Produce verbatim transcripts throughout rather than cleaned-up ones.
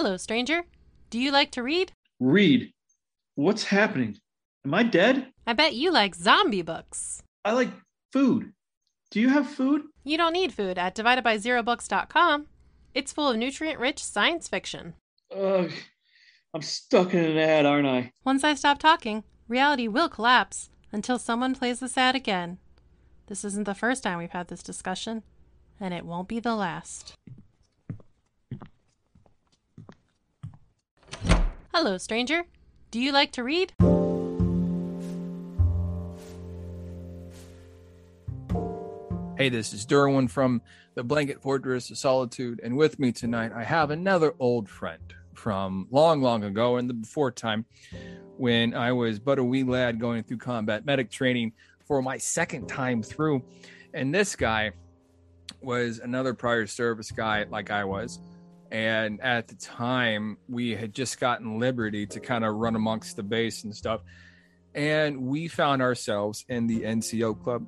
Hello, stranger. Do you like to read? Read? What's happening? Am I dead? I bet you like zombie books. I like food. Do you have food? You don't need food at divided by zero books dot com. It's full of nutrient-rich science fiction. Ugh, I'm stuck in an ad, aren't I? Once I stop talking, reality will collapse until someone plays this ad again. This isn't the first time we've had this discussion, and it won't be the last. Hello, stranger. Do you like to read? Hey, this is Derwin from the Blanket Fortress of Solitude, and with me tonight I have another old friend from long, long ago in the before time when I was but a wee lad going through combat medic training for my second time through. And this guy was another prior service guy like I was. And at the time, we had just gotten liberty to kind of run amongst the base and stuff. And we found ourselves in the N C O club.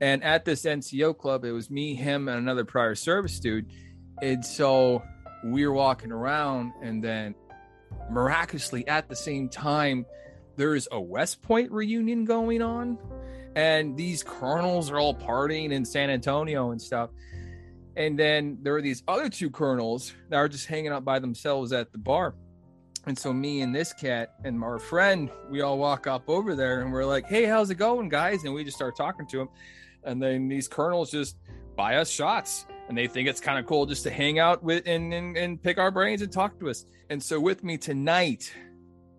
And at this N C O club, it was me, him, and another prior service dude. And so we were walking around, and then miraculously at the same time, there's a West Point reunion going on. And these colonels are all partying in San Antonio and stuff. And then there are these other two colonels that are just hanging out by themselves at the bar. And so me and this cat and our friend, we all walk up over there and we're like, hey, how's it going, guys? And we just start talking to them. And then these colonels just buy us shots, and they think it's kind of cool just to hang out with and, and, and pick our brains and talk to us. And so with me tonight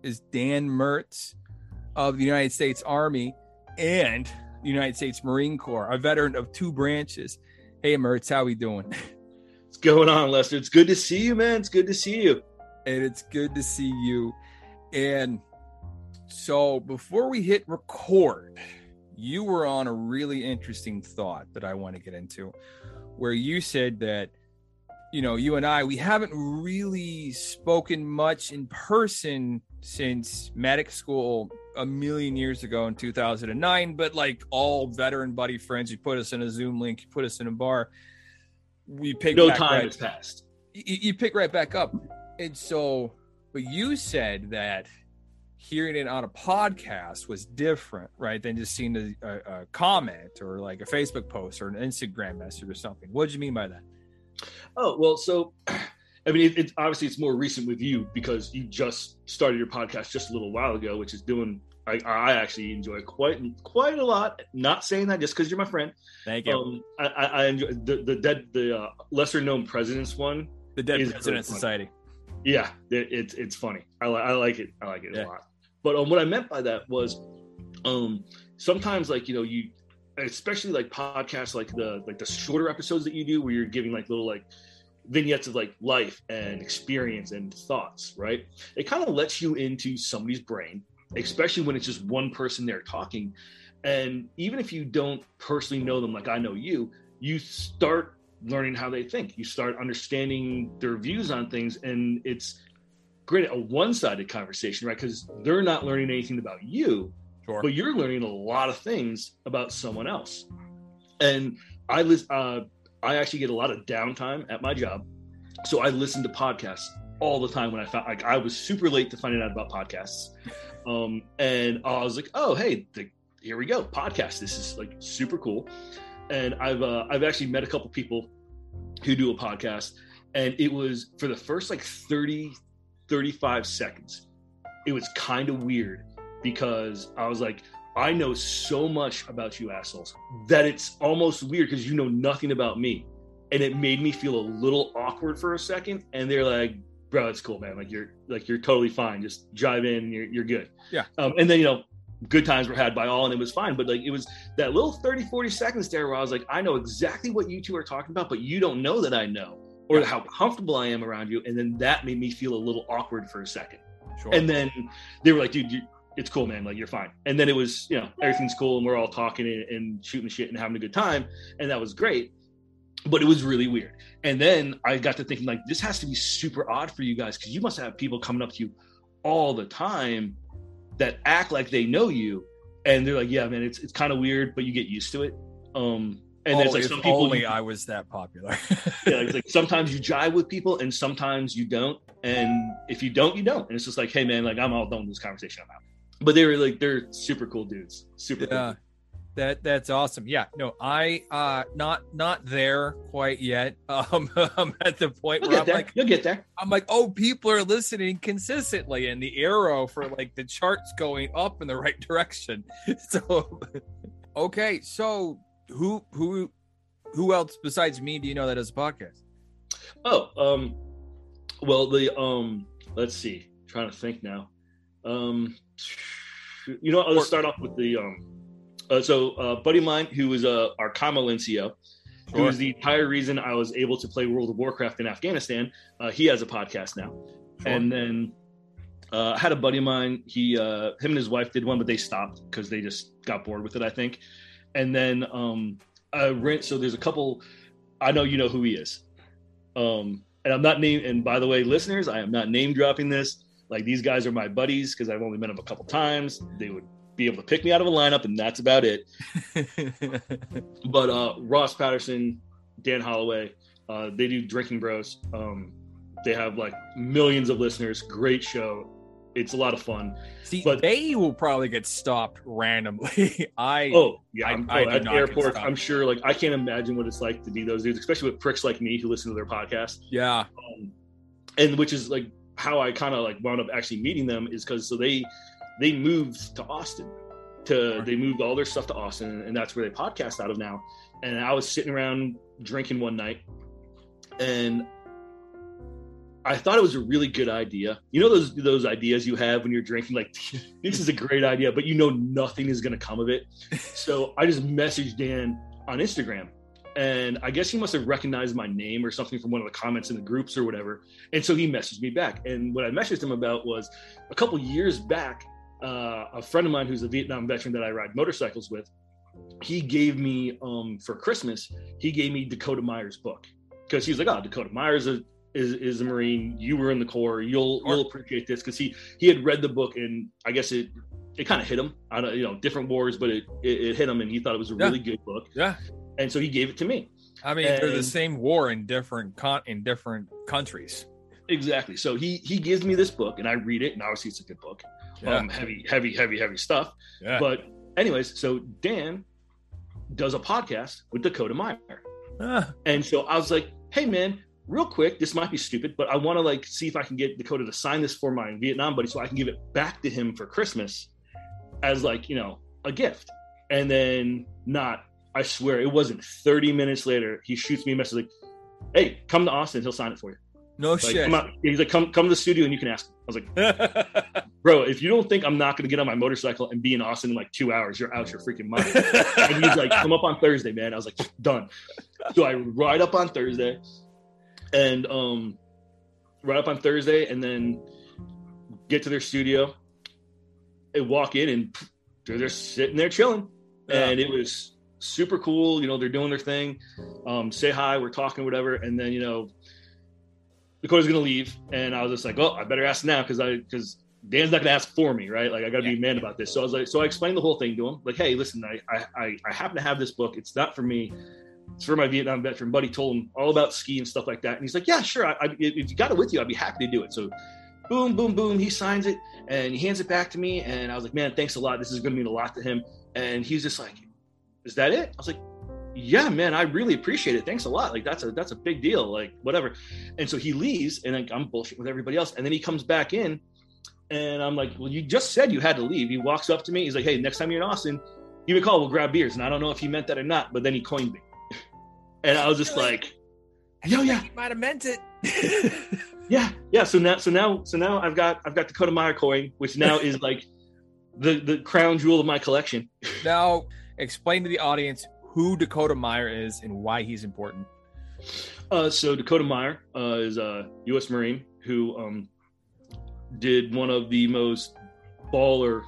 is Dan Mertz of the United States Army and the United States Marine Corps, a veteran of two branches. Hey, Mertz, how we doing? What's going on, Lester? It's good to see you, man. It's good to see you. And it's good to see you. And so before we hit record, you were on a really interesting thought that I want to get into, where you said that, you know, you and I, we haven't really spoken much in person since medic school a million years ago in two thousand nine, but like all veteran buddy friends, you put us in a Zoom link, you put us in a bar, we pick no back time right, has passed. You, you pick right back up. And so, but you said that hearing it on a podcast was different, right, than just seeing a, a, a comment or like a Facebook post or an Instagram message or something. What did you mean by that? Oh, well, so, I mean, it, it's obviously it's more recent with you because you just started your podcast just a little while ago, which is doing, I, I actually enjoy quite, quite a lot. Not saying that just because you're my friend. Thank you. Um, I, I enjoy the, the dead, the uh, lesser known presidents one. The Dead Presidents Society. Yeah, it's it, it's funny. I, li- I like it. I like it yeah. a lot. But um, what I meant by that was, um, sometimes like you know you, especially like podcasts like the like the shorter episodes that you do where you're giving like little like vignettes of like life and experience and thoughts. Right? It kind of lets you into somebody's brain, especially when it's just one person there talking. And even if you don't personally know them, like I know you, you start learning how they think. You start understanding their views on things, and it's great, a one-sided conversation, right? Because they're not learning anything about you, sure, but you're learning a lot of things about someone else. And I listen, uh, I actually get a lot of downtime at my job, so I listen to podcasts all the time. When I found, like, I was super late to finding out about podcasts, um, and I was like, oh, hey, the, here we go, podcast. This is like super cool. And I've uh, I've actually met a couple people who do a podcast, and it was for the first like thirty, thirty-five seconds, it was kind of weird because I was like, I know so much about you assholes that it's almost weird because you know nothing about me. And it made me feel a little awkward for a second. And they're like, bro, it's cool, man. Like you're like, you're totally fine. Just drive in and you're, you're good. Yeah. Um, and then, you know, good times were had by all, and it was fine. But like, it was that little thirty, forty seconds there where I was like, I know exactly what you two are talking about, but you don't know that I know, or how comfortable I am around you. And then that made me feel a little awkward for a second. Sure. And then they were like, dude, you, it's cool, man. Like, you're fine. And then it was, you know, everything's cool, and we're all talking and, and shooting shit and having a good time. And that was great, but it was really weird. And then I got to thinking, like, this has to be super odd for you guys, because you must have people coming up to you all the time that act like they know you, and they're like, yeah, man, it's it's kind of weird, but you get used to it. Um, And there's like some people. Only I was that popular. Yeah, it's like sometimes you jive with people and sometimes you don't. And if you don't, you don't. And it's just like, hey man, like I'm all done with this conversation. I'm out. But they were like, they're super cool dudes. Super yeah. cool. That that's awesome. Yeah. No, I uh not not there quite yet. Um I'm at the point you'll where I'm there. Like, you'll get there. I'm like, oh, people are listening consistently and the arrow for like the chart's going up in the right direction. So okay, so who who who else besides me do you know that does a podcast? Oh, um well the um let's see, I'm trying to think now. Um you know, I'll start off with the um Uh, so uh, a buddy of mine who was uh, our Kamalencio, who was the entire reason I was able to play World of Warcraft in Afghanistan, uh, he has a podcast now. Sure. And then uh, I had a buddy of mine. He, uh, him and his wife did one, but they stopped because they just got bored with it, I think. And then um, I rent. So there's a couple. I know you know who he is. Um, and I'm not named. And by the way, listeners, I am not name dropping this. Like these guys are my buddies because I've only met them a couple times. They would be able to pick me out of a lineup and that's about it. But uh Ross Patterson, Dan Holloway, uh they do Drinking Bros. Um they have like millions of listeners. Great show. It's a lot of fun. See, but they will probably get stopped randomly. I oh yeah I, I'm, I, oh, I at the airport I'm sure like I can't imagine what it's like to be those dudes, especially with pricks like me who listen to their podcast. Yeah. Um, and which is like how I kind of like wound up actually meeting them is because so they They moved to Austin. To they moved all their stuff to Austin, and that's where they podcast out of now. And I was sitting around drinking one night, and I thought it was a really good idea. You know those those ideas you have when you're drinking, like this is a great idea, but you know nothing is going to come of it. So I just messaged Dan on Instagram, and I guess he must have recognized my name or something from one of the comments in the groups or whatever. And so he messaged me back, and what I messaged him about was a couple years back. Uh, a friend of mine who's a Vietnam veteran that I ride motorcycles with, he gave me um, for Christmas, he gave me Dakota Meyer's book because he was like, "Oh, Dakota Meyer's a, is is a Marine. You were in the Corps. You'll you'll appreciate this because he he had read the book and I guess it it kind of hit him. I don't you know different wars, but it, it it hit him and he thought it was a really yeah. good book. Yeah, and so he gave it to me. I mean, and, they're the same war in different con- in different countries. Exactly. So he he gives me this book and I read it and obviously it's a good book. Yeah. Um, heavy, heavy, heavy, heavy stuff. Yeah. But anyways, so Dan does a podcast with Dakota Meyer. Uh. And so I was like, hey man, real quick, this might be stupid, but I want to like see if I can get Dakota to sign this for my Vietnam buddy so I can give it back to him for Christmas as like, you know, a gift. And then not, I swear it wasn't thirty minutes later. He shoots me a message like, hey, come to Austin. He'll sign it for you. No like, shit. He's like, come come to the studio and you can ask him. I was like, bro, if you don't think I'm not going to get on my motorcycle and be in Austin in like two hours, you're out your freaking mind. And he's like, come up on Thursday, man. I was like, done. So I ride up on Thursday and um, ride up on Thursday and then get to their studio and walk in and they're just sitting there chilling. Yeah. And it was super cool. You know, they're doing their thing. Um, say hi. We're talking, whatever. And then, you know, Dakota's going to leave. And I was just like, oh, I better ask now because I because Dan's not going to ask for me, right? Like, I got to yeah. be a man about this. So I was like, so I explained the whole thing to him. Like, hey, listen, I, I, I happen to have this book. It's not for me. It's for my Vietnam veteran buddy. Told him all about ski and stuff like that. And he's like, yeah, sure. I, I, if you got it with you, I'd be happy to do it. So boom, boom, boom. He signs it and he hands it back to me. And I was like, man, thanks a lot. This is going to mean a lot to him. And he's just like, is that it? I was like, yeah, man, I really appreciate it. Thanks a lot. Like that's a, that's a big deal, like whatever. And so he leaves and like, I'm bullshitting with everybody else. And then he comes back in and I'm like, well, you just said you had to leave. He walks up to me. He's like, hey, next time you're in Austin, give me a call. We'll grab beers. And I don't know if he meant that or not, but then he coined me. And I was just really? like, yo, yeah, he might've meant it. yeah. Yeah. So now, so now, so now I've got, I've got Dakota Meyer coin, which now is like the, the crown jewel of my collection. Now explain to the audience who Dakota Meyer is and why he's important. Uh, so Dakota Meyer uh, is a U S Marine who um, did one of the most baller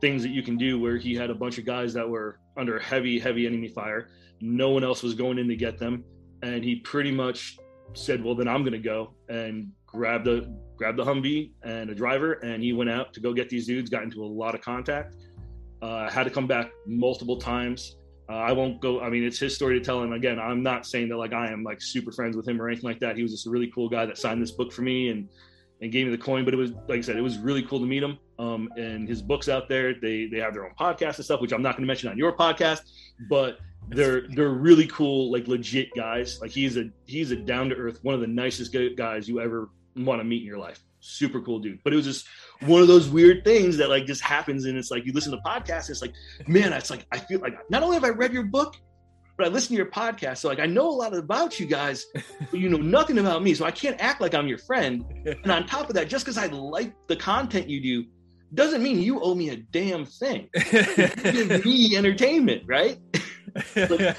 things that you can do where he had a bunch of guys that were under heavy, heavy enemy fire. No one else was going in to get them. And he pretty much said, well, then I'm going to go and grab the, grab the Humvee and a driver. And he went out to go get these dudes, got into a lot of contact, uh, had to come back multiple times. Uh, I won't go, I mean, it's his story to tell. And again, I'm not saying that like I am like super friends with him or anything like that. He was just a really cool guy that signed this book for me and, and gave me the coin. But it was, like I said, it was really cool to meet him. Um, and his book's out there. They they have their own podcast and stuff, which I'm not going to mention on your podcast, but they're they're really cool, like legit guys. Like he's a he's a down to earth, one of the nicest guys you ever want to meet in your life. Super cool dude. But it was just one of those weird things that like just happens, and it's like you listen to podcasts, it's like, man, it's like I feel like not only have I read your book, but I listen to your podcast, so like I know a lot about you guys, but you know nothing about me, so I can't act like I'm your friend. And on top of that, just because I like the content you do doesn't mean you owe me a damn thing. You give me entertainment, right? But,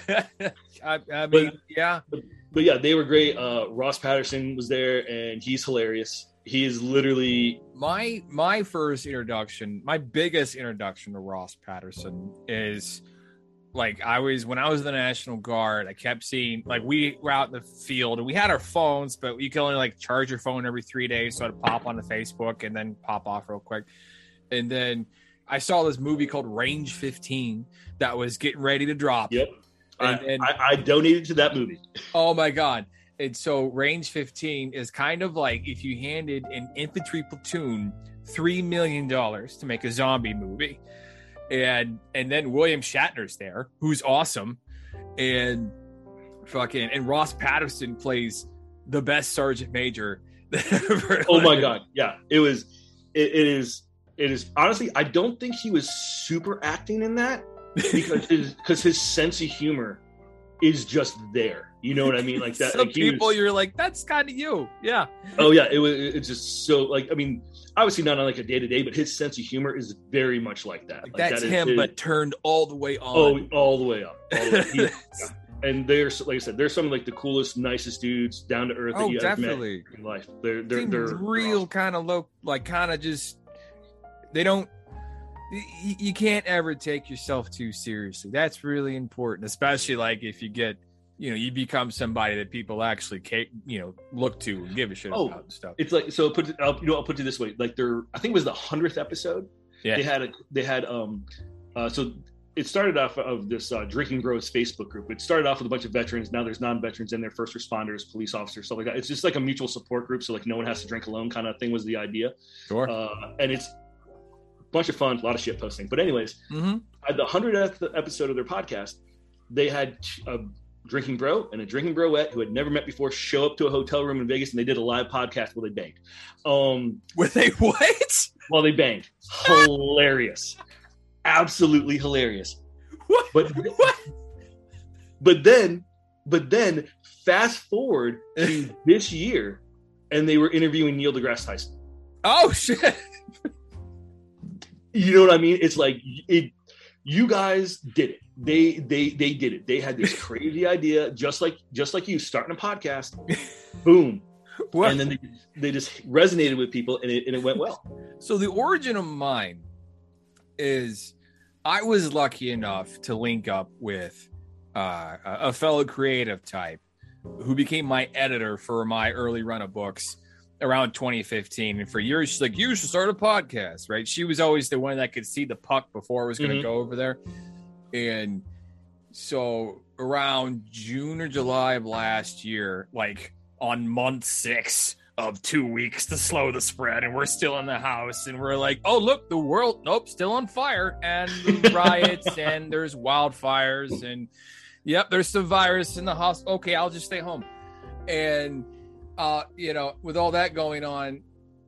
I, I mean, but, yeah, but, but yeah, they were great. Uh, Ross Patterson was there, and he's hilarious. He is literally my my first introduction, my biggest introduction to Ross Patterson is like I was when I was in the National Guard. I kept seeing like we were out in the field and we had our phones, but you could only like charge your phone every three days, so I'd pop onto Facebook and then pop off real quick. And then I saw this movie called Range fifteen that was getting ready to drop. Yep, and, I, and, I, I donated to that movie. Oh my god. And so Range fifteen is kind of like if you handed an infantry platoon three million dollars to make a zombie movie. And and then William Shatner's there, who's awesome. And fucking and Ross Patterson plays the best sergeant major. Oh my god. Yeah. It was it, it is it is honestly, I don't think he was super acting in that because his because his sense of humor is just there. You know what I mean? Like that. Some like people was, you're like, that's kind of you. Yeah. Oh yeah. It was, it's just so like, I mean, obviously not on like a day to day, but his sense of humor is very much like that. Like, like that's that is, him, is, but turned all the way on. Oh, all the way up. All the way up. He, yeah. And they're, like I said, they're some of like the coolest, nicest dudes down to earth that oh, you ever met in life. They're, they're, they're, they're real awesome. Kind of low, like kind of just, they don't, you, you can't ever take yourself too seriously. That's really important, especially like if you get, you know, you become somebody that people actually, you know, look to and give a shit oh, about and stuff. It's like, so put, I'll, you know, I'll put it this way, like their, I think it was the hundredth episode. Yeah. They had, a, they had, um, uh, so it started off of this uh, Drinking Bros Facebook group. It started off with a bunch of veterans. Now there's non-veterans in there, first responders, police officers, stuff like that. It's just like a mutual support group. So like no one has to drink alone kind of thing was the idea. Sure. Uh, and it's a bunch of fun, a lot of shit posting. But anyways, mm-hmm. At the hundredth episode of their podcast, they had a drinking bro and a drinking broette who had never met before show up to a hotel room in Vegas, and they did a live podcast where they banged. Um, were they what? Well, they banged. Hilarious. Absolutely hilarious. What? But, what? But then, but then fast forward to this year, and they were interviewing Neil deGrasse Tyson. Oh shit. You know what I mean? It's like, it, you guys did it. They they they did it. They had this crazy idea, just like just like you starting a podcast. Boom. What? And then they, they just resonated with people, and it, and it went well. So the origin of mine is I was lucky enough to link up with uh, a fellow creative type who became my editor for my early run of books around twenty fifteen. And for years, she's like, you should start a podcast, right? She was always the one that could see the puck before it was going to mm-hmm. go over there. And so around June or July of last year, like on month six of two weeks to slow the spread, and we're still in the house and we're like, oh, look, the world, nope, still on fire, and riots and there's wildfires and yep, there's some virus in the hospital. Okay, I'll just stay home. And, uh, you know, with all that going on,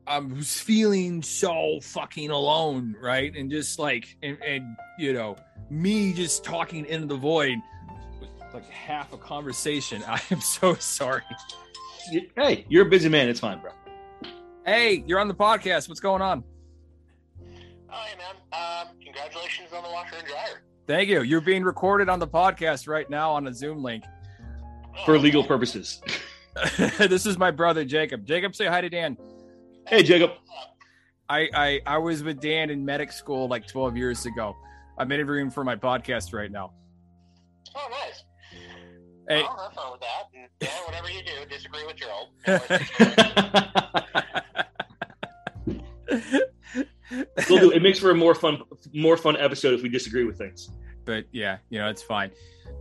I was feeling so fucking alone, right? And just like, and, and you know, me just talking into the void was like half a conversation. I am so sorry. Hey, you're a busy man. It's fine, bro. Hey, you're on the podcast. What's going on? Oh, hey, man. Um, congratulations on the washer and dryer. Thank you. You're being recorded on the podcast right now on a Zoom link. Oh, for legal purposes. This is my brother, Jacob. Jacob, say hi to Dan. Hey, Jacob. I, I I was with Dan in medic school like twelve years ago. I'm interviewing for my podcast right now. Oh, nice. Hey. I'll have fun with that. And, yeah, whatever you do, disagree with your old. We'll do. It makes for a more fun more fun episode if we disagree with things. but yeah, you know, it's fine.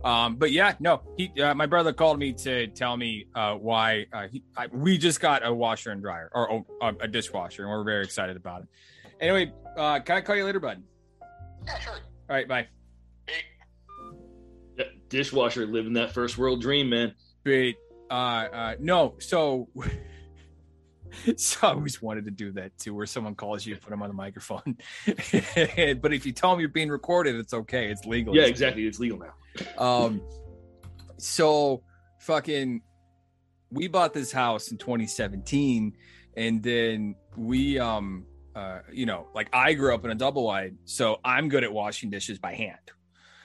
Um, but yeah, no, he, uh, my brother called me to tell me uh, why uh, he, I, we just got a washer and dryer or uh, a dishwasher, and we're very excited about it. Anyway, uh, can I call you later, bud? Yeah, sure. All right, bye. Hey. Dishwasher living that first world dream, man. But uh, uh, no, so, so I always wanted to do that too, where someone calls you, put them on the microphone. But if you tell them you're being recorded, it's okay. It's legal. Yeah, exactly. It's legal now. Um, so fucking, we bought this house in twenty seventeen, and then we, um, uh, you know, like I grew up in a double wide, so I'm good at washing dishes by hand.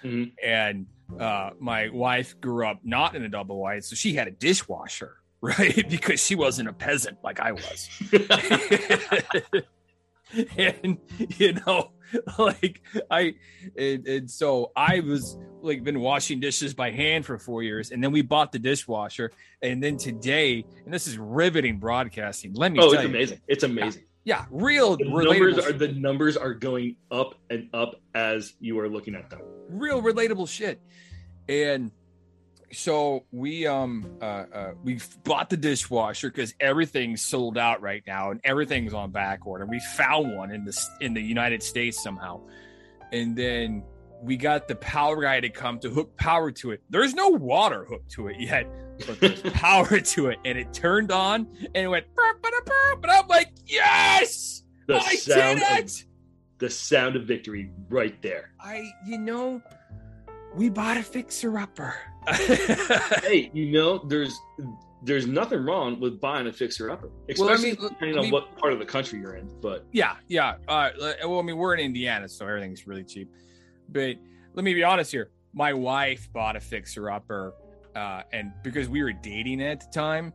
Mm-hmm. And, uh, my wife grew up not in a double wide, so she had a dishwasher, right? Because she wasn't a peasant like I was. And, you know, like I, and, and so I was like been washing dishes by hand for four years. And then we bought the dishwasher. And then today, and this is riveting broadcasting. Let me oh, tell it's you. Amazing. It's amazing. Yeah. yeah real. The numbers, are, the numbers are going up and up as you are looking at them. Real relatable shit. And so we um uh, uh we bought the dishwasher because everything's sold out right now and everything's on back order. We found one in the in the United States somehow, and then we got the power guy to come to hook power to it. There's no water hooked to it yet, but there's power to it, and it turned on and it went. But I'm like, yes, the I did it. Of, the sound of victory right there. I, you know. We bought a fixer-upper. Hey, you know, there's there's nothing wrong with buying a fixer-upper, especially well, I mean, depending I mean, on what part of the country you're in. But yeah, yeah. Uh, well, I mean, we're in Indiana, so everything's really cheap. But let me be honest here. My wife bought a fixer-upper, uh, and because we were dating at the time,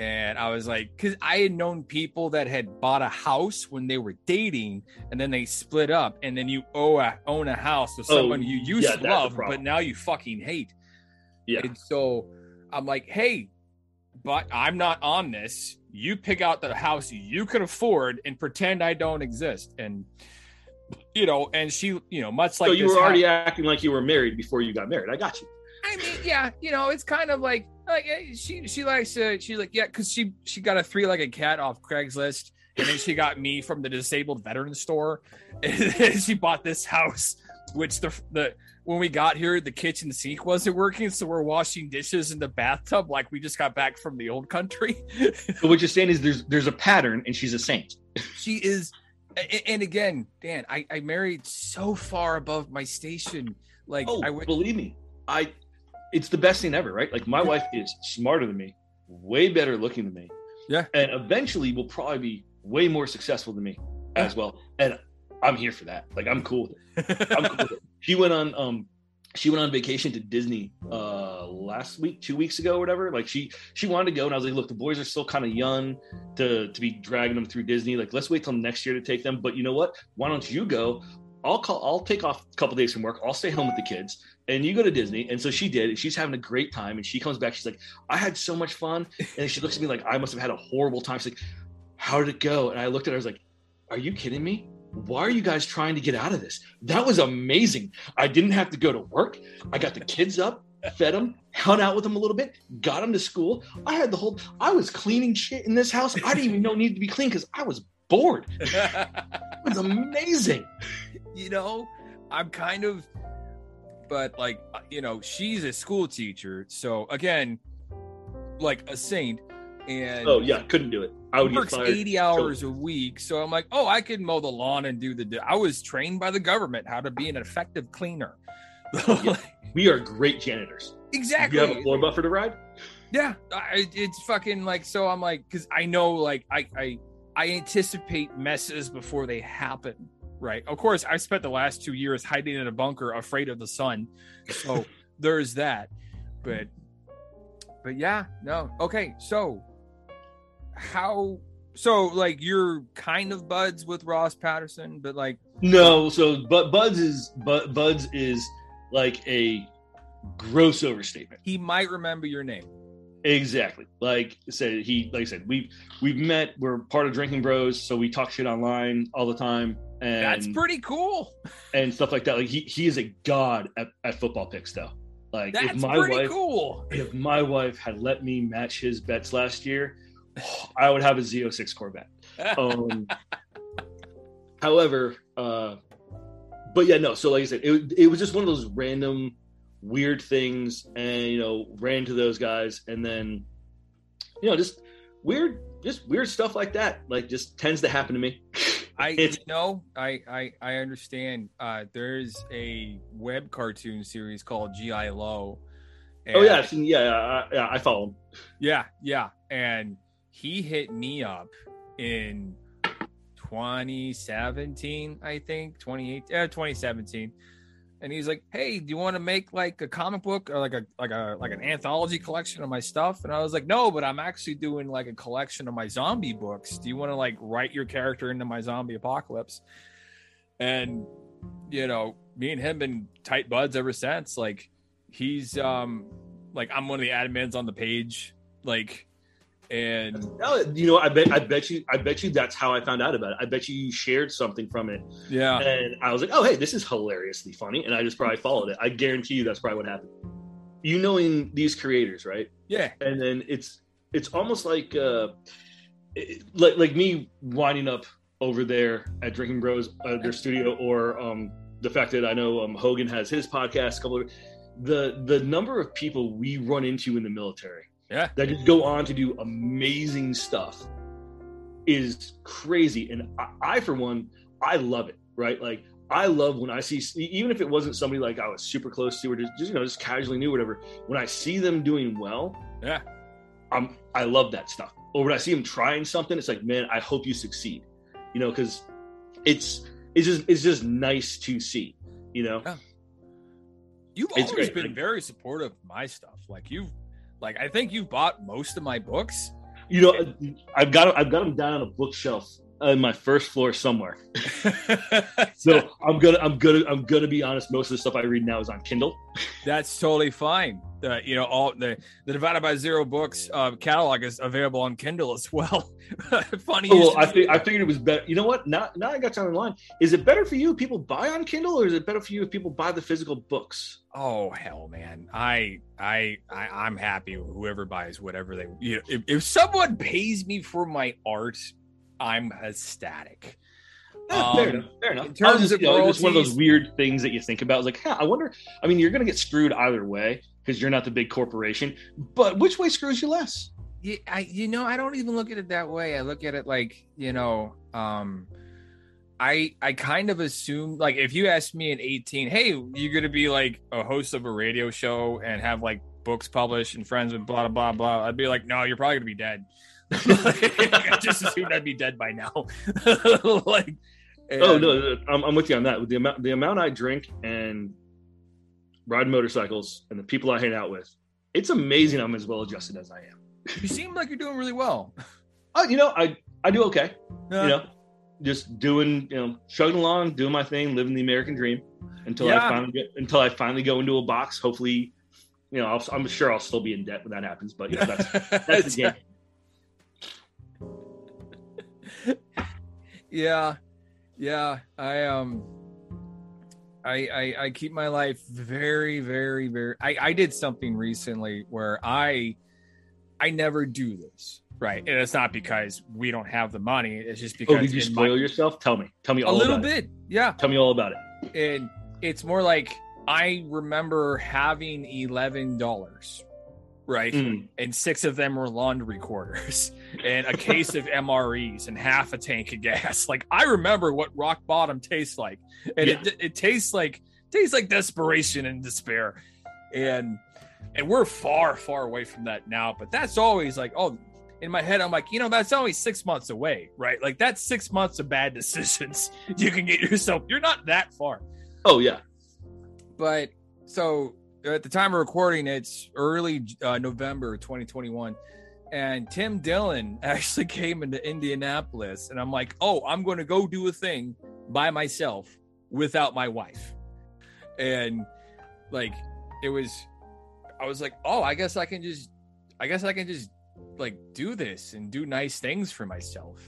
and I was like, because I had known people that had bought a house when they were dating, and then they split up, and then you owe a, own a house with someone oh, you used yeah, to love, but now you fucking hate. Yeah. And so I'm like, hey, but I'm not on this. You pick out the house you can afford and pretend I don't exist. And, you know, and she, you know, much like so you were already happened, acting like you were married before you got married. I got you. I mean, yeah, you know, it's kind of like, like she she likes to, she's like, yeah, because she, she got a three-legged cat off Craigslist, and then she got me from the disabled veteran store, and she bought this house, which the the when we got here, the kitchen sink wasn't working, so we're washing dishes in the bathtub like we just got back from the old country. But what you're saying is there's there's a pattern, and she's a saint. She is, and again, Dan, I, I married so far above my station. Like, oh, I went, believe me, I... It's the best thing ever, right? Like, my wife is smarter than me, way better looking than me. Yeah. And eventually will probably be way more successful than me as well. And I'm here for that. Like, I'm cool with it. I'm cool with it. She went on um she went on vacation to Disney uh last week, two weeks ago, or whatever. Like, she she wanted to go, and I was like, look, the boys are still kind of young to to be dragging them through Disney. Like, let's wait till next year to take them. But you know what? Why don't you go? I'll call, I'll take off a couple of days from work. I'll stay home with the kids and you go to Disney. And so she did. And she's having a great time. And she comes back. She's like, I had so much fun. And she looks at me like, I must have had a horrible time. She's like, how did it go? And I looked at her. I was like, are you kidding me? Why are you guys trying to get out of this? That was amazing. I didn't have to go to work. I got the kids up, fed them, hung out with them a little bit, got them to school. I had the whole, I was cleaning shit in this house. I didn't even know it needed to be clean because I was bored. It was amazing. You know, I'm kind of, but like, you know, she's a school teacher. So again, like a saint. And oh yeah, couldn't do it. I would works eighty hours totally. a week. So I'm like, oh, I can mow the lawn and do the, I was trained by the government how to be an effective cleaner. Yeah, we are great janitors. Exactly. You have a floor buffer to ride? Yeah. I, it's fucking like, so I'm like, cause I know, like I, I, I anticipate messes before they happen. Right. Of course, I spent the last two years hiding in a bunker, afraid of the sun. So there's that. But, but yeah, no. Okay. So how, so like you're kind of buds with Ross Patterson, but like. No. So, but buds is, but buds is like a gross overstatement. He might remember your name. Exactly. Like I said, he, like I said, we've, we've met, we're part of Drinking Bros. So we talk shit online all the time. And that's pretty cool. And stuff like that. Like he, he is a god at, at football picks though. Like that's if my pretty wife, cool. If my wife had let me match his bets last year, oh, I would have a Z oh six Corvette. Um, however, uh, but yeah, no. So like I said, it, it was just one of those random weird things, and you know, ran to those guys, and then you know, just weird, just weird stuff like that. Like just tends to happen to me. I you know I, I I understand. Uh, there's a web cartoon series called G I Lowe. Oh yeah, I've seen, yeah, yeah, yeah, I follow him. Yeah, yeah, and he hit me up in twenty seventeen, I think twenty eighteen, twenty seventeen, and he's like, "Hey, do you want to make like a comic book or like a like a like an anthology collection of my stuff?" And I was like, "No, but I'm actually doing like a collection of my zombie books. Do you want to like write your character into my zombie apocalypse?" And you know, me and him been tight buds ever since. Like, he's um like I'm one of the admins on the page, like. And you know, I bet, I bet you, I bet you that's how I found out about it. I bet you you shared something from it. Yeah. And I was like, oh, hey, this is hilariously funny. And I just probably followed it. I guarantee you that's probably what happened. You knowing these creators, right? Yeah. And then it's, it's almost like, uh, it, like, like me winding up over there at Drinking Bros, uh, their studio, or, um, the fact that I know, um, Hogan has his podcast, a couple of the, the number of people we run into in the military. Yeah, that just go on to do amazing stuff is crazy. And I, I, for one, I love it, right? Like, I love when I see, even if it wasn't somebody like I was super close to, or just, just you know, just casually knew, whatever, when I see them doing well, yeah, I'm, I love that stuff. Or when I see them trying something, it's like, man, I hope you succeed, you know, because it's, it's just, it's just nice to see, you know? Yeah. You've it's always great. been like, very supportive of my stuff. Like, you've, Like, I think you've bought most of my books. You know, I've got I've got them down on a bookshelf on my first floor somewhere. So I'm gonna I'm gonna I'm gonna be honest. Most of the stuff I read now is on Kindle. That's totally fine. Uh, you know, all the the Divided by Zero Books uh, catalog is available on Kindle as well. Funny. Oh, well, I think I figured it was better. You know what? Now now I got you online. Is it better for you if people buy on Kindle, or is it better for you if people buy the physical books? Oh hell, man! I I, I I'm happy with whoever buys whatever they. You know, if, if someone pays me for my art, I'm ecstatic. Yeah, fair um, enough. Fair enough. In terms just, of you know, it's one of those weird things that you think about. It's like, huh, I wonder. I mean, you're going to get screwed either way because you're not the big corporation. But which way screws you less? Yeah, I, you know, I don't even look at it that way. I look at it like, you know, um, I I kind of assume, like, if you asked me at eighteen, hey, you're going to be like a host of a radio show and have like books published and friends with blah blah blah. I'd be like, no, you're probably going to be dead. Like, I just assumed I'd be dead by now. Like, and... oh no, I'm, I'm with you on that. The amount, the amount I drink and ride motorcycles, and the people I hang out with, it's amazing I'm as well adjusted as I am. You seem like you're doing really well. Oh, you know, I I do okay. Uh, you know, just doing, you know, chugging along, doing my thing, living the American dream until yeah. I finally get, until I finally go into a box. Hopefully, you know, I'll, I'm sure I'll still be in debt when that happens. But you know, that's that's the game. Yeah, yeah. I um, I, I I keep my life very, very, very. I I did something recently where I I never do this, right? And it's not because we don't have the money. It's just because. Oh, did you spoil my, yourself? Tell me. Tell me all about it. A little bit. Yeah. Tell me all about it. And it's more like I remember having eleven dollars. Right. Mm. And six of them were laundry quarters and a case of M R Es and half a tank of gas. Like, I remember what rock bottom tastes like. And yeah. it, it tastes like tastes like desperation and despair. And and we're far, far away from that now. But that's always like, oh, in my head, I'm like, you know, that's only six months away. Right. Like, that's six months of bad decisions. You can get yourself. You're not that far. Oh, yeah. But so. At the time of recording, it's early uh, November twenty twenty-one, and Tim Dillon actually came into Indianapolis, and I'm like, oh, I'm going to go do a thing by myself without my wife. And like, it was, I was like, oh, I guess I can just, I guess I can just like do this and do nice things for myself.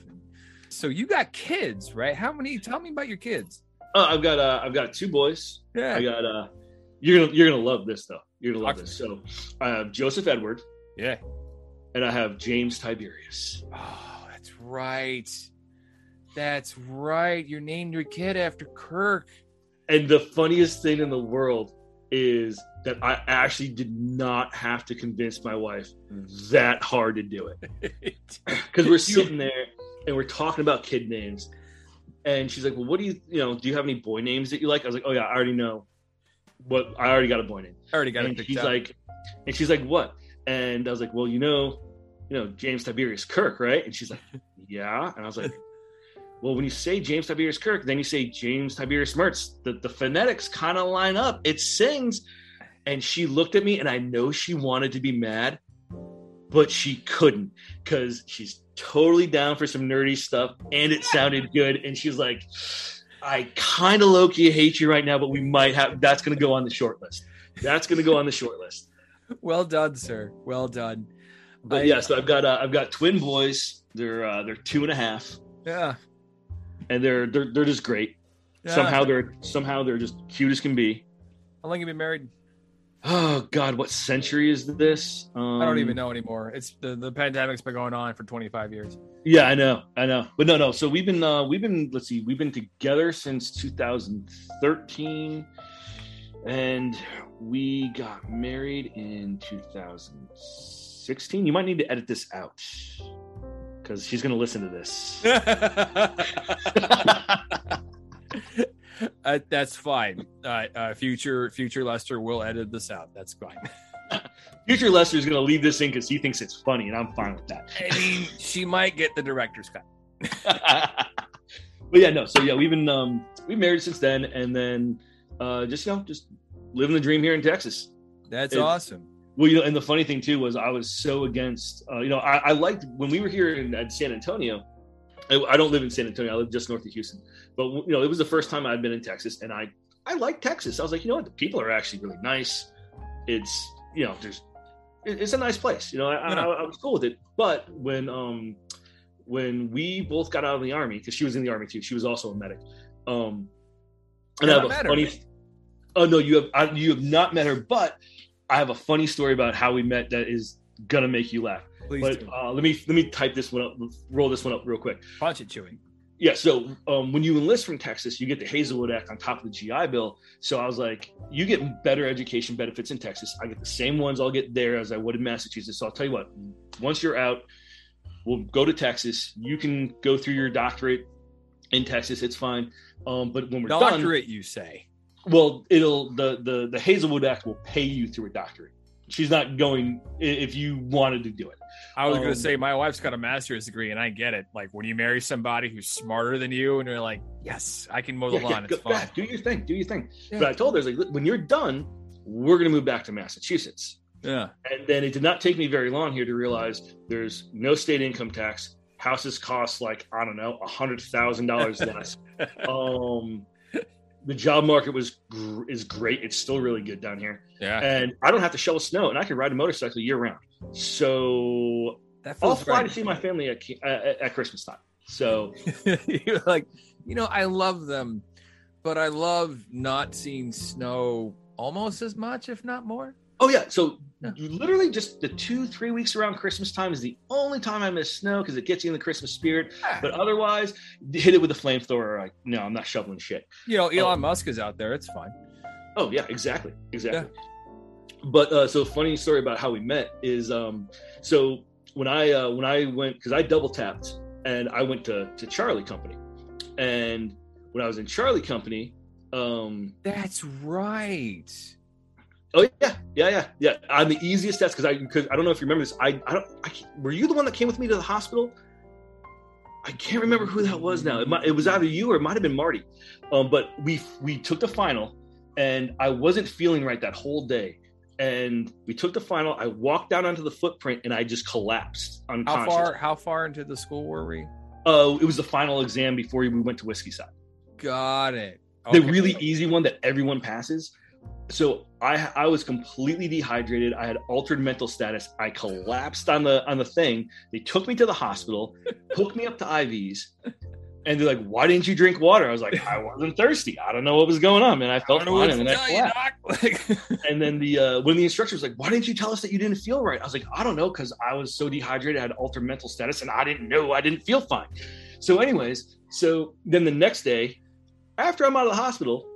So you got kids, right? How many? Tell me about your kids. Uh, I've got uh, I've got two boys. Yeah, I got. Uh, you're gonna you're gonna love this though. You're gonna love Talk this. So I have Joseph Edward. Yeah, and I have James Tiberius. Oh, that's right. That's right. You named your kid after Kirk. And the funniest thing in the world is that I actually did not have to convince my wife that hard to do it. Because we're sitting there and we're talking about kid names. And she's like, well, what do you, you know, do you have any boy names that you like? I was like, oh yeah, I already know what, I already got a boy name. I already got and it picked she's out. Like, and she's like, what? And I was like, well, you know, you know, James Tiberius Kirk, right? And she's like, yeah. And I was like, well, when you say James Tiberius Kirk, then you say James Tiberius Mertz. The, the phonetics kind of line up. It sings. And she looked at me, and I know she wanted to be mad, but she couldn't because she's totally down for some nerdy stuff, and it sounded good. And she's like, I kind of low-key hate you right now, but we might have – that's going to go on the short list. That's going to go on the short list. Well done, sir. Well done. But, I, yeah, so I've got uh, I've got twin boys. They're uh, they're two and a half. Yeah. And they're they're they're just great. Yeah. Somehow they're somehow they're just cute as can be. How long have you been married? Oh God, what century is this? Um, I don't even know anymore. It's the, the pandemic's been going on for twenty-five years. Yeah, I know, I know. But no, no. So we've been uh, we've been let's see, we've been together since two thousand thirteen, and we got married in two thousand sixteen. You might need to edit this out, because she's going to listen to this. uh, that's fine. Uh, uh, future future Lester will edit this out. That's fine. Future Lester is going to leave this in because he thinks it's funny, and I'm fine with that. I mean, she might get the director's cut. But yeah, no. So yeah, we've been um, we've married since then, and then uh, just you know just living the dream here in Texas. That's it, awesome. Well, you know, and the funny thing too was I was so against, uh, you know, I, I liked when we were here in at San Antonio. I, I don't live in San Antonio; I live just north of Houston. But you know, it was the first time I'd been in Texas, and I, I liked Texas. I was like, you know what, the people are actually really nice. It's you know, there's, it, it's a nice place. You know, I, yeah. I, I was cool with it. But when, um, when we both got out of the Army, because she was in the Army too, she was also a medic. Um, and I have a matter, funny. Man. Oh no, you have I, you have not met her, but. I have a funny story about how we met that is gonna make you laugh. Please but, do. Uh, let me let me type this one up, roll this one up real quick. Punch it, Chewy. Yeah. So um, when you enlist from Texas, you get the Hazelwood Act on top of the G I Bill. So I was like, you get better education benefits in Texas. I get the same ones I'll get there as I would in Massachusetts. So I'll tell you what. Once you're out, we'll go to Texas. You can go through your doctorate in Texas. It's fine. Um, but when we're doctorate, done, doctorate, you say. Well, it'll the, the the Hazelwood Act will pay you through a doctorate. She's not going if you wanted to do it. I was um, going to say my wife's got a master's degree, and I get it. Like when you marry somebody who's smarter than you, and you're like, "Yes, I can mow the yeah, lawn. Yeah, it's fine. Back. Do your thing. Do your thing." Yeah. But I told her, I was like, "When you're done, we're going to move back to Massachusetts." Yeah. And then it did not take me very long here to realize there's no state income tax. Houses cost like I don't know a hundred thousand dollars less. um. The job market was is great. It's still really good down here. Yeah. And I don't have to shovel snow, and I can ride a motorcycle year round. So I'll fly right. to see my family at, at, at Christmas time. So you're like, you know, I love them, but I love not seeing snow almost as much, if not more. Oh, yeah. So no. Literally just the two, three weeks around Christmas time is the only time I miss snow because it gets you in the Christmas spirit. Ah. But otherwise, hit it with a flamethrower. Like, no, I'm not shoveling shit. You know, Elon um, Musk is out there. It's fine. Oh, yeah, exactly. Exactly. Yeah. But uh, so funny story about how we met is um, so when I uh, when I went because I double tapped and I went to, to Charlie Company. And when I was in Charlie Company. Um, That's right. Oh yeah, yeah, yeah, yeah. I'm the easiest test because I because I don't know if you remember this. I I don't. I, were you the one that came with me to the hospital? I can't remember who that was now. It, might, it was either you or it might have been Marty. Um, but we we took the final, and I wasn't feeling right that whole day. And we took the final. I walked down onto the footprint, and I just collapsed unconscious. How far? How far into the school were we? Oh, uh, it was the final exam before we went to Whiskey Side. Got it. Okay. The really easy one that everyone passes. So I I was completely dehydrated. I had altered mental status. I collapsed on the on the thing. They took me to the hospital, hooked me up to I Vs, and they're like, "Why didn't you drink water?" I was like, "I wasn't thirsty. I don't know what was going on, man. I felt fine." And, and then the uh, when the instructor was like, "Why didn't you tell us that you didn't feel right?" I was like, "I don't know, because I was so dehydrated. I had altered mental status, and I didn't know I didn't feel fine." So, anyways, so then the next day, after I'm out of the hospital,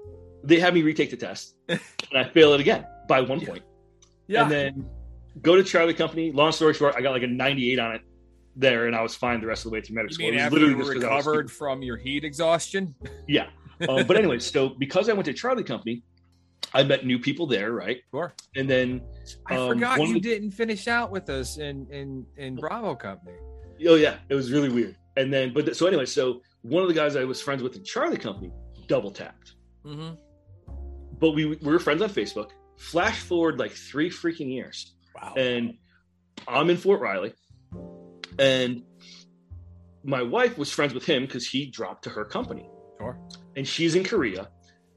they had me retake the test, and I fail it again by one yeah. point. Yeah. And then go to Charlie Company. Long story short, I got like a ninety-eight on it there, and I was fine the rest of the way through medical school. You mean after you recovered from your heat exhaustion? Yeah. Um, but anyway, so because I went to Charlie Company, I met new people there, right? Sure. And then I um, forgot you the... didn't finish out with us in, in, in Bravo Company. Oh, yeah. It was really weird. And then, but th- so anyway, so one of the guys I was friends with in Charlie Company double tapped. Mm-hmm. But we, we were friends on Facebook. Flash forward like three freaking years. Wow. And I'm in Fort Riley. And my wife was friends with him because he dropped to her company. Sure. And she's in Korea.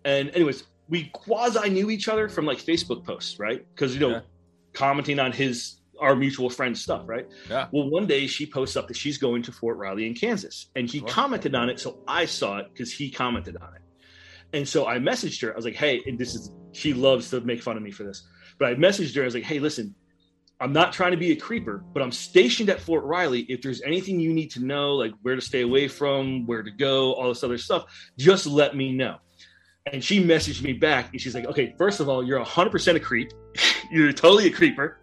And anyways, we quasi knew each other from like Facebook posts, right? Because, you know, yeah. commenting on his, our mutual friend stuff, right? Yeah. Well, one day she posts up that she's going to Fort Riley in Kansas. And he sure. commented on it. So I saw it because he commented on it. And so I messaged her. I was like, hey, and this is, she loves to make fun of me for this. But I messaged her. I was like, hey, listen, I'm not trying to be a creeper, but I'm stationed at Fort Riley. If there's anything you need to know, like where to stay away from, where to go, all this other stuff, just let me know. And she messaged me back. And she's like, okay, first of all, you're one hundred percent a creep. You're totally a creeper.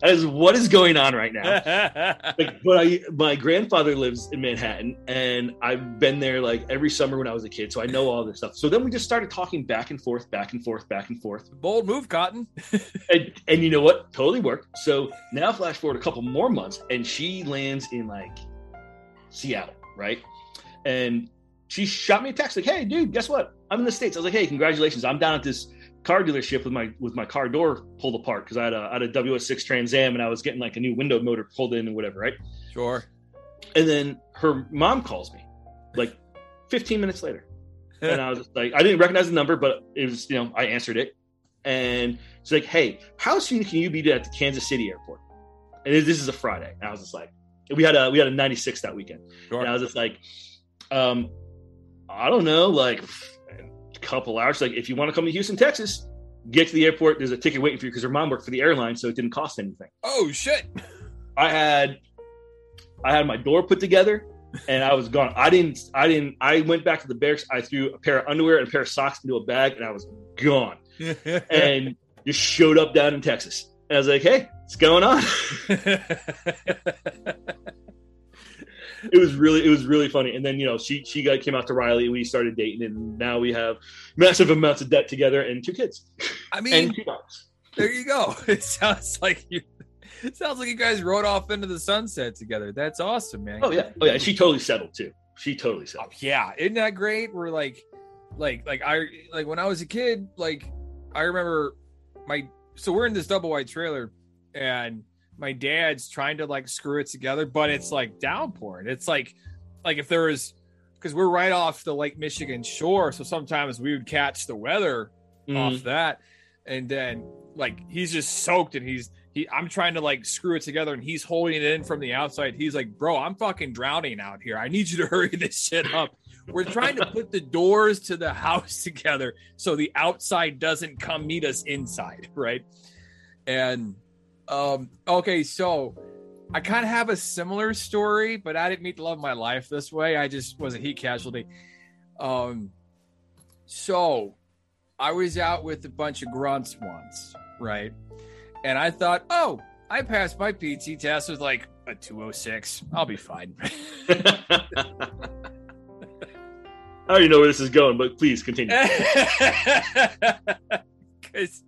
That is what is going on right now. Like, but I, my grandfather lives in Manhattan, and I've been there like every summer when I was a kid, so I know all this stuff. So then we just started talking back and forth, back and forth, back and forth. Bold move, Cotton. and, and you know what? Totally worked. So now flash forward a couple more months, and she lands in like Seattle, right? And she shot me a text like, hey, dude, guess what? I'm in the States. I was like, hey, congratulations. I'm down at this car dealership with my with my car door pulled apart because I had a I had a W oh six Trans Am, and I was getting like a new window motor pulled in and whatever, right? Sure. And then her mom calls me like fifteen minutes later, and I was just like, I didn't recognize the number, but it was, you know, I answered it, and she's like, hey, how soon can you be at the Kansas City airport? And this is a Friday, and I was just like, we had a we had a ninety-six that weekend, sure. and I was just like, um, I don't know, like. Couple hours, like if you want to come to Houston, Texas, get to the airport. There's a ticket waiting for you because her mom worked for the airline, so it didn't cost anything. Oh shit! I had, I had my door put together, and I was gone. I didn't, I didn't. I went back to the barracks. I threw a pair of underwear and a pair of socks into a bag, and I was gone. And just showed up down in Texas. And I was like, "Hey, what's going on?" It was really, it was really funny. And then, you know, she, she got, came out to Riley, and we started dating, and now we have massive amounts of debt together and two kids. I mean, and two dogs. There you go. It sounds like you, it sounds like you guys rode off into the sunset together. That's awesome, man. Oh yeah. Oh yeah. She totally settled too. She totally settled. Oh, yeah. Isn't that great? We're like, like, like I, like when I was a kid, like I remember my, so we're in this double wide trailer, and my dad's trying to like screw it together, but it's like downpouring. It's like, like if there was, because we're right off the Lake Michigan shore, so sometimes we would catch the weather mm. off that, and then like he's just soaked, and he's he. I'm trying to like screw it together, and he's holding it in from the outside. He's like, "Bro, I'm fucking drowning out here. I need you to hurry this shit up." We're trying to put the doors to the house together so the outside doesn't come meet us inside, right? And Um, okay, so I kind of have a similar story, but I didn't meet the love of my life this way. I just was a heat casualty. Um, so I was out with a bunch of grunts once, right? And I thought, oh, I passed my P T test with like a two oh six. I'll be fine. I already know where this is going, but please continue. Because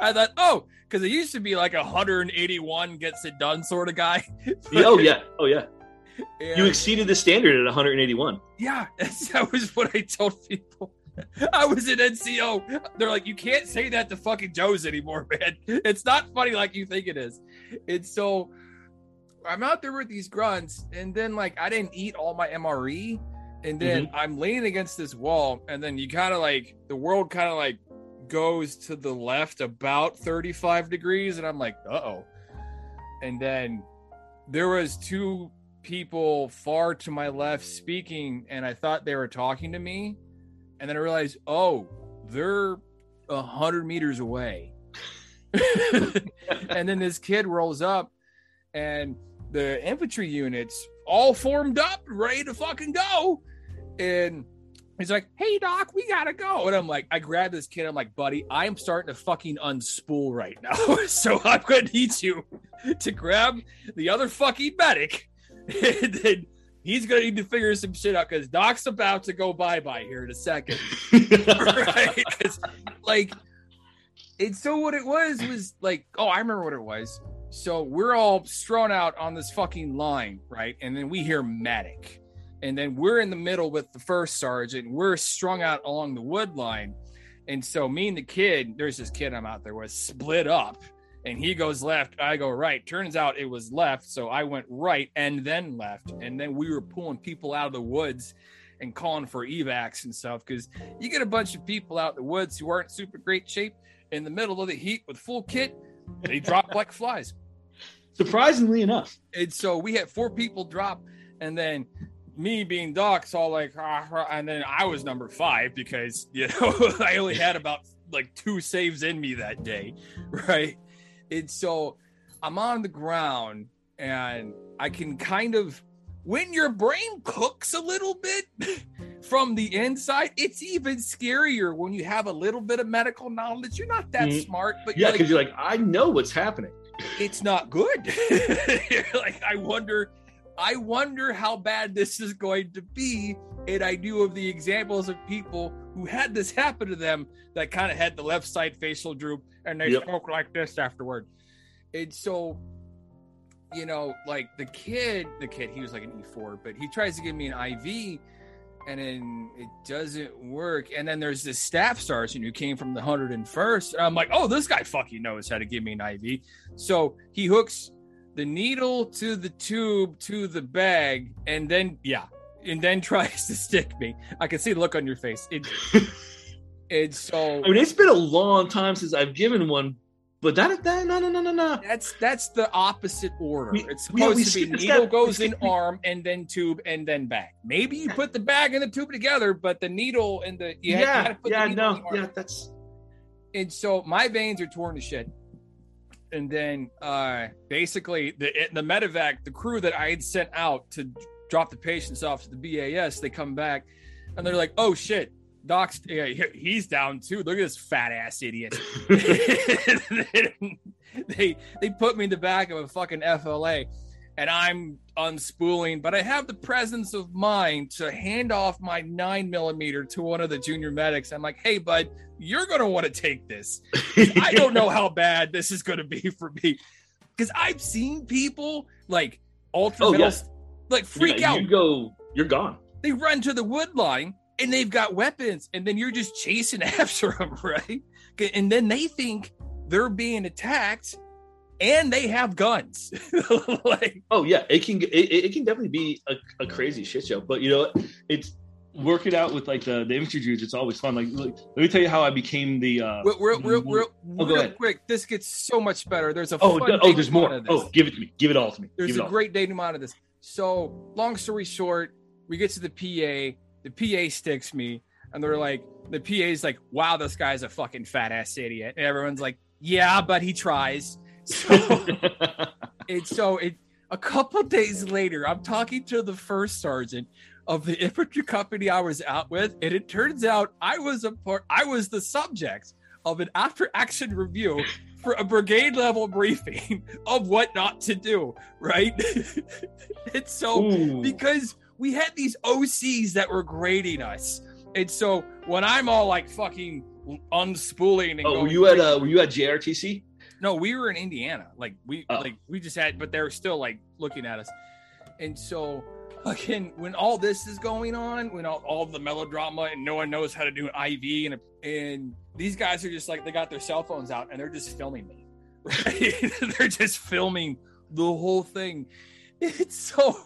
I thought, oh, because it used to be like one hundred eighty-one gets it done sort of guy. oh, yeah. Oh, yeah. And you exceeded the standard at one hundred eighty-one. Yeah. That was what I told people. I was in N C O. They're like, you can't say that to fucking Joes anymore, man. It's not funny like you think it is. And so I'm out there with these grunts, and then like I didn't eat all my M R E. And then mm-hmm. I'm leaning against this wall. And then you kind of like, the world kind of like goes to the left about thirty-five degrees, and I'm like, uh-oh. And then there was two people far to my left speaking, and I thought they were talking to me, and then I realized, oh, they're a hundred meters away. And then this kid rolls up, and the infantry units all formed up, ready to fucking go. And he's like, hey, Doc, we gotta go. And I'm like, I grabbed this kid. I'm like, buddy, I'm starting to fucking unspool right now. So I'm going to need you to grab the other fucking medic. And then he's going to need to figure some shit out, because Doc's about to go bye-bye here in a second. Right? Like, and so what it was was like, oh, I remember what it was. So we're all strewn out on this fucking line, right? And then we hear medic. And then we're in the middle with the first sergeant. We're strung out along the wood line. And so me and the kid, there's this kid I'm out there with, split up. And he goes left, I go right. Turns out it was left, so I went right and then left. And then we were pulling people out of the woods and calling for evacs and stuff, because you get a bunch of people out in the woods who aren't super great shape in the middle of the heat with full kit. They drop like flies. Surprisingly enough. And so we had four people drop, and then me being Doc's all like, ah, and then I was number five, because, you know, I only had about like two saves in me that day, right? And so I'm on the ground, and I can kind of, when your brain cooks a little bit from the inside, it's even scarier when you have a little bit of medical knowledge. You're not that mm-hmm. smart, but yeah, because you're, like, you're like, I know what's happening. It's not good. You're like, I wonder. I wonder how bad this is going to be. And I knew of the examples of people who had this happen to them that kind of had the left side facial droop, and they yep. spoke like this afterward. And so, you know, like the kid, the kid, he was like an E four, but he tries to give me an I V, and then it doesn't work. And then there's this staff sergeant who came from the one hundred first. And I'm like, oh, this guy fucking knows how to give me an I V. So he hooks the needle to the tube to the bag, and then yeah and then tries to stick me. I can see the look on your face. It, and so I mean, it's been a long time since I've given one, but that that no no no no no that's that's the opposite order. We, it's supposed we, we to be needle that, goes in arm and then tube and then bag. Maybe you put the bag and the tube together, but the needle and the you yeah have to put yeah the no the yeah that's and so my veins are torn to shit. And then uh, basically the the medevac, the crew that I had sent out to drop the patients off to the B A S, they come back and they're like, oh shit, Doc's, yeah, he's down too. Look at this fat ass idiot. they they put me in the back of a fucking F L A, and I'm unspooling, but I have the presence of mind to hand off my nine millimeter to one of the junior medics. I'm like, hey, bud, you're going to want to take this. I don't know how bad this is going to be for me. Because I've seen people like ultra oh, yeah. like freak yeah, out. You go, you're gone. They run to the wood line and they've got weapons, and then you're just chasing after them, right? And then they think they're being attacked, and they have guns. Like, oh yeah, it can it, it can definitely be a, a crazy shit show. But you know, it's working out with like the, the infantry dudes. It's always fun. Like, like, let me tell you how I became the. Uh, real, real, real, real, oh, real quick, this gets so much better. There's a oh fun oh, there's more. Oh, give it to me. Give it all to me. There's give a great denouement of this. So, long story short, we get to the P A. The P A sticks me, and they're like, the P A's like, "Wow, this guy's a fucking fat ass idiot," and everyone's like, "Yeah, but he tries." So, and so it, a couple days later, I'm talking to the first sergeant of the infantry company I was out with, and it turns out I was a part, I was the subject of an after-action review for a brigade-level briefing of what not to do, right? And so, ooh, because we had these O Cs that were grading us, and so when I'm all like fucking unspooling and oh, going, were you at uh, were you at J R T C? No, we were in Indiana. Like we, oh. like we just had, but they were still like looking at us. And so, again, when all this is going on, when all, all the melodrama and no one knows how to do an I V, and a, and these guys are just like, they got their cell phones out and they're just filming me. Right? They're just filming the whole thing. It's so,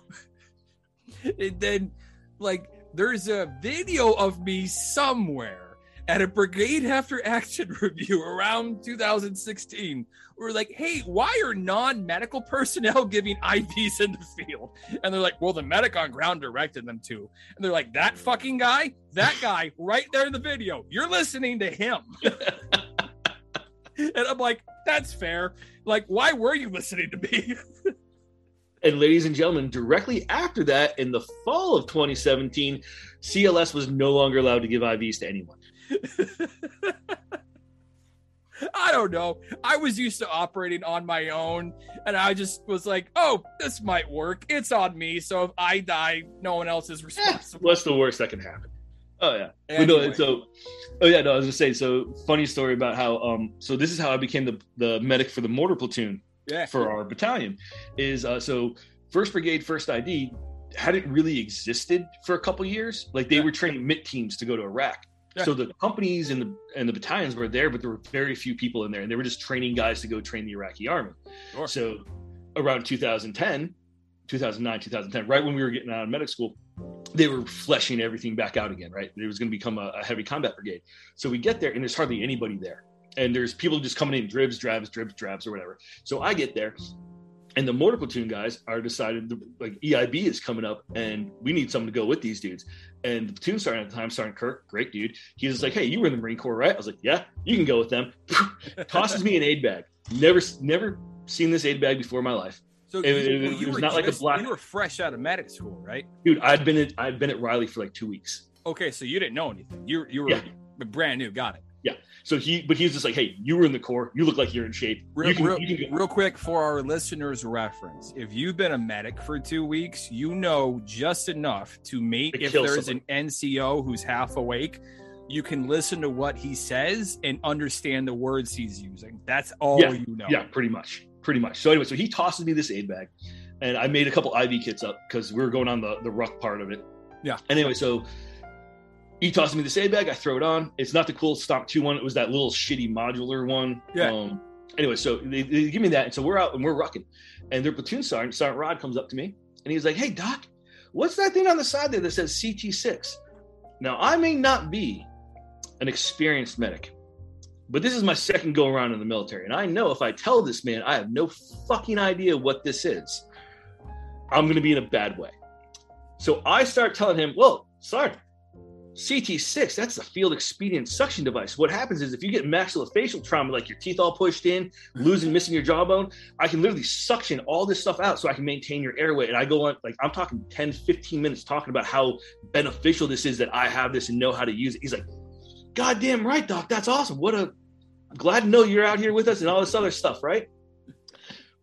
and then like there's a video of me somewhere. at a Brigade After Action review around two thousand sixteen. We were like, hey, why are non-medical personnel giving I Vs in the field? And they're like, well, the medic on ground directed them to. And they're like, that fucking guy, that guy right there in the video, you're listening to him. And I'm like, that's fair. Like, why were you listening to me? And ladies and gentlemen, directly after that, in the fall of twenty seventeen, C L S was no longer allowed to give I Vs to anyone. I don't know. I was used to operating on my own, and I just was like, oh, this might work. It's on me. So if I die, no one else is responsible. Eh, what's the worst that can happen? Oh, yeah. Anyway. No, so, oh, yeah, no, I was going to say, so funny story about how, um, so this is how I became the, the medic for the mortar platoon. Yeah. For our battalion is uh, so first Brigade, first I D hadn't really existed for a couple years. Like they yeah. were training M I T teams to go to Iraq. Yeah. So the companies and the and the battalions were there, but there were very few people in there, and they were just training guys to go train the Iraqi army. Sure. So around two thousand ten, two thousand nine, two thousand ten, right when we were getting out of medic school, they were fleshing everything back out again, right? It was going to become a, a heavy combat brigade. So we get there and there's hardly anybody there. And there's people just coming in dribs, drabs, dribs, drabs, or whatever. So I get there, and the mortar platoon guys are decided, to, like, E I B is coming up, and we need someone to go with these dudes. And the platoon sergeant at the time, Sergeant Kirk, great dude, he was like, hey, you were in the Marine Corps, right? I was like, yeah, you can go with them. Tosses me an aid bag. Never never seen this aid bag before in my life. So it, you, it, well, it was, was not just, like a black... You were fresh out of medic school, right? Dude, I'd been at, I'd been at Riley for like two weeks. Okay, so you didn't know anything. You, you were yeah. brand new, got it. Yeah. So he, but he was just like, hey, you were in the Corps. You look like you're in shape. Real, you can, real, you can real quick for our listeners' reference. If you've been a medic for two weeks, you know just enough to mate. If there's someone. An N C O who's half awake, you can listen to what he says and understand the words he's using. That's all yeah, you know. Yeah, pretty much. Pretty much. So anyway, so he tosses me this aid bag and I made a couple I V kits up because we were going on the, the ruck part of it. Yeah. Anyway, so... he tosses me the aid bag. I throw it on. It's not the cool Stomp two one. It was that little shitty modular one. Yeah. Um, anyway, so they, they give me that. And so we're out and we're rucking. And their platoon sergeant, Sergeant Rod, comes up to me. And he's like, hey, Doc, what's that thing on the side there that says C T six? Now, I may not be an experienced medic, but this is my second go around in the military. And I know if I tell this man I have no fucking idea what this is, I'm going to be in a bad way. So I start telling him, whoa, Sergeant. C T six, that's the field expedient suction device. What happens is if you get maxillofacial trauma, like your teeth all pushed in, losing, missing your jawbone, I can literally suction all this stuff out so I can maintain your airway. And I go on, like, I'm talking ten, fifteen minutes talking about how beneficial this is that I have this and know how to use it. He's like, goddamn right, Doc, that's awesome. What a, glad to know you're out here with us and all this other stuff, right?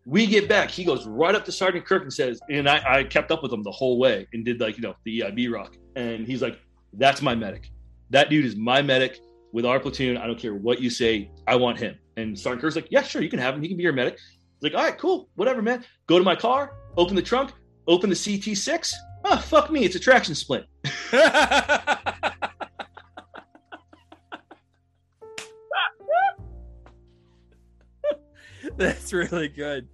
We get back. He goes right up to Sergeant Kirk and says, and I, I kept up with him the whole way and did, like, you know, the E I B rock. And he's like, that's my medic. That dude is my medic with our platoon. I don't care what you say. I want him. And Sergeant Kerr's like, yeah, sure, you can have him. He can be your medic. He's like, all right, cool. Whatever, man. Go to my car, open the trunk, open the C T six. Oh, fuck me. It's a traction splint. That's really good.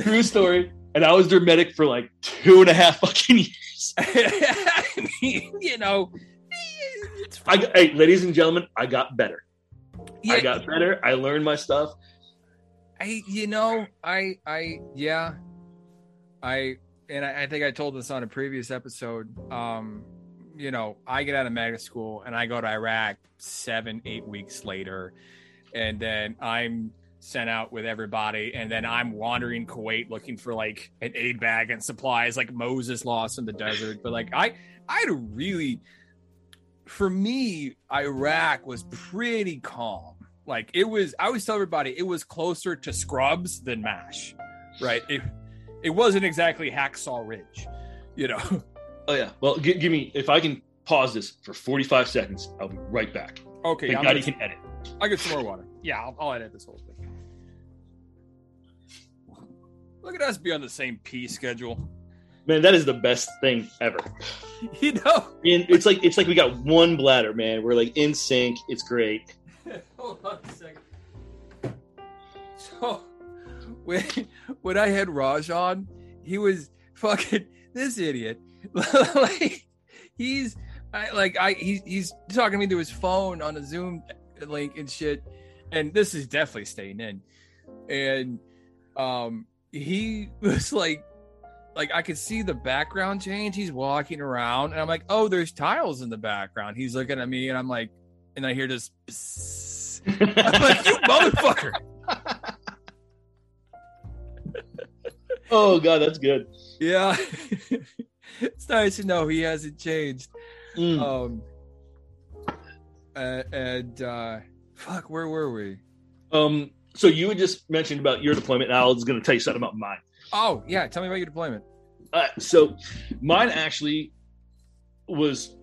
True story. And I was their medic for like two and a half fucking years. I mean, you know. I, hey, ladies and gentlemen, I got better. Yeah, I got better. I learned my stuff. I, you know, I, I, yeah, I, and I, I think I told this on a previous episode. Um, you know, I get out of medical school and I go to Iraq seven, eight weeks later, and then I'm sent out with everybody, and then I'm wandering Kuwait looking for like an aid bag and supplies, like Moses lost in the desert. But like I, I had a really. For me, Iraq was pretty calm. Like it was, I always tell everybody it was closer to Scrubs than MASH, right? It it wasn't exactly Hacksaw Ridge, you know. Oh yeah. Well, g- give me if I can pause this for forty-five seconds, I'll be right back. Okay. Thank God you can edit. I'll get some more water. Yeah, I'll, I'll edit this whole thing. Look at us be on the same pee schedule. Man, that is the best thing ever. You know, and it's like it's like we got one bladder, man. We're like in sync. It's great. Hold on a second. So, when when I had Raj on, he was fucking this idiot. Like he's I, like I he, he's talking to me through his phone on a Zoom link and shit, and this is definitely staying in. And um, he was like, like I could see the background change. He's walking around, and I'm like, oh, there's tiles in the background. He's looking at me, and I'm like, and I hear this. I'm like, you motherfucker! Oh god, that's good. Yeah, it's nice to know he hasn't changed. Mm. Um, uh, and uh, fuck, where were we? Um, so you had just mentioned about your deployment, and I was going to tell you something about mine. Oh yeah, tell me about your deployment. Uh, so mine actually was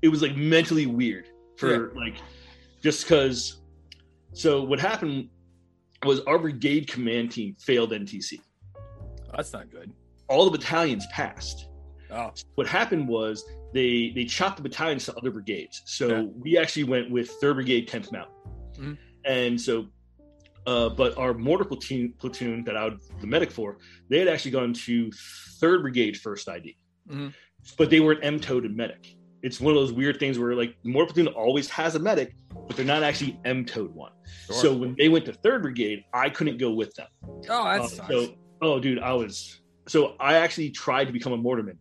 it was like mentally weird for yeah. like just because. So what happened was our brigade command team failed N T C. Oh, that's not good. All the battalions passed. Oh. What happened was they, they chopped the battalions to other brigades. So yeah. we actually went with third Brigade, tenth Mountain. Mm-hmm. And so, uh, but our mortar platoon, platoon that I was the medic for, they had actually gone to third Brigade, first I D. Mm-hmm. But they weren't M T O D'd and medic. It's one of those weird things where, like, the mortar platoon always has a medic, but they're not actually M T O D'd one. Sure. So when they went to third Brigade, I couldn't go with them. Oh, that uh, sucks. So, oh, dude, I was... So I actually tried to become a mortarman.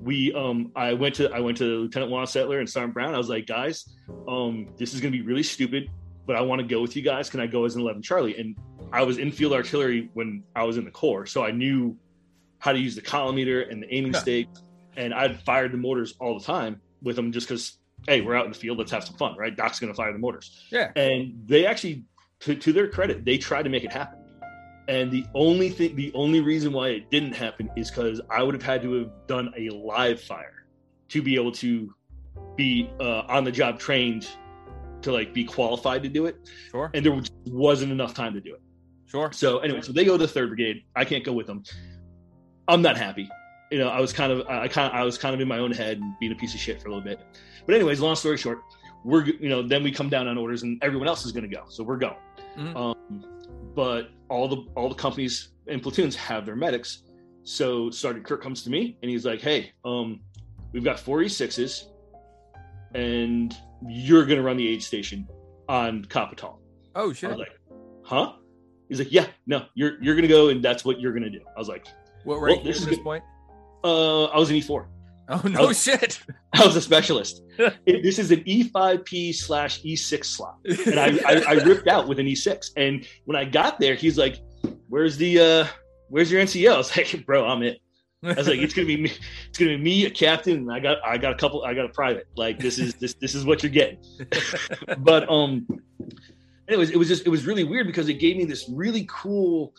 We, um, I went to I went to Lieutenant Juan Settler and Sergeant Brown. I was like, guys, um, this is going to be really stupid, but I want to go with you guys. Can I go as an eleven Charlie? And I was in field artillery when I was in the Corps, so I knew how to use the collimator and the aiming yeah. stake, and I'd fired the mortars all the time with them just because, hey, we're out in the field, let's have some fun, right? Doc's going to fire the mortars. Yeah. And they actually, to, to their credit, they tried to make it happen. And the only thing, the only reason why it didn't happen is because I would have had to have done a live fire to be able to be uh, on the job trained to like be qualified to do it. Sure. And there wasn't enough time to do it. Sure. So anyway, so they go to third Brigade. I can't go with them. I'm not happy. You know, I was kind of, I kind of, I was kind of in my own head and being a piece of shit for a little bit. But anyways, long story short, we're, you know, then we come down on orders and everyone else is going to go. So we're going. Mm-hmm. Um, But all the all the companies and platoons have their medics. So Sergeant Kirk comes to me and he's like, hey, um, we've got four E sixes and you're going to run the aid station on Capitol. Oh, shit. I was like, huh? He's like, yeah, no, you're you're going to go and that's what you're going to do. I was like. What rank well, at this good. point? Uh, I was an E four. Oh, no I was, shit. I was a specialist. It, this is an E five P slash E six slot. And I, I, I ripped out with an E six. And when I got there, he's like, where's the, uh, where's your N C O? I was like, bro, I'm it. I was like, it's going to be me. It's going to be me, a captain. And I got, I got a couple, I got a private. Like this is, this, this is what you're getting. But, um, anyways, it was just, it was really weird because it gave me this really cool,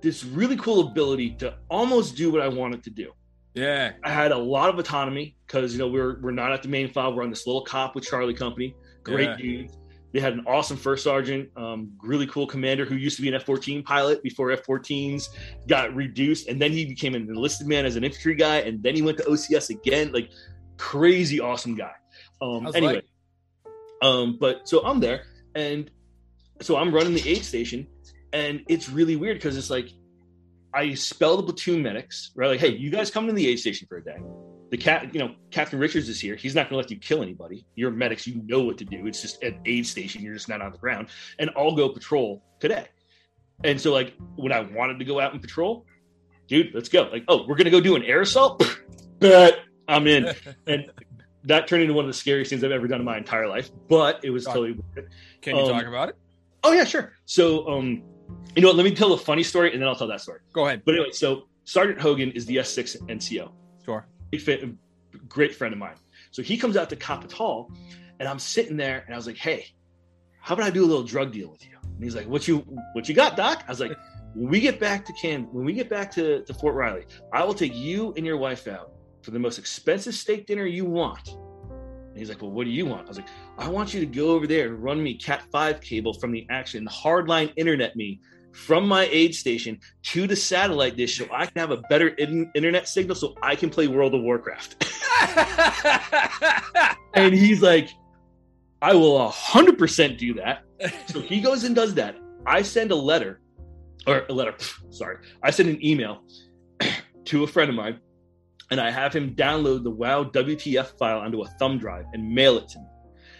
this really cool ability to almost do what I wanted to do. Yeah, I had a lot of autonomy because you know we're we're not at the main five. We're on this little cop with Charlie Company. Great yeah. dudes. They had an awesome first sergeant, um, really cool commander who used to be an F fourteen pilot before F fourteens got reduced, and then he became an enlisted man as an infantry guy, and then he went to O C S again. Like crazy, awesome guy. Um, anyway, like- um, but so I'm there, and so I'm running the aid station, and it's really weird because it's like. I spell the platoon medics, right? Like, hey, you guys come to the aid station for a day. The cat, you know, Captain Richards is here. He's not going to let you kill anybody. You're medics. You know what to do. It's just an aid station. You're just not on the ground. And I'll go patrol today. And so, like, when I wanted to go out and patrol, dude, let's go. Like, oh, we're going to go do an air assault? But I'm in. And that turned into one of the scariest things I've ever done in my entire life. But it was talk. totally worth it. Can you um, talk about it? Oh, yeah, sure. So, um... You know what? Let me tell a funny story, and then I'll tell that story. Go ahead. But anyway, so Sergeant Hogan is the S six N C O. Sure. Great friend of mine. So he comes out to Capitol, and I'm sitting there, and I was like, hey, how about I do a little drug deal with you? And he's like, what you what you got, Doc? I was like, when we get back to Can, when we get back to, to Fort Riley, I will take you and your wife out for the most expensive steak dinner you want. And he's like, well, what do you want? I was like, I want you to go over there and run me Cat five cable from the action, the hardline internet me from my aid station to the satellite dish so I can have a better in- internet signal so I can play World of Warcraft. And he's like, I will one hundred percent do that. So he goes and does that. I send a letter, or a letter, sorry. I send an email to a friend of mine and I have him download the WoW W T F file onto a thumb drive and mail it to me,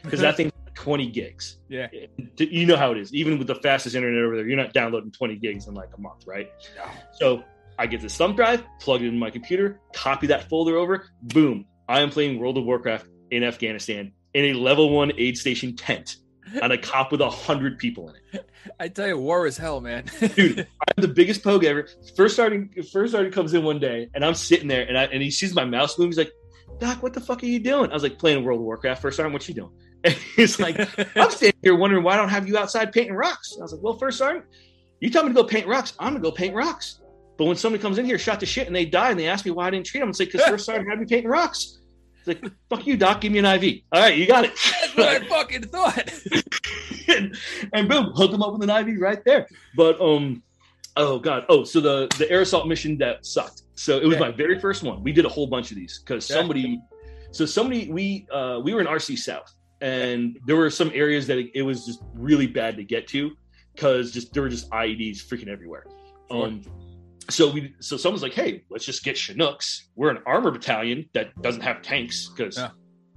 because that thing's twenty gigs. Yeah. You know how it is. Even with the fastest internet over there, you're not downloading twenty gigs in like a month, right? No. So I get this thumb drive, plug it into my computer, copy that folder over, boom. I am playing World of Warcraft in Afghanistan in a level one aid station tent on a cop with one hundred people in it. I tell you, war is hell, man. Dude, I'm the biggest pogue ever. First starting, first starting comes in one day, and I'm sitting there, and I and he sees my mouse move. He's like, Doc, what the fuck are you doing? I was like, playing World of Warcraft. First Sergeant, what you doing? And he's like, I'm standing here wondering why I don't have you outside painting rocks. And I was like, well, First Sergeant, you tell me to go paint rocks. I'm going to go paint rocks. But when somebody comes in here, shot to shit, and they die, and they ask me why I didn't treat them, it's like, because First Sergeant had me painting rocks. It's like, fuck you, Doc, give me an I V. All right, you got it. That's what I fucking thought. and, and boom, hook them up with an I V right there. But, um, oh, God. Oh, so the, the air assault mission that sucked. So it was yeah. my very first one. We did a whole bunch of these because yeah. somebody – so somebody – we uh, we were in R C South, and there were some areas that it, it was just really bad to get to because just there were just I E Ds freaking everywhere. Um sure. So we, so someone's like, hey, let's just get Chinooks. We're an armor battalion that doesn't have tanks because yeah.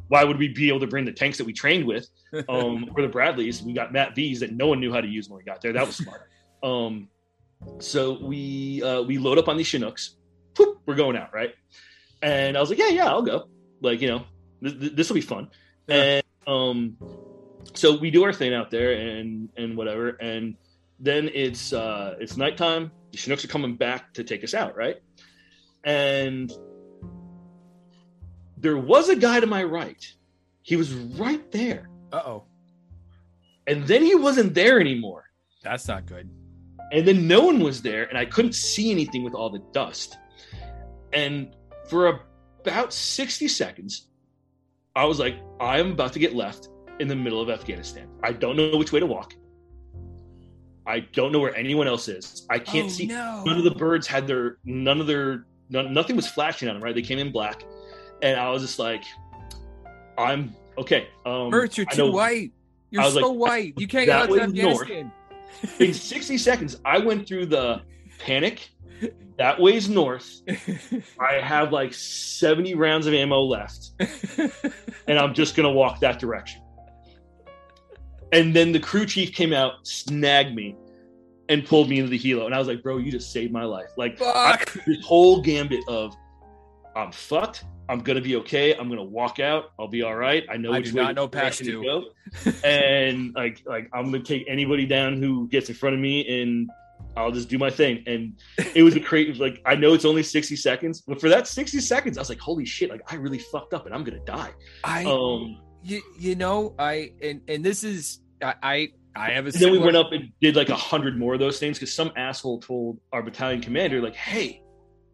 why would we be able to bring the tanks that we trained with um, or the Bradleys? We got Matt V's that no one knew how to use when we got there. That was smart. um, so we uh, we load up on these Chinooks. Poop, we're going out, right? And I was like, yeah, yeah, I'll go. Like, you know, th- th- this will be fun. Yeah. And um, so we do our thing out there and and whatever. And then it's uh, it's nighttime. The Chinooks are coming back to take us out, right? And there was a guy to my right. He was right there. Uh-oh. And then he wasn't there anymore. That's not good. And then no one was there, and I couldn't see anything with all the dust. And for about sixty seconds, I was like, I am about to get left in the middle of Afghanistan. I don't know which way to walk. I don't know where anyone else is. I can't oh, see. No. None of the birds had their, none of their, none, nothing was flashing on them, right? They came in black. And I was just like, I'm, okay. Um, Birds, you're too white. You're so like, white. You can't go to Afghanistan. In sixty seconds, I went through the panic. That way's north. I have like seventy rounds of ammo left. And I'm just going to walk that direction. And then the crew chief came out, snagged me, and pulled me into the helo. And I was like, bro, you just saved my life. Like, I, this whole gambit of, I'm fucked. I'm going to be okay. I'm going to walk out. I'll be all right. I know I which do way not know past to go. And, like, like I'm going to take anybody down who gets in front of me, and I'll just do my thing. And it was a crazy, like, I know it's only sixty seconds. But for that sixty seconds, I was like, holy shit, like, I really fucked up, and I'm going to die. I um, You, you know, I, and, and this is, I, I, I have a similar... Then we went up and did like a hundred more of those things. Cause some asshole told our battalion commander, like, hey,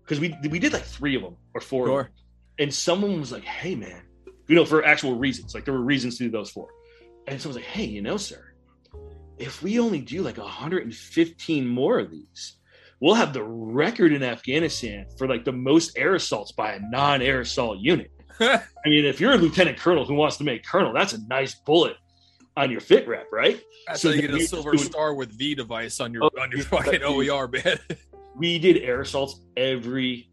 cause we, we did like three of them or four. Sure. Of them. And someone was like, hey man, you know, for actual reasons, like there were reasons to do those four. And someone's like, hey, you know, sir, if we only do like one hundred fifteen more of these, we'll have the record in Afghanistan for like the most air assaults by a non-air assault unit. I mean, if you're a lieutenant colonel who wants to make colonel, that's a nice bullet on your fit rep, right? That's so how you get a silver doing... star with V device on your oh, on your fucking O E R, man. We did air assaults every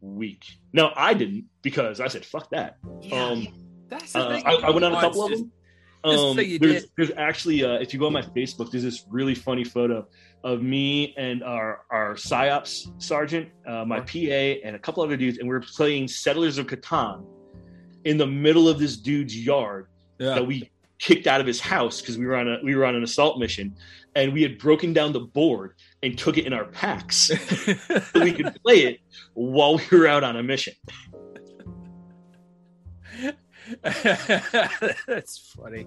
week. No, I didn't because I said fuck that. Yeah, um, that's the thing. Uh, I, I went on a couple just, of them. Um, there's, there's actually, uh, if you go on my Facebook, there's this really funny photo of me and our, our PsyOps sergeant, uh, my P A, and a couple other dudes, and we were playing Settlers of Catan in the middle of this dude's yard yeah. that we kicked out of his house because we were on a we were on an assault mission, and we had broken down the board and took it in our packs so we could play it while we were out on a mission. That's funny.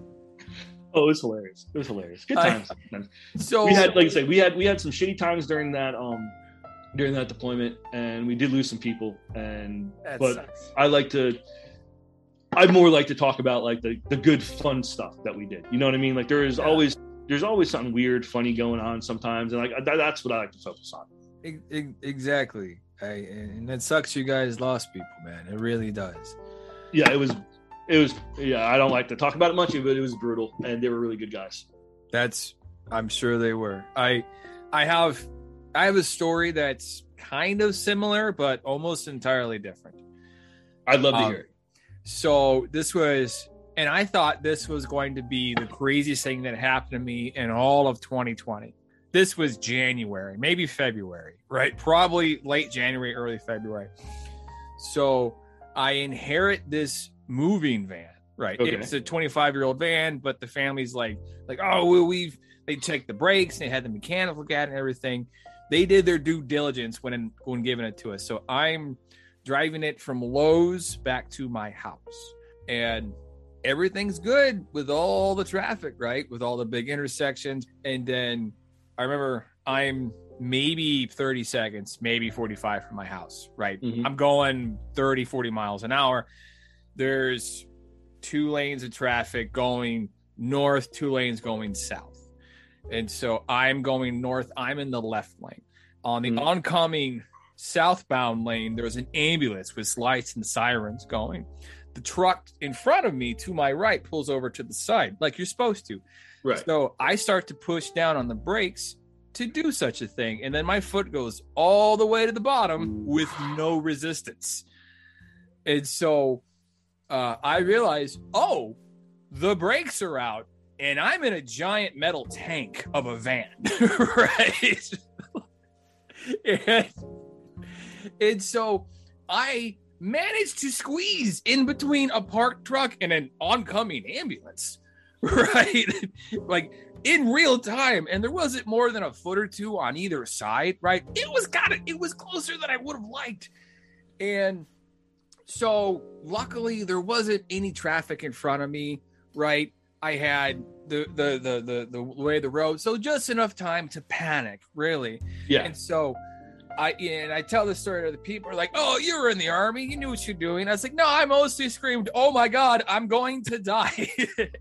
Oh, it was hilarious! It was hilarious. Good times. I, so we had, like I said, we had we had some shitty times during that um. during that deployment, and we did lose some people. And but sucks. I like to. I more like to talk about like the, the good fun stuff that we did. You know what I mean? Like there is yeah. always there's always something weird, funny going on sometimes, and like that, that's what I like to focus on. Exactly, I, and that sucks. You guys lost people, man. It really does. Yeah, it was, it was. Yeah, I don't like to talk about it much, but it was brutal, and they were really good guys. That's, I'm sure they were. I, I have, I have a story that's kind of similar, but almost entirely different. I'd love to um, hear it. So this was, and I thought this was going to be the craziest thing that happened to me in all of twenty twenty. This was January, maybe February, right? Probably late January, early February. So I inherit this moving van, right? Okay. It's a twenty-five year old van, but the family's like, like, oh, well, we've, they checked the brakes and they had the mechanic look at it and everything. They did their due diligence when, when giving it to us. So I'm driving it from Lowe's back to my house, and everything's good with all the traffic, right? With all the big intersections. And then I remember I'm maybe thirty seconds, maybe forty-five from my house, right? Mm-hmm. I'm going thirty, forty miles an hour. There's two lanes of traffic going north, two lanes going south. And so I'm going north. I'm in the left lane. On the mm-hmm. oncoming southbound lane, there was an ambulance with lights and sirens going. The truck in front of me to my right pulls over to the side like you're supposed to. Right. So I start to push down on the brakes to do such a thing. And then my foot goes all the way to the bottom with no resistance. And so uh, I realized, oh, the brakes are out and I'm in a giant metal tank of a van. Right. and, and so I managed to squeeze in between a parked truck and an oncoming ambulance. Right. Like in real time. And there wasn't more than a foot or two on either side. Right. It was kind of, it was closer than I would have liked. And so luckily there wasn't any traffic in front of me. Right. I had the, the, the, the, the way of the road. So just enough time to panic, really. Yeah. And so I, and I tell this story to the people, are like, oh, you were in the army. You knew what you're doing. I was like, no, I mostly screamed, oh my God, I'm going to die.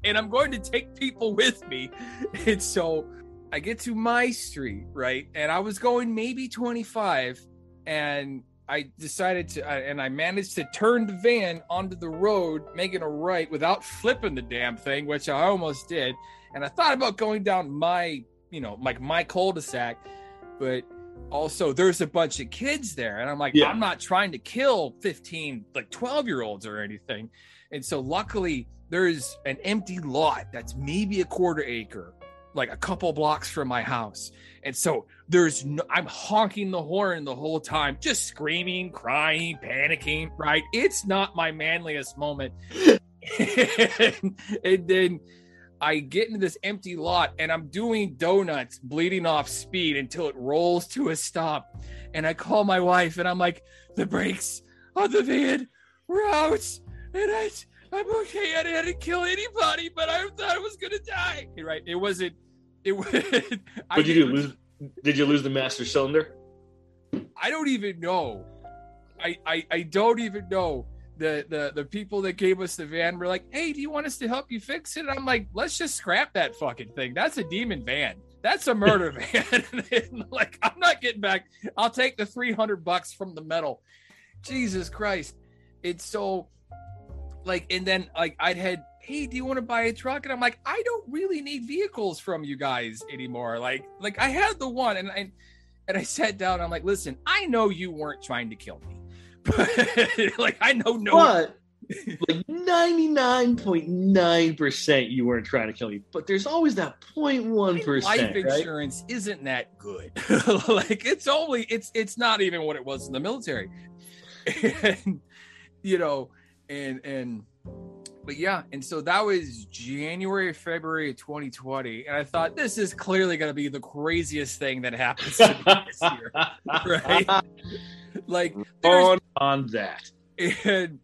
And I'm going to take people with me. And so I get to my street, right? And I was going maybe twenty-five, and I decided to, and I managed to turn the van onto the road, making a right without flipping the damn thing, which I almost did. And I thought about going down my, you know, like my cul-de-sac, but also there's a bunch of kids there, and I'm like, yeah. I'm not trying to kill fifteen, like twelve year olds or anything. And so luckily there's an empty lot that's maybe a quarter acre, like a couple blocks from my house. And so there's no, I'm honking the horn the whole time, just screaming, crying, panicking, right? It's not my manliest moment. and, and then I get into this empty lot and I'm doing donuts, bleeding off speed until it rolls to a stop. And I call my wife and I'm like, the brakes on the van were out. And I, I'm okay. I didn't kill anybody, but I thought I was going to die. Right. It wasn't, it was. What did you do? Lose, did you lose the master cylinder? I don't even know. I, I, I don't even know. The, the the people that gave us the van were like, hey, do you want us to help you fix it? And I'm like, let's just scrap that fucking thing. That's a demon van. That's a murder van. And like, I'm not getting back. I'll take the three hundred bucks from the metal. Jesus Christ. It's so like, and then like I'd had, hey, do you want to buy a truck? And I'm like, I don't really need vehicles from you guys anymore. Like, like I had the one and I, and I sat down. And I'm like, listen, I know you weren't trying to kill me. like I know no but, like ninety-nine point nine percent you weren't trying to kill me, but there's always that zero point one percent. Life insurance, right? Isn't that good. Like it's only it's it's not even what it was in the military. And you know, and and but yeah, and so that was January, February of twenty twenty, and I thought this is clearly going to be the craziest thing that happens to me this year, right? Like on on that. And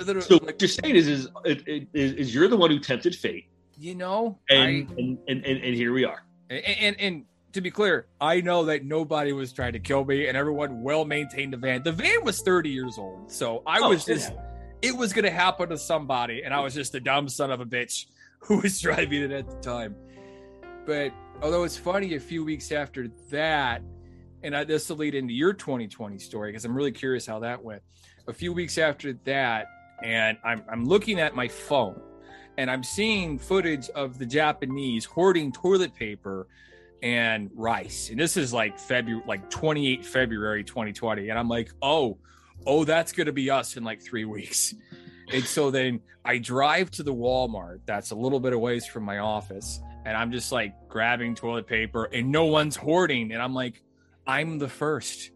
so like, what you're saying is is, is is you're the one who tempted fate, you know, and I, and, and, and and here we are. And, and and to be clear, I know that nobody was trying to kill me, and everyone well maintained the van. The van was thirty years old, so I oh, was just. Yeah. It was going to happen to somebody, and I was just a dumb son of a bitch who was driving it at the time. But although it's funny, a few weeks after that, and I, this will lead into your twenty twenty story because I'm really curious how that went. A few weeks after that, and I'm, I'm looking at my phone, and I'm seeing footage of the Japanese hoarding toilet paper and rice. And this is like February, like twenty-eighth February twenty twenty, and I'm like, oh. oh, that's going to be us in like three weeks. And so then I drive to the Walmart that's a little bit away from my office, and I'm just like grabbing toilet paper, and no one's hoarding. And I'm like, I'm the first.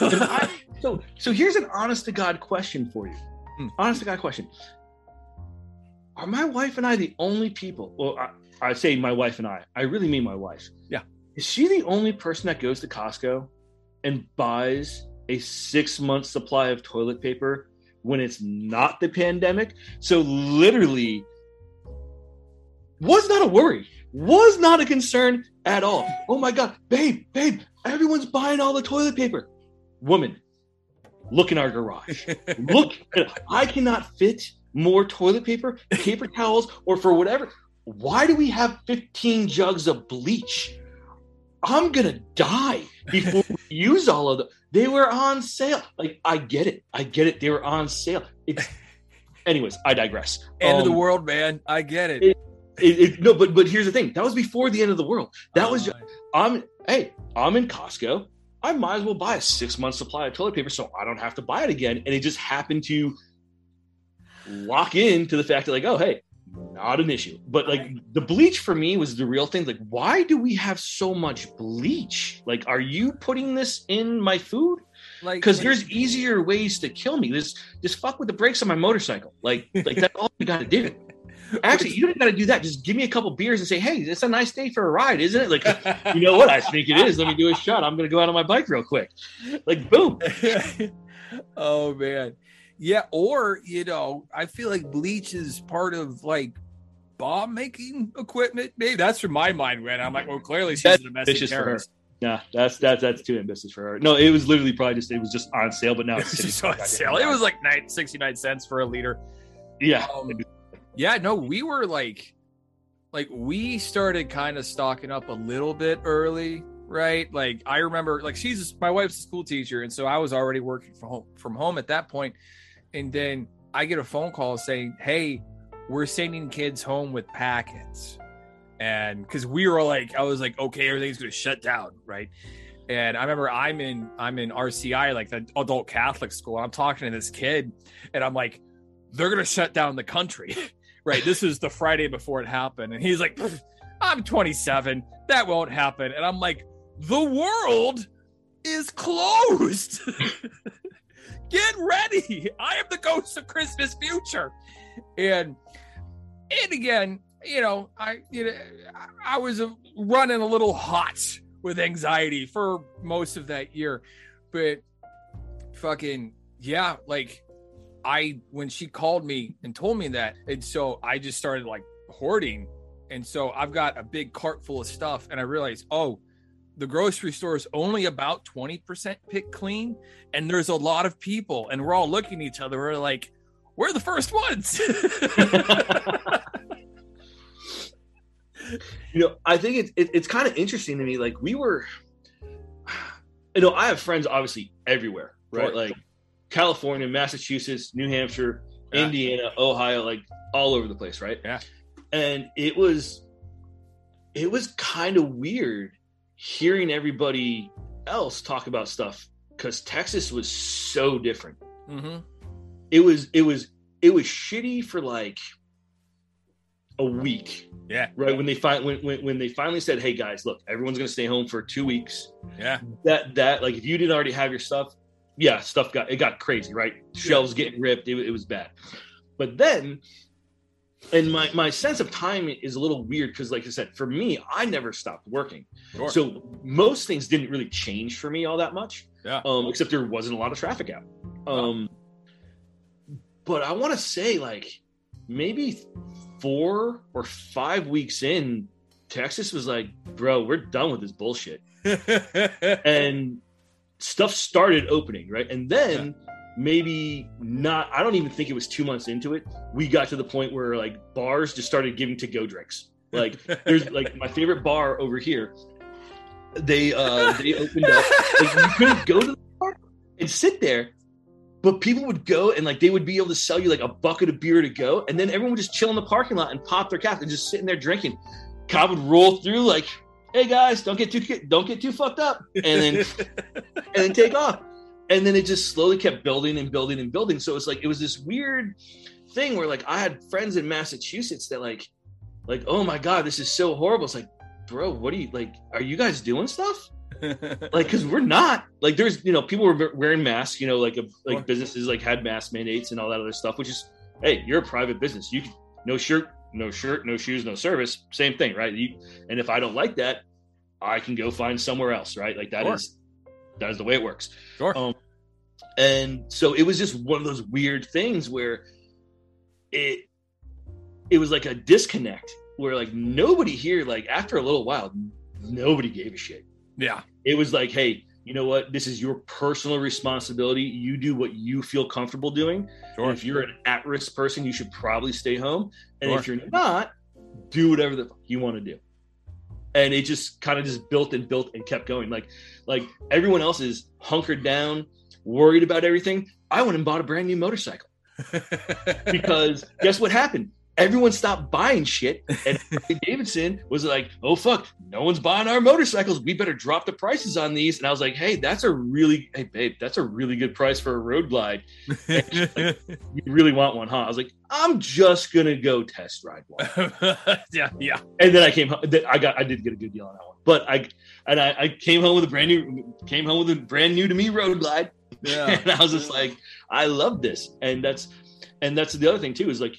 I, so, so here's an honest to God question for you. Hmm. Honest to God question. Are my wife and I the only people? Well, I, I say my wife and I, I really mean my wife. Yeah. Is she the only person that goes to Costco and buys a six month supply of toilet paper when it's not the pandemic? So literally was not a worry, was not a concern at all. Oh my God, babe, babe, everyone's buying all the toilet paper. Woman, look in our garage. Look, I cannot fit more toilet paper, paper towels, or for whatever. Why do we have fifteen jugs of bleach? I'm going to die before we use all of them. They were on sale. Like, I get it. I get it. They were on sale. It's, anyways, I digress. End um, of the world, man. I get it. it, it, it no, but, but here's the thing. That was before the end of the world. That oh, was just, I'm, hey, I'm in Costco. I might as well buy a six-month supply of toilet paper so I don't have to buy it again. And it just happened to lock into the fact that, like, oh, hey, not an issue. But like the bleach for me was the real thing. Like, why do we have so much bleach? Like, are you putting this in my food? Like, because there's easier ways to kill me. This just fuck with the brakes on my motorcycle. Like, like that's all you gotta do. Actually, you don't gotta do that. Just give me a couple beers and say, hey, it's a nice day for a ride, isn't it? Like, you know what? I think it is. Let me do a shot. I'm gonna go out on my bike real quick. Like, boom. Oh man. Yeah, or, you know, I feel like bleach is part of, like, bomb-making equipment. Maybe that's where my mind went. I'm like, well, clearly she's that's an ambitious terrorist. For her. Nah, that's, that's, that's too ambitious for her. No, it was literally probably just, it was just on sale, but now it's just on sale. It was like nine, sixty-nine cents for a liter. Yeah. Um, yeah, no, we were like, like, we started kind of stocking up a little bit early, right? Like, I remember, like, she's, my wife's a school teacher, and so I was already working from home, from home at that point. And then I get a phone call saying, hey, we're sending kids home with packets. And because we were like, I was like, okay, everything's going to shut down. Right. And I remember I'm in, I'm in R C I, like the adult Catholic school. And I'm talking to this kid and I'm like, they're going to shut down the country. Right. This is the Friday before it happened. And he's like, I'm twenty-seven. That won't happen. And I'm like, the world is closed. Get ready. I am the ghost of Christmas future. And, and again, you know, I, you know, I was running a little hot with anxiety for most of that year, but fucking, yeah. Like I, when she called me and told me that, and so I just started like hoarding. And so I've got a big cart full of stuff and I realized, oh, the grocery store is only about twenty percent pick clean. And there's a lot of people and we're all looking at each other. We're like, we're the first ones. You know, I think it's, it, it's kind of interesting to me. Like we were, you know, I have friends obviously everywhere, right? Sure. Like California, Massachusetts, New Hampshire, yeah. Indiana, Ohio, like all over the place. Right. Yeah. And it was, it was kind of weird hearing everybody else talk about stuff because Texas was so different. Mm-hmm. It was, it was, it was shitty for like a week. Yeah. Right. When they find, when, when, when they finally said, hey guys, look, everyone's going to stay home for two weeks. Yeah. That, that like, if you didn't already have your stuff, yeah, stuff got, it got crazy, right? Shelves yeah. getting ripped. It, it was bad. But then, and my, my sense of time is a little weird because, like I said, for me, I never stopped working. Sure. So most things didn't really change for me all that much, yeah. um, except there wasn't a lot of traffic out. Um, oh. But I want to say, like, maybe four or five weeks in, Texas was like, bro, we're done with this bullshit. And stuff started opening, right? And then... Yeah. Maybe not, I don't even think it was two months into it. We got to the point where like bars just started giving to-go drinks. Like there's like my favorite bar over here. They uh they opened up. Like, you couldn't go to the bar and sit there, but people would go and like they would be able to sell you like a bucket of beer to go, and then everyone would just chill in the parking lot and pop their cap and just sitting there drinking. Cop would roll through like, hey guys, don't get too don't get too fucked up, and then and then take off. And then it just slowly kept building and building and building. So it was like, it was this weird thing where like I had friends in Massachusetts that like, like, oh my God, this is so horrible. It's like, bro, what are you like, are you guys doing stuff? Like, cause we're not like, there's, you know, people were wearing masks, you know, like, a, like businesses like had mask mandates and all that other stuff, which is, hey, you're a private business. You can, no shirt, no shirt, no shoes, no service, same thing. Right. You, and if I don't like that, I can go find somewhere else. Right. Like that sure. is, that is the way it works. Sure. Um, and so it was just one of those weird things where it, it was like a disconnect where like nobody here, like after a little while, nobody gave a shit. Yeah. It was like, hey, you know what? This is your personal responsibility. You do what you feel comfortable doing. Sure. And if you're an at-risk person, you should probably stay home. And sure. if you're not, do whatever the fuck you want to do. And it just kind of just built and built and kept going. Like, like everyone else is hunkered down, worried about everything. I went and bought a brand new motorcycle because guess what happened? Everyone stopped buying shit. And Davidson was like, oh, fuck, no one's buying our motorcycles. We better drop the prices on these. And I was like, hey, that's a really, hey, babe, that's a really good price for a road glide. Like, you really want one, huh? I was like, I'm just going to go test ride one. yeah. Yeah. And then I came home. I got, I did get a good deal on that one. But I, and I, I came home with a brand new, came home with a brand new to me road glide. Yeah. And I was just like, I love this. And that's, and that's the other thing too, is like,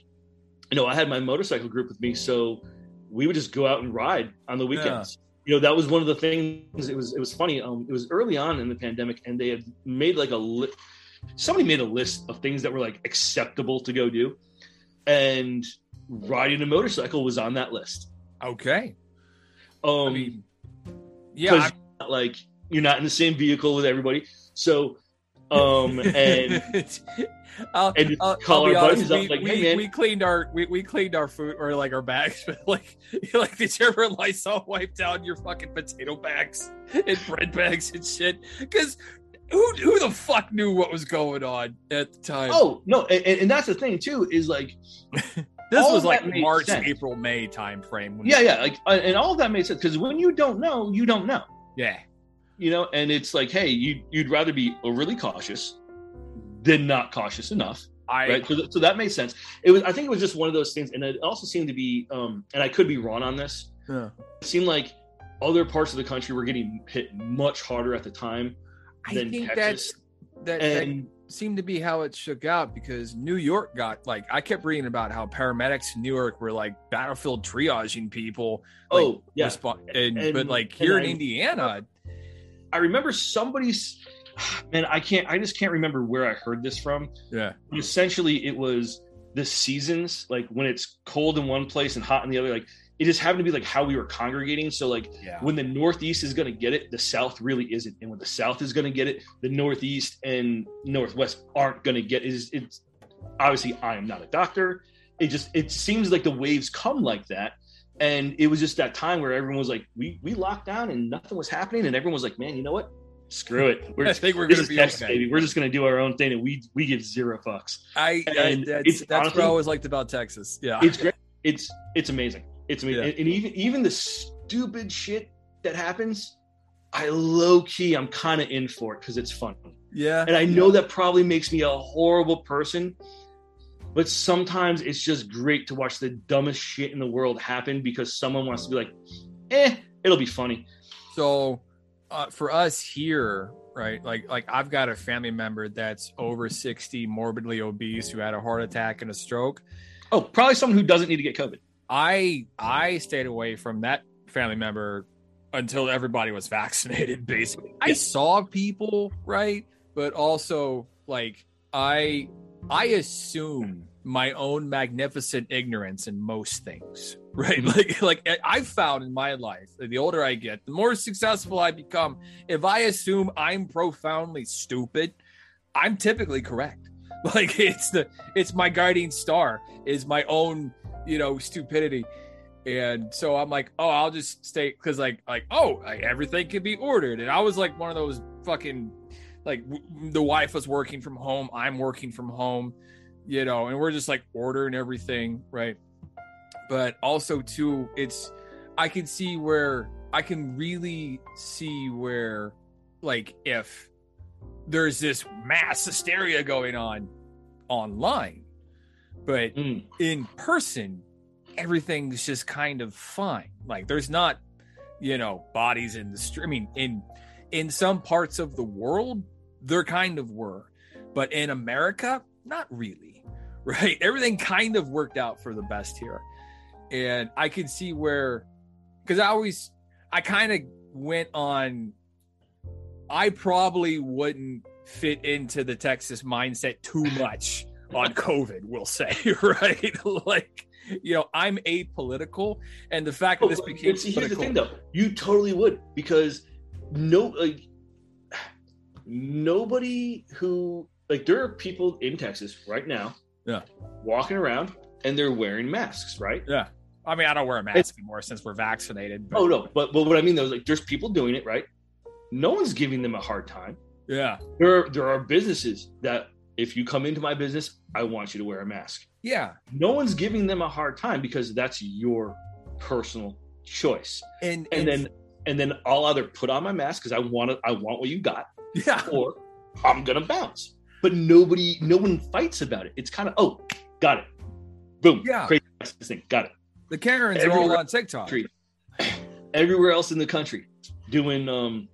you know, I had my motorcycle group with me, so we would just go out and ride on the weekends. Yeah. You know, that was one of the things. It was it was funny. Um, it was early on in the pandemic, and they had made like a li- somebody made a list of things that were like acceptable to go do, and riding a motorcycle was on that list. Okay. Um. I mean, yeah. I- you're not, like you're not in the same vehicle with everybody, so. Um and I'll, and I'll, call I'll our honest, buddies we, up like, hey, we, man. we cleaned our we, we cleaned our food or like our bags, but like like did you ever Lysol wipe down your fucking potato bags and bread bags and shit? Because who who the fuck knew what was going on at the time? Oh no, and, and that's the thing too is like this was like March, sense. April, May time frame. When yeah, it, yeah, like and all of that made sense because when you don't know, you don't know. Yeah. You know, and it's like, hey, you, you'd rather be overly cautious than not cautious enough. I, right? So, so that made sense. It was, I think it was just one of those things. And it also seemed to be, um, and I could be wrong on this. Yeah. It seemed like other parts of the country were getting hit much harder at the time than I think Texas. That, and, that seemed to be how it shook out because New York got, like, I kept reading about how paramedics in New York were, like, battlefield triaging people. Like, oh, yeah. Resp- and, and, but, like, here in I, Indiana... I remember somebody's, man, I can't, I just can't remember where I heard this from. Yeah. But essentially, it was the seasons, like when it's cold in one place and hot in the other, like it just happened to be like how we were congregating. So like yeah. when the Northeast is going to get it, the South really isn't. And when the South is going to get it, the Northeast and Northwest aren't going to get it. It's, it's obviously I am not a doctor. It just, it seems like the waves come like that. And it was just that time where everyone was like, we we locked down and nothing was happening. And everyone was like, man, you know what? Screw it. We're just, I think we're going to be Texas, okay. Baby. We're just going to do our own thing. And we we give zero fucks. I, I that's, it's, that's honestly, what I always liked about Texas. Yeah. It's great. It's, it's amazing. It's amazing. Yeah. And, and even, even the stupid shit that happens, I low key, I'm kind of in for it because it's fun. Yeah. And I know yeah. that probably makes me a horrible person. But sometimes it's just great to watch the dumbest shit in the world happen because someone wants to be like, eh, it'll be funny. So uh, for us here, right, like like I've got a family member that's over sixty, morbidly obese, who had a heart attack and a stroke. Oh, probably someone who doesn't need to get COVID. I I stayed away from that family member until everybody was vaccinated, basically. I saw people, right? But also, like, I... I assume my own magnificent ignorance in most things, right? Like, like I've found in my life, the older I get, the more successful I become. If I assume I'm profoundly stupid, I'm typically correct. Like it's the, it's my guiding star is my own, you know, stupidity. And so I'm like, oh, I'll just stay. Cause like, like, oh, like everything can be ordered. And I was like one of those fucking, like the wife was working from home. I'm working from home, you know, and we're just like ordering everything. Right. But also too, it's, I can see where I can really see where, like, if there's this mass hysteria going on online, but mm. in person, everything's just kind of fine. Like, there's not, you know, bodies in the street. I mean, in in some parts of the world, there kind of were, but in America, not really, right? Everything kind of worked out for the best here. And I could see where, because I always, I kind of went on, I probably wouldn't fit into the Texas mindset too much on COVID, we'll say, right? Like, you know, I'm apolitical, and the fact that this became political. Here's the thing, though. You totally would, because no, like, nobody who, like, there are people in Texas right now, yeah, walking around, and they're wearing masks, right? Yeah. I mean, I don't wear a mask it's, anymore since we're vaccinated. But. Oh, no. But, but what I mean, though, is, like, there's people doing it, right? No one's giving them a hard time. Yeah. There are, there are businesses that, if you come into my business, I want you to wear a mask. Yeah. No one's giving them a hard time because that's your personal choice. And and, and then and then I'll either put on my mask because I want to, I want what you got. Yeah. Or I'm gonna bounce. But nobody, no one fights about it. It's kind of, oh, got it. Boom. Yeah. Crazy thing. Got it. The Karens everywhere are all on TikTok. Country, everywhere else in the country, doing um,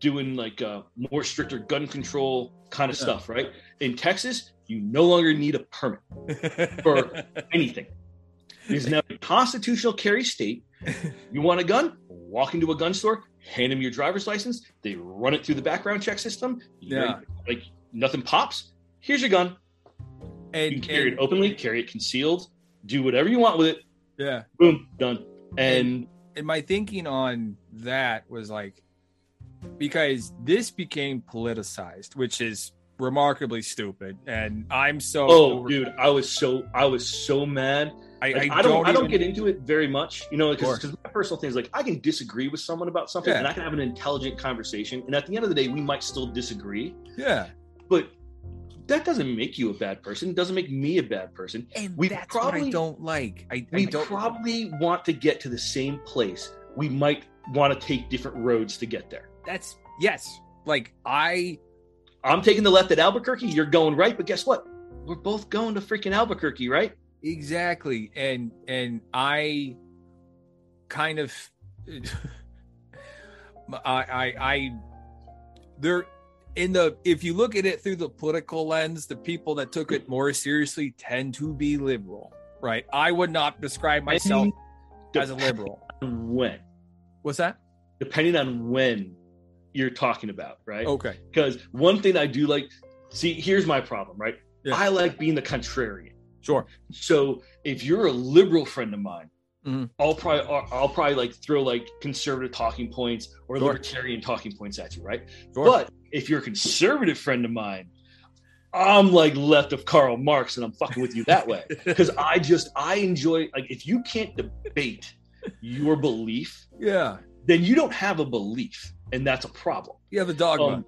doing like uh, more stricter gun control kind of yeah. stuff, right? In Texas, you no longer need a permit for anything. It's now a constitutional carry state. You want a gun? Walk into a gun store, hand them your driver's license. They run it through the background check system. Yeah, like nothing pops. Here's your gun. And you can carry and, it openly, carry it concealed, do whatever you want with it. Yeah. Boom, done. And, and and my thinking on that was like, because this became politicized, which is remarkably stupid. And I'm so Oh over- dude, I was so I was so mad. I, like, I, I don't, don't I don't even... get into it very much, you know, because because my personal thing is like I can disagree with someone about something, yeah, and I can have an intelligent conversation, and at the end of the day we might still disagree. Yeah. But that doesn't make you a bad person. It doesn't make me a bad person. And we that's probably, what I don't like. I, we I don't probably like. want to get to the same place. We might want to take different roads to get there. That's, yes. Like, I... I'm taking the left at Albuquerque. You're going right, but guess what? We're both going to freaking Albuquerque, right? Exactly. And, and I kind of... I, I, I... There... In the, if you look at it through the political lens, the people that took it more seriously tend to be liberal, right? I would not describe myself as a liberal. When? What's that? Depending on when you're talking about, right? Okay. Because one thing I do like, see, here's my problem, right? Yeah. I like being the contrarian. Sure. So if you're a liberal friend of mine, mm-hmm, I'll probably I'll probably like throw like conservative talking points or sure, libertarian talking points at you, right? Sure. But if you're a conservative friend of mine, I'm like left of Karl Marx and I'm fucking with you that way because I just I enjoy, like, if you can't debate your belief, yeah, then you don't have a belief, and that's a problem. You have a dogma, um,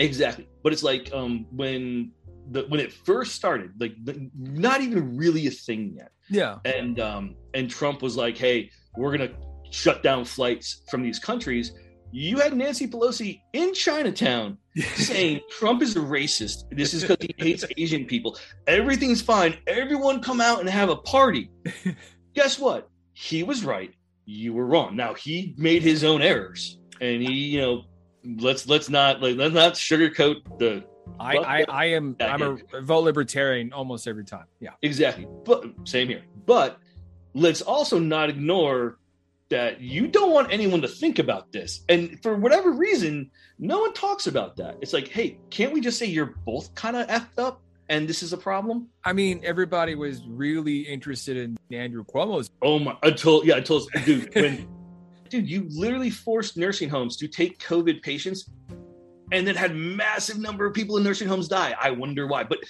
exactly. But it's like um, when the when it first started, like the, not even really a thing yet. Yeah. And um, and Trump was like, hey, we're going to shut down flights from these countries. You had Nancy Pelosi in Chinatown saying Trump is a racist. This is because he hates Asian people. Everything's fine. Everyone come out and have a party. Guess what? He was right. You were wrong. Now, he made his own errors. And he, you know, let's let's not like let's not sugarcoat the I, I, I am I'm a vote libertarian almost every time. Yeah, exactly. But same here. But let's also not ignore that you don't want anyone to think about this. And for whatever reason, no one talks about that. It's like, hey, can't we just say you're both kind of effed up and this is a problem? I mean, everybody was really interested in Andrew Cuomo's. Oh my! Until yeah, until dude, when, dude, you literally forced nursing homes to take COVID patients. And then had massive number of people in nursing homes die. I wonder why. But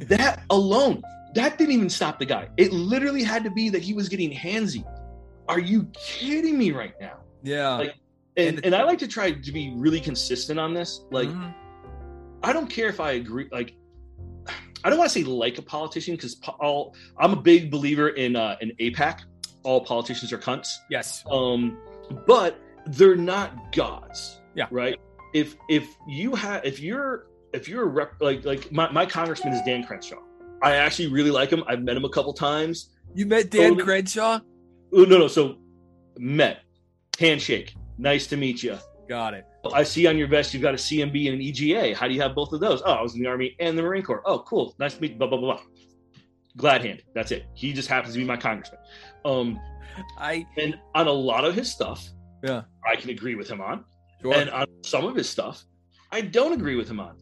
that alone, that didn't even stop the guy. It literally had to be that he was getting handsy. Are you kidding me right now? Yeah. Like, and, and I like to try to be really consistent on this. Like, mm-hmm, I don't care if I agree. Like, I don't want to say like a politician because I'm a big believer in uh, in A PAC. All politicians are cunts. Yes. Um, but they're not gods. Yeah. Right. If if you have if you're if you're rep, like like my, my congressman is Dan Crenshaw. I actually really like him. I've met him a couple times. You met Dan totally. Crenshaw? No, no. So met, handshake, nice to meet you. Got it. I see on your vest you've got a C M B and an E G A. How do you have both of those? Oh, I was in the Army and the Marine Corps. Oh, cool. Nice to meet you. Blah, blah, blah, blah. Glad hand. That's it. He just happens to be my congressman. Um, I and on a lot of his stuff, yeah, I can agree with him on. Sure. And on some of his stuff, I don't agree with him on.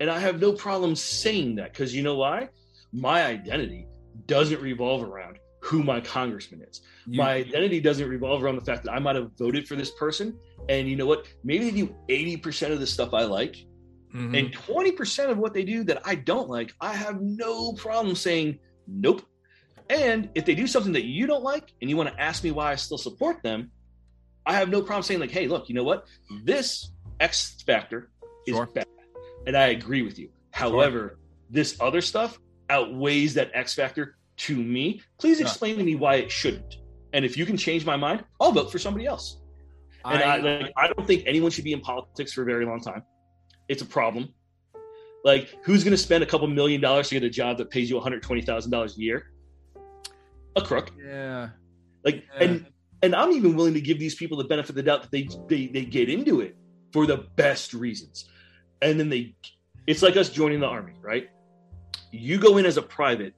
And I have no problem saying that because you know why? My identity doesn't revolve around who my congressman is. You, my identity doesn't revolve around the fact that I might have voted for this person. And you know what? Maybe they do eighty percent of the stuff I like, mm-hmm. and twenty percent of what they do that I don't like. I have no problem saying nope. And if they do something that you don't like and you want to ask me why I still support them, I have no problem saying like, hey, look, you know what? This X factor is sure. bad. And I agree with you. However, sure. this other stuff outweighs that X factor to me. Please explain yeah. to me why it shouldn't. And if you can change my mind, I'll vote for somebody else. And I, I, like, I don't think anyone should be in politics for a very long time. It's a problem. Like, who's going to spend a couple million dollars to get a job that pays you one hundred twenty thousand dollars a year? A crook. Yeah. Like, yeah. and and I'm even willing to give these people the benefit of the doubt that they they they get into it for the best reasons. And then they, it's like us joining the Army, right? You go in as a private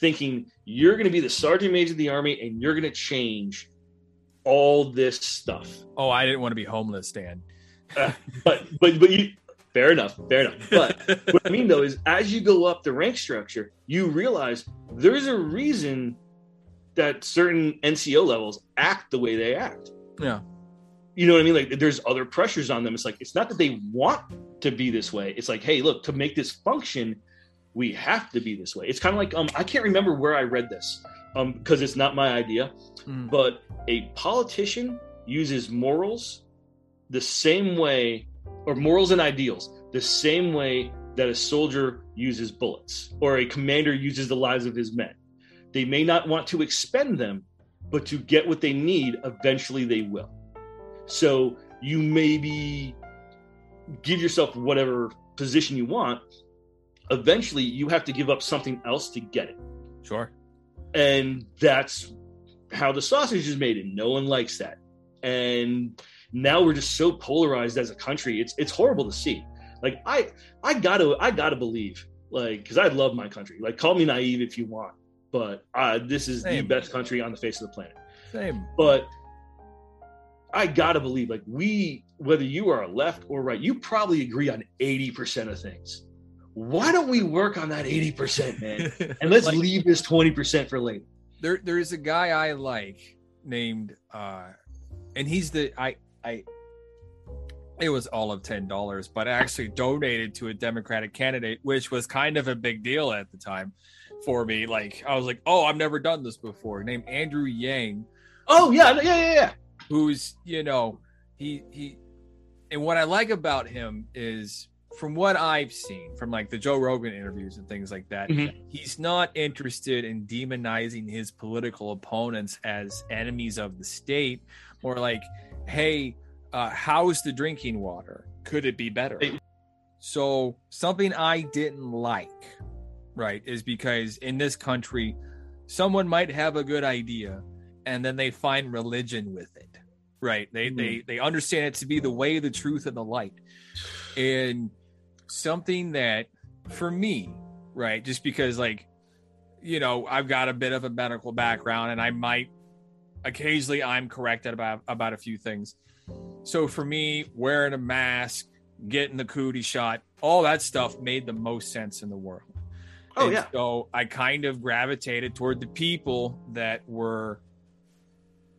thinking you're going to be the sergeant major of the Army and you're going to change all this stuff. Oh, I didn't want to be homeless, Dan. uh, but, but, but you, fair enough, fair enough. But what I mean though is as you go up the rank structure, you realize there's a reason that certain N C O levels act the way they act. Yeah. You know what I mean? Like there's other pressures on them. It's like, it's not that they want to be this way. It's like, hey, look, to make this function, we have to be this way. It's kind of like, um, I can't remember where I read this um, because it's not my idea, mm. but a politician uses morals the same way, or morals and ideals, the same way that a soldier uses bullets or a commander uses the lives of his men. They may not want to expend them, but to get what they need, eventually they will. So you maybe give yourself whatever position you want. Eventually, you have to give up something else to get it. Sure. And that's how the sausage is made, and no one likes that. And now we're just so polarized as a country. It's it's horrible to see. Like I I gotta I gotta believe, like, because I love my country. Like, call me naive if you want, but uh, this is Same. the best country on the face of the planet. Same. But I gotta believe, like, we, whether you are left or right, you probably agree on eighty percent of things. Why don't we work on that eighty percent, man? And let's like, leave this twenty percent for later. There, there is a guy I like named, uh, and he's the, I, I, it was all of ten dollars, but I actually donated to a Democratic candidate, which was kind of a big deal at the time for me. Like, I was like, oh, I've never done this before. Named Andrew Yang. Oh, yeah, yeah, yeah, yeah. Who's, you know, he, he, and what I like about him is, from what I've seen from like the Joe Rogan interviews and things like that, mm-hmm. he's not interested in demonizing his political opponents as enemies of the state or like, hey, uh, how's the drinking water? Could it be better? Hey. So something I didn't like, right, is because in this country, someone might have a good idea and then they find religion with it, right? They, mm-hmm. they, they understand it to be the way, the truth, and the light. And something that for me, right, just because like, you know, I've got a bit of a medical background and I might occasionally I'm corrected about, about a few things. So for me, wearing a mask, getting the cootie shot, all that stuff made the most sense in the world. Oh, and yeah. So I kind of gravitated toward the people that were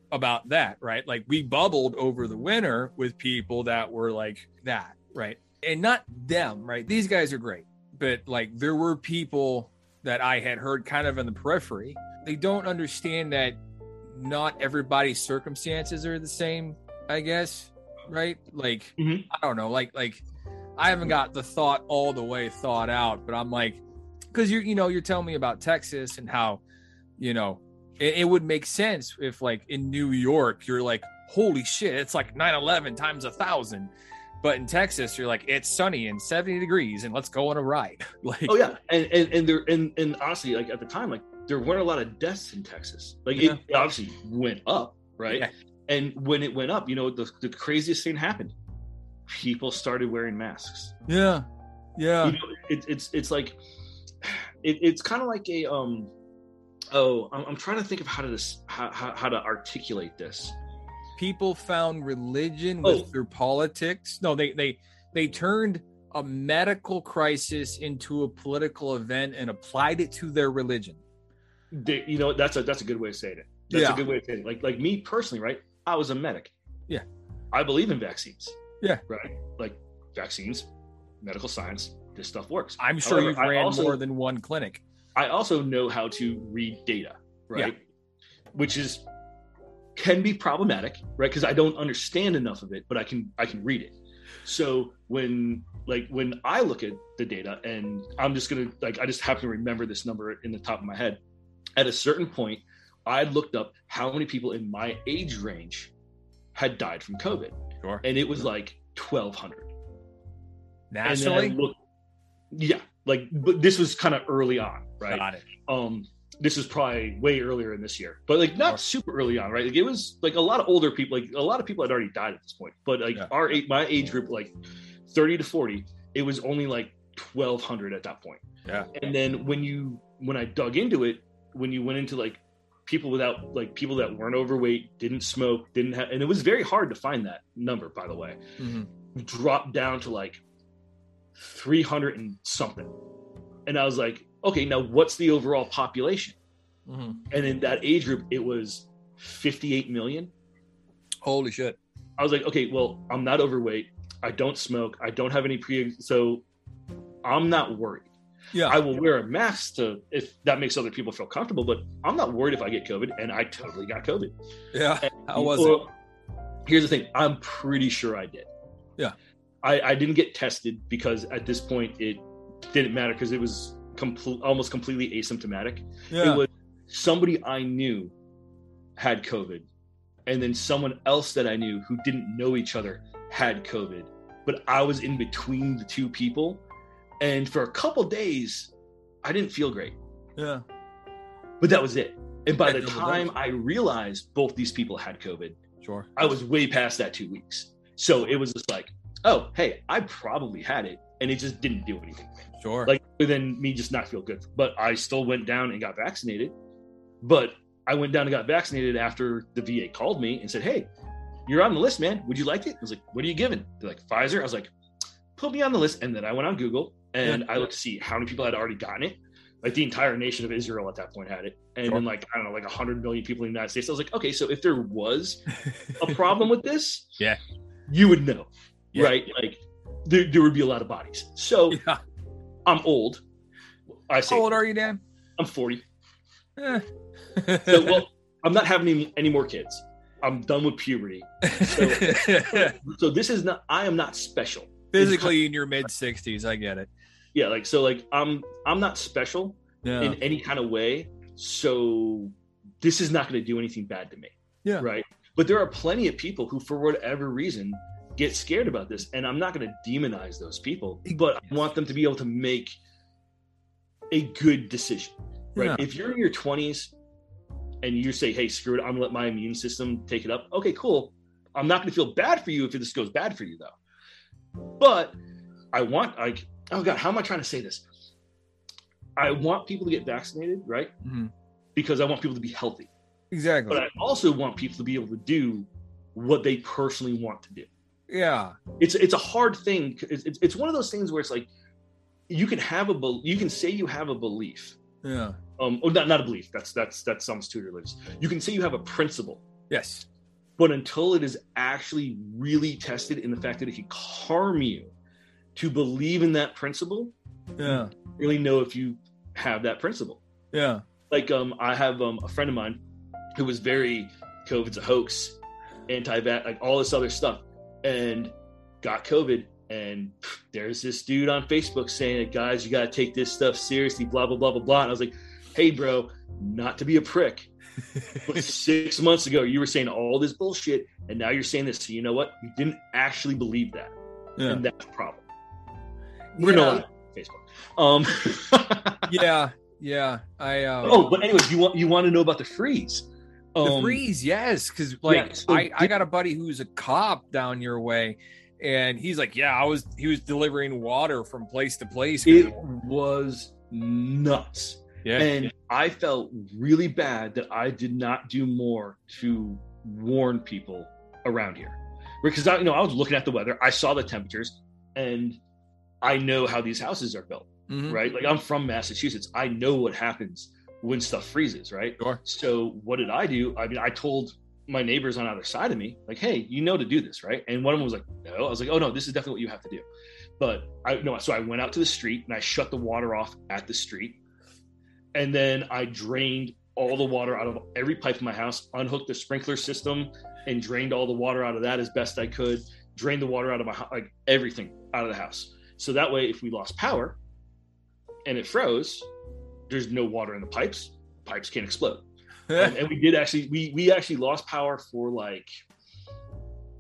about that, right? Like we bubbled over the winter with people that were like that. Right. And not them, right? These guys are great. But like there were people that I had heard kind of in the periphery. They don't understand that not everybody's circumstances are the same, I guess. Right. Like, mm-hmm. I don't know. Like, like I haven't got the thought all the way thought out, but I'm like, cause you're, you know, you're telling me about Texas and how, you know, it, it would make sense if like in New York, you're like, holy shit, it's like nine eleven times a thousand. But in Texas, you're like, it's sunny and seventy degrees and let's go on a ride. Like, oh yeah. And, and, and there, and, and honestly, like at the time, like there weren't a lot of deaths in Texas. Like yeah. it obviously went up. Right. Yeah. And when it went up, you know, the, the craziest thing happened. People started wearing masks. Yeah. Yeah. You know, it, it's, it's like, it, it's kind of like a, um, oh, I'm, I'm trying to think of how to this, how, how, how to articulate this. People found religion with oh. their politics. No, they, they, they turned a medical crisis into a political event and applied it to their religion. They, you know, that's a, that's a good way of saying it. That's yeah. a good way of saying it. Like, like me personally, right? I was a medic. Yeah. I believe in vaccines. Yeah. Right. Like vaccines, medical science, this stuff works. I'm sure However, you've ran also, more than one clinic. I also know how to read data, right? Yeah. Which is, can be problematic, right? Because I don't understand enough of it, but I can I can read it. So when like when I look at the data, and I'm just gonna like I just happen to remember this number in the top of my head. At a certain point, I looked up how many people in my age range had died from COVID, sure. and it was like twelve hundred. Nationally, and then I looked, yeah, like but this was kind of early on, right? Got it. Um, This was probably way earlier in this year, but like not super early on, right? Like it was like a lot of older people, like a lot of people had already died at this point, but like yeah. our age, my age group, like thirty to forty, it was only like twelve hundred at that point. Yeah. And then when you, when I dug into it, when you went into like people without like people that weren't overweight, didn't smoke, didn't have, and it was very hard to find that number, by the way, mm-hmm. dropped down to like three hundred and something. And I was like, okay, now what's the overall population? Mm-hmm. And in that age group, it was fifty-eight million. Holy shit. I was like, okay, well, I'm not overweight. I don't smoke. I don't have any pre, so I'm not worried. Yeah. I will wear a mask to, if that makes other people feel comfortable, but I'm not worried if I get COVID, and I totally got COVID. Yeah. And How was well, it? Here's the thing. I'm pretty sure I did. Yeah. I, I didn't get tested because at this point it didn't matter because it was Complete, almost completely asymptomatic. Yeah. It was somebody I knew had COVID, and then someone else that I knew who didn't know each other had COVID. But I was in between the two people, and for a couple days, I didn't feel great. Yeah, but that was it. And by the time I realized both these people had COVID, sure, I was way past that two weeks. So it was just like, oh, hey, I probably had it. And it just didn't do anything. Sure. Like, within me just not feel good. But I still went down and got vaccinated. But I went down and got vaccinated after the V A called me and said, hey, you're on the list, man. Would you like it? I was like, what are you giving? They're like, Pfizer. I was like, put me on the list. And then I went on Google and yeah. I looked to see how many people had already gotten it. Like, the entire nation of Israel at that point had it. And sure. then, like, I don't know, like one hundred million people in the United States. I was like, okay, so if there was a problem with this, yeah, you would know. Yeah. Right? Like, There, there would be a lot of bodies. So yeah. I'm old. I say, how old are you, Dan? I'm forty. Eh. So, well, I'm not having any, any more kids. I'm done with puberty. So, so this is not, I am not special. Physically in your mid sixties. I get it. Yeah. Like, so like, I'm, I'm not special yeah. in any kind of way. So this is not going to do anything bad to me. Yeah. Right. But there are plenty of people who, for whatever reason, get scared about this, and I'm not going to demonize those people, but I want them to be able to make a good decision, right? Yeah. If you're in your twenties and you say, hey, screw it, I'm gonna let my immune system take it up, okay, cool. I'm not gonna feel bad for you if this goes bad for you, though. But I want, like, oh god, how am I trying to say this? I want people to get vaccinated, right? Mm-hmm. Because I want people to be healthy. Exactly. But I also want people to be able to do what they personally want to do. Yeah, it's it's a hard thing. It's it's one of those things where it's like you can have a be- you can say you have a belief. Yeah. Um. Or not not a belief. That's that's that sounds too religious. You can say you have a principle. Yes. But until it is actually really tested in the fact that it can harm you to believe in that principle, yeah, you really know if you have that principle. Yeah. Like um, I have um a friend of mine who was very COVID's a hoax, anti-vax, like all this other stuff. And got COVID, and there's this dude on Facebook saying, guys, you got to take this stuff seriously, blah, blah, blah, blah, blah. And I was like, hey, bro, not to be a prick, but six months ago, you were saying all this bullshit, and now you're saying this. So you know what? You didn't actually believe that. yeah. and that's a problem. We're yeah. gonna allow it on Facebook. Um, yeah, yeah. I uh, oh, but anyways, you want you want to know about the freeze? Um, the freeze, yes, because like yeah, so I, did- I got a buddy who's a cop down your way. And he's like, yeah, I was, he was delivering water from place to place. It was nuts. Yeah. And yeah. I felt really bad that I did not do more to warn people around here. Because I, you know, I was looking at the weather, I saw the temperatures, and I know how these houses are built, mm-hmm. right? Like, I'm from Massachusetts. I know what happens when stuff freezes, right? Sure. So what did I do? I mean, I told my neighbors on either side of me, like, hey, you know to do this, right? And one of them was like, no. I was like, oh, no, this is definitely what you have to do. But I no, so I went out to the street and I shut the water off at the street. And then I drained all the water out of every pipe in my house, unhooked the sprinkler system and drained all the water out of that as best I could, drained the water out of my house, like everything out of the house. So that way, if we lost power and it froze, there's no water in the pipes, pipes can't explode. and, and we did actually, we we actually lost power for like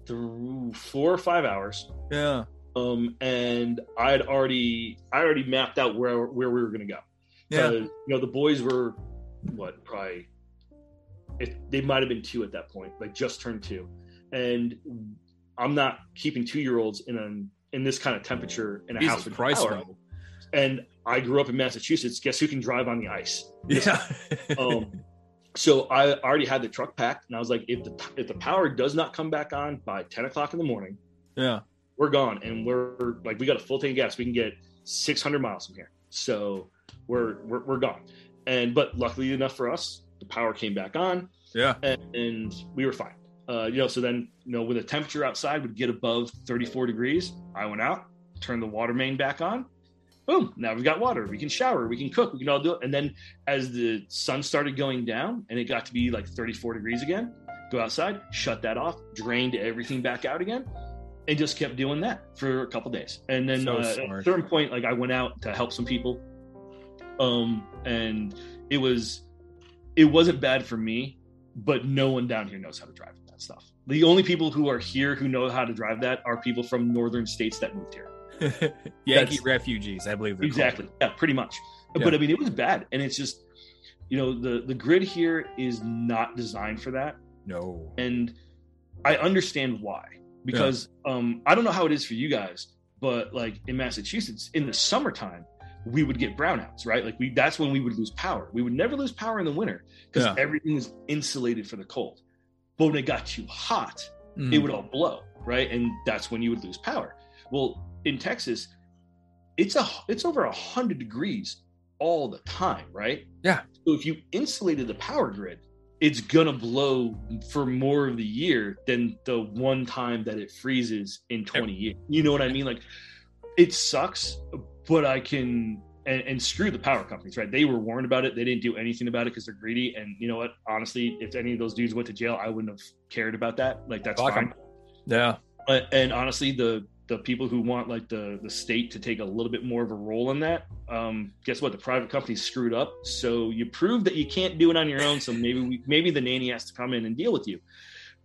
through four or five hours. Yeah. Um, and I had already, I already mapped out where where we were going to go. Yeah. Uh, you know, the boys were what probably, if, they might have been two at that point, like just turned two, and I'm not keeping two year olds in a in this kind of temperature in a Jesus house with Christ power. Bro. And I grew up in Massachusetts. Guess who can drive on the ice? Yeah. Um. So I already had the truck packed, and I was like, if the if the power does not come back on by ten o'clock in the morning, yeah, we're gone. And we're like, we got a full tank of gas. We can get six hundred miles from here. So we're, we're, we're gone. And, but luckily enough for us, the power came back on. Yeah. And, and we were fine. Uh, you know, so then, you know, when the temperature outside would get above thirty-four degrees, I went out, turned the water main back on. Boom, now we've got water. We can shower, we can cook, we can all do it. And then as the sun started going down and it got to be like thirty-four degrees again, go outside, shut that off, drained everything back out again, and just kept doing that for a couple days. And then so uh, at a certain point, like I went out to help some people. Um, and it was, it wasn't bad for me, but no one down here knows how to drive that stuff. The only people who are here who know how to drive that are people from northern states that moved here. Yankee That's, refugees, I believe. Exactly. Called. Yeah, pretty much. Yeah. But I mean, it was bad. And it's just, you know, the, the grid here is not designed for that. No. And I understand why, because yeah. um, I don't know how it is for you guys, but like in Massachusetts in the summertime, we would get brownouts, right? Like we, that's when we would lose power. We would never lose power in the winter because yeah. everything is insulated for the cold. But when it got too hot, mm. it would all blow. Right. And that's when you would lose power. Well, in Texas, it's a it's over a hundred degrees all the time, right? Yeah. So if you insulated the power grid, it's gonna blow for more of the year than the one time that it freezes in twenty years. You know what I mean? Like, it sucks, but I can. And, and screw the power companies, right? They were warned about it. They didn't do anything about it because they're greedy. And you know what? Honestly, if any of those dudes went to jail, I wouldn't have cared about that. Like, that's Fuck fine. Them. Yeah. Uh, and honestly, the the people who want like the, the state to take a little bit more of a role in that, um, guess what? The private company screwed up. So you prove that you can't do it on your own. So maybe we, maybe the nanny has to come in and deal with you.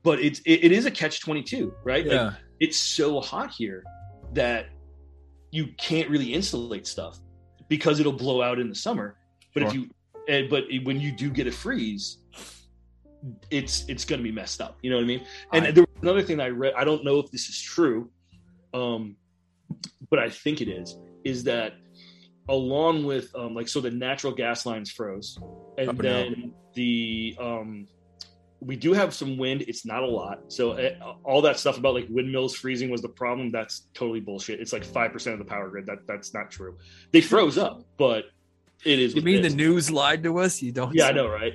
But it's, it, it is a catch twenty-two, right? Yeah. Like, it's so hot here that you can't really insulate stuff because it'll blow out in the summer. But sure. if you, and, but when you do get a freeze, it's, it's going to be messed up. You know what I mean? And I, there was another thing I read, I don't know if this is true, Um, but I think it is, is that along with, um, like, so the natural gas lines froze and, and then down. the, um, we do have some wind. It's not a lot. So it, all that stuff about like windmills freezing was the problem. That's totally bullshit. It's like five percent of the power grid. That that's not true. They froze up, but it is. You mean the news lied to us? You don't. Yeah, I know. Right.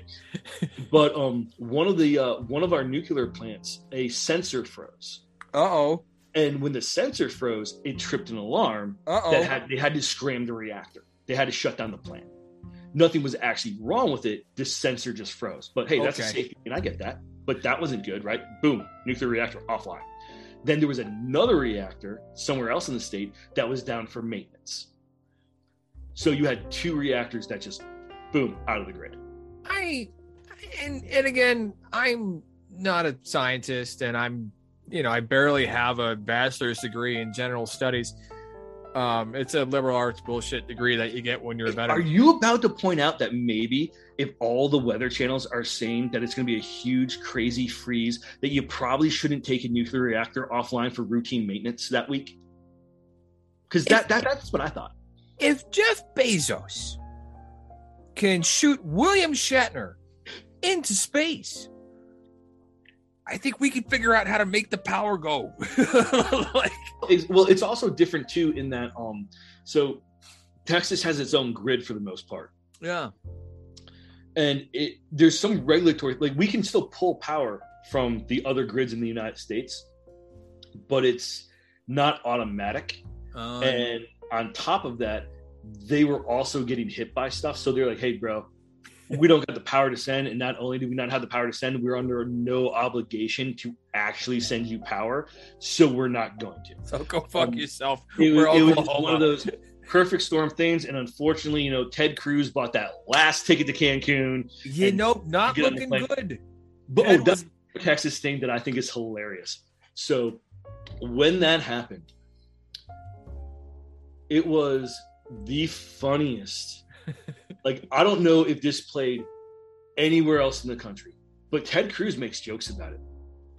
But, um, one of the, uh, one of our nuclear plants, a sensor froze. Uh-oh. And when the sensor froze, it tripped an alarm Uh-oh. that had, they had to scram the reactor. They had to shut down the plant. Nothing was actually wrong with it. The sensor just froze. But hey, that's okay. a safety, and I get that. But that wasn't good, right? Boom, nuclear reactor offline. Then there was another reactor somewhere else in the state that was down for maintenance. So you had two reactors that just, boom, out of the grid. I, and and again, I'm not a scientist, and I'm you know, I barely have a bachelor's degree in general studies. Um, it's a liberal arts bullshit degree that you get when you're a veteran. Are you about to point out that maybe if all the weather channels are saying that it's going to be a huge, crazy freeze, that you probably shouldn't take a nuclear reactor offline for routine maintenance that week? Because that, that that's what I thought. If Jeff Bezos can shoot William Shatner into space, I think we could figure out how to make the power go. Like, it's, well, it's also different too in that, um, so Texas has its own grid for the most part. Yeah. And it, there's some regulatory, like we can still pull power from the other grids in the United States, but it's not automatic. Um, and on top of that, they were also getting hit by stuff. So they're like, hey, bro, we don't got the power to send, and not only do we not have the power to send, we're under no obligation to actually send you power, so we're not going to. So go fuck um, yourself. It, we're it was one of those perfect storm things, and unfortunately, you know, Ted Cruz bought that last ticket to Cancun. You know, not looking good. But oh, that's the Texas thing that I think is hilarious. So when that happened, it was the funniest. Like, I don't know if this played anywhere else in the country, but Ted Cruz makes jokes about it,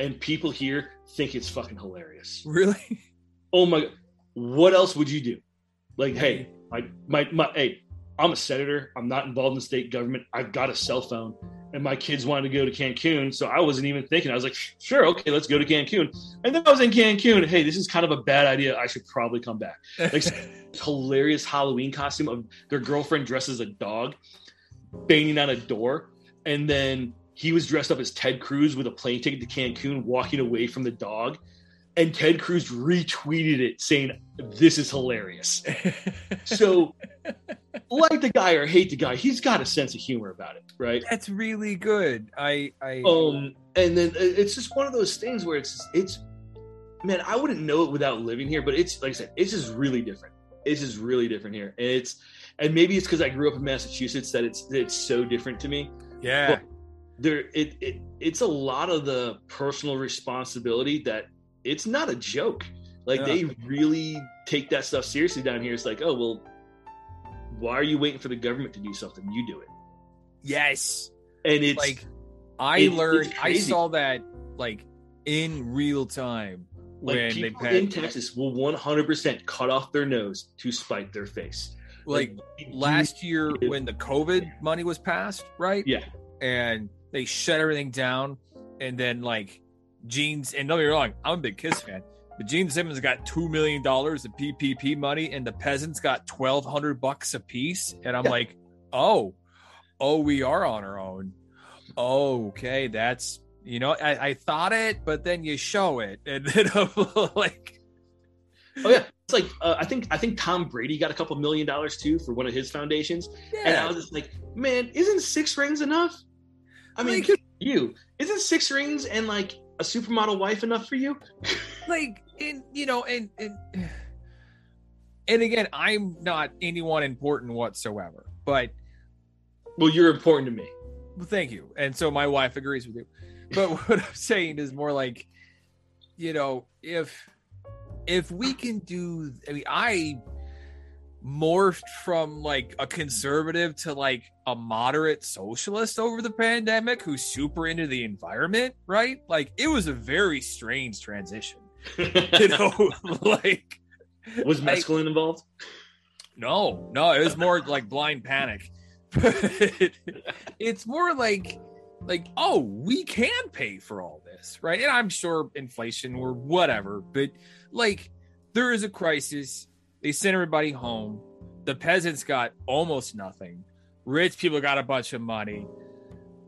and people here think it's fucking hilarious. Really? Oh my God. What else would you do? Like, hey, my, my, my, hey, I'm a senator. I'm not involved in the state government. I've got a cell phone, and my kids wanted to go to Cancun, so I wasn't even thinking. I was like, sure, okay, let's go to Cancun. And then I was in Cancun. Hey, this is kind of a bad idea. I should probably come back. Like, hilarious Halloween costume of their girlfriend dresses a dog, banging on a door, and then he was dressed up as Ted Cruz with a plane ticket to Cancun, walking away from the dog, and Ted Cruz retweeted it saying, "This is hilarious." So, like the guy or hate the guy, he's got a sense of humor about it, right? That's really good. I, I um, and then it's just one of those things where it's it's, man, I wouldn't know it without living here, but it's like I said, it's just really different. It's just really different here, and it's, and maybe it's because I grew up in Massachusetts that it's it's so different to me. Yeah, but there it, it it's a lot of the personal responsibility that it's not a joke. Like yeah. They really take that stuff seriously down here. It's like, oh well, why are you waiting for the government to do something? You do it. Yes, and it's like I it, learned. I saw that like in real time. Like when people they in Texas will one hundred percent cut off their nose to spite their face. Like, like last year when the COVID money was passed, right? Yeah. And they shut everything down. And then like Gene's, and don't get me wrong, I'm a big Kiss fan, but Gene Simmons got two million dollars of P P P money and the peasants got twelve hundred bucks a piece. And I'm yeah. like, oh, oh, we are on our own. Oh, okay, that's, you know, I, I thought it, but then you show it, and then I'm like, oh yeah, it's like uh, I think I think Tom Brady got a couple million dollars too for one of his foundations, yeah. And I was just like, man, isn't six rings enough? I mean, like, good for you, isn't six rings and like a supermodel wife enough for you? Like, and you know, and and and again, I'm not anyone important whatsoever, but well, you're important to me. Well, thank you, and so my wife agrees with you. But what I'm saying is more like, you know, if if we can do, I mean, I morphed from like a conservative to like a moderate socialist over the pandemic who's super into the environment, right? Like it was a very strange transition, you know, like. Was mescaline like, involved? No, no, it was more like blind panic. But it's more like, like, oh, we can pay for all this, right? And I'm sure inflation or whatever, but like there is a crisis. They sent everybody home. The peasants got almost nothing. Rich people got a bunch of money.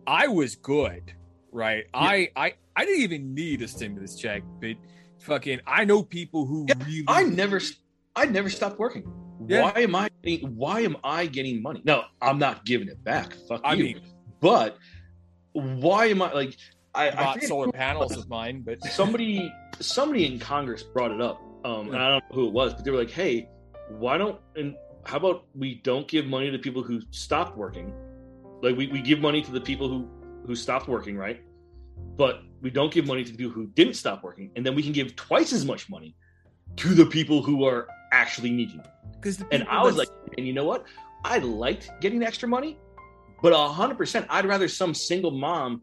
I was good, right? Yeah. I, I, I didn't even need a stimulus check, but fucking, I know people who yeah, really. I never, I never stopped working. Yeah. Why am I? Getting, why am I getting money? No, I'm not giving it back. Fuck I you. Mean, but. Why am I like I, I bought solar panels of mine, but somebody somebody in Congress brought it up. Um and I don't know who it was, but they were like, hey, why don't and how about we don't give money to people who stopped working? Like we, we give money to the people who, who stopped working, right? but we don't give money to the people who didn't stop working, and then we can give twice as much money to the people who are actually needing it. And I was that's... like, and you know what? I liked getting extra money, but one hundred percent, I'd rather some single mom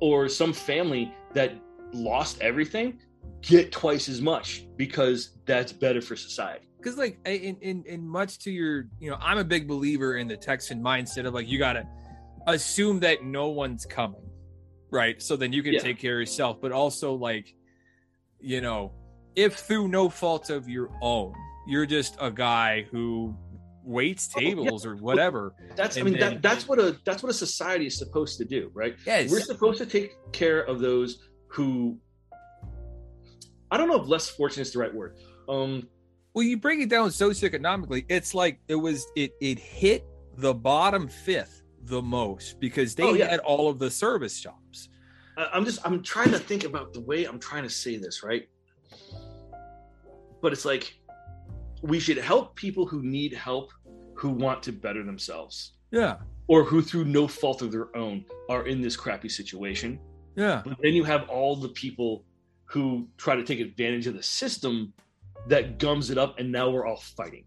or some family that lost everything get twice as much, because that's better for society. Because like in, in, in much to your, you know, I'm a big believer in the Texan mindset of like, you got to assume that no one's coming. Right. So then you can yeah. take care of yourself, but also like, you know, if through no fault of your own, you're just a guy who waits tables oh, yeah. or whatever. That's, and I mean, then, that, that's what a, that's what a society is supposed to do, right? Yes. We're supposed to take care of those who, I don't know if less fortunate is the right word. Um, well, you break it down socioeconomically. It's like it was, it, it hit the bottom fifth the most because they oh, yeah. had all of the service jobs. I'm just, I'm trying to think about the way I'm trying to say this, right? But it's like, we should help people who need help, who want to better themselves. Yeah. Or who through no fault of their own are in this crappy situation. Yeah. But then you have all the people who try to take advantage of the system that gums it up, and now we're all fighting.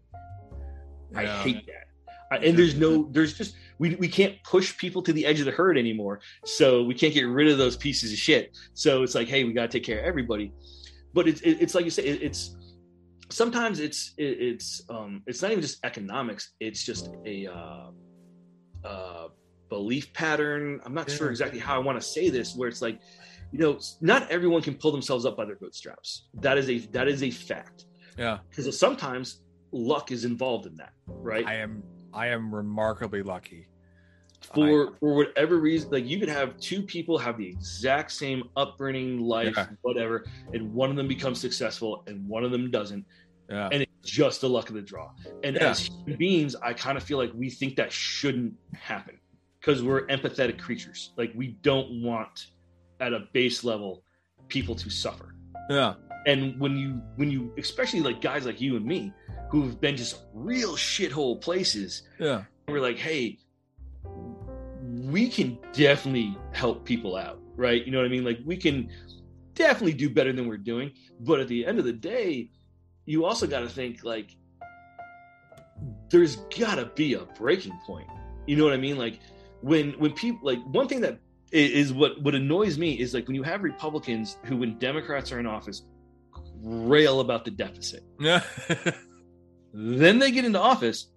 Yeah. I hate that. I, and there's no, there's just, we we can't push people to the edge of the herd anymore. So we can't get rid of those pieces of shit. So it's like, hey, we got to take care of everybody. But it's, it's like you say, it's, sometimes it's, it's, um, it's not even just economics. It's just a uh, uh, belief pattern. I'm not yeah. sure exactly how I want to say this, where it's like, you know, not everyone can pull themselves up by their bootstraps. That is a that is a fact. Yeah. Because sometimes luck is involved in that, right? I am I am remarkably lucky. For I, for whatever reason, like you could have two people have the exact same upbringing, life, yeah. whatever, and one of them becomes successful and one of them doesn't. Yeah. And it's just the luck of the draw. And yeah. as human beings, I kind of feel like we think that shouldn't happen because we're empathetic creatures. Like we don't want at a base level people to suffer. Yeah. And when you when you especially like guys like you and me who've been just real shithole places, yeah, we're like, hey, we can definitely help people out, right? You know what I mean? Like we can definitely do better than we're doing, but at the end of the day, you also got to think like there's got to be a breaking point. You know what I mean? Like when when people like one thing that is what, what annoys me is like when you have Republicans who, when Democrats are in office, rail about the deficit. Then they get into office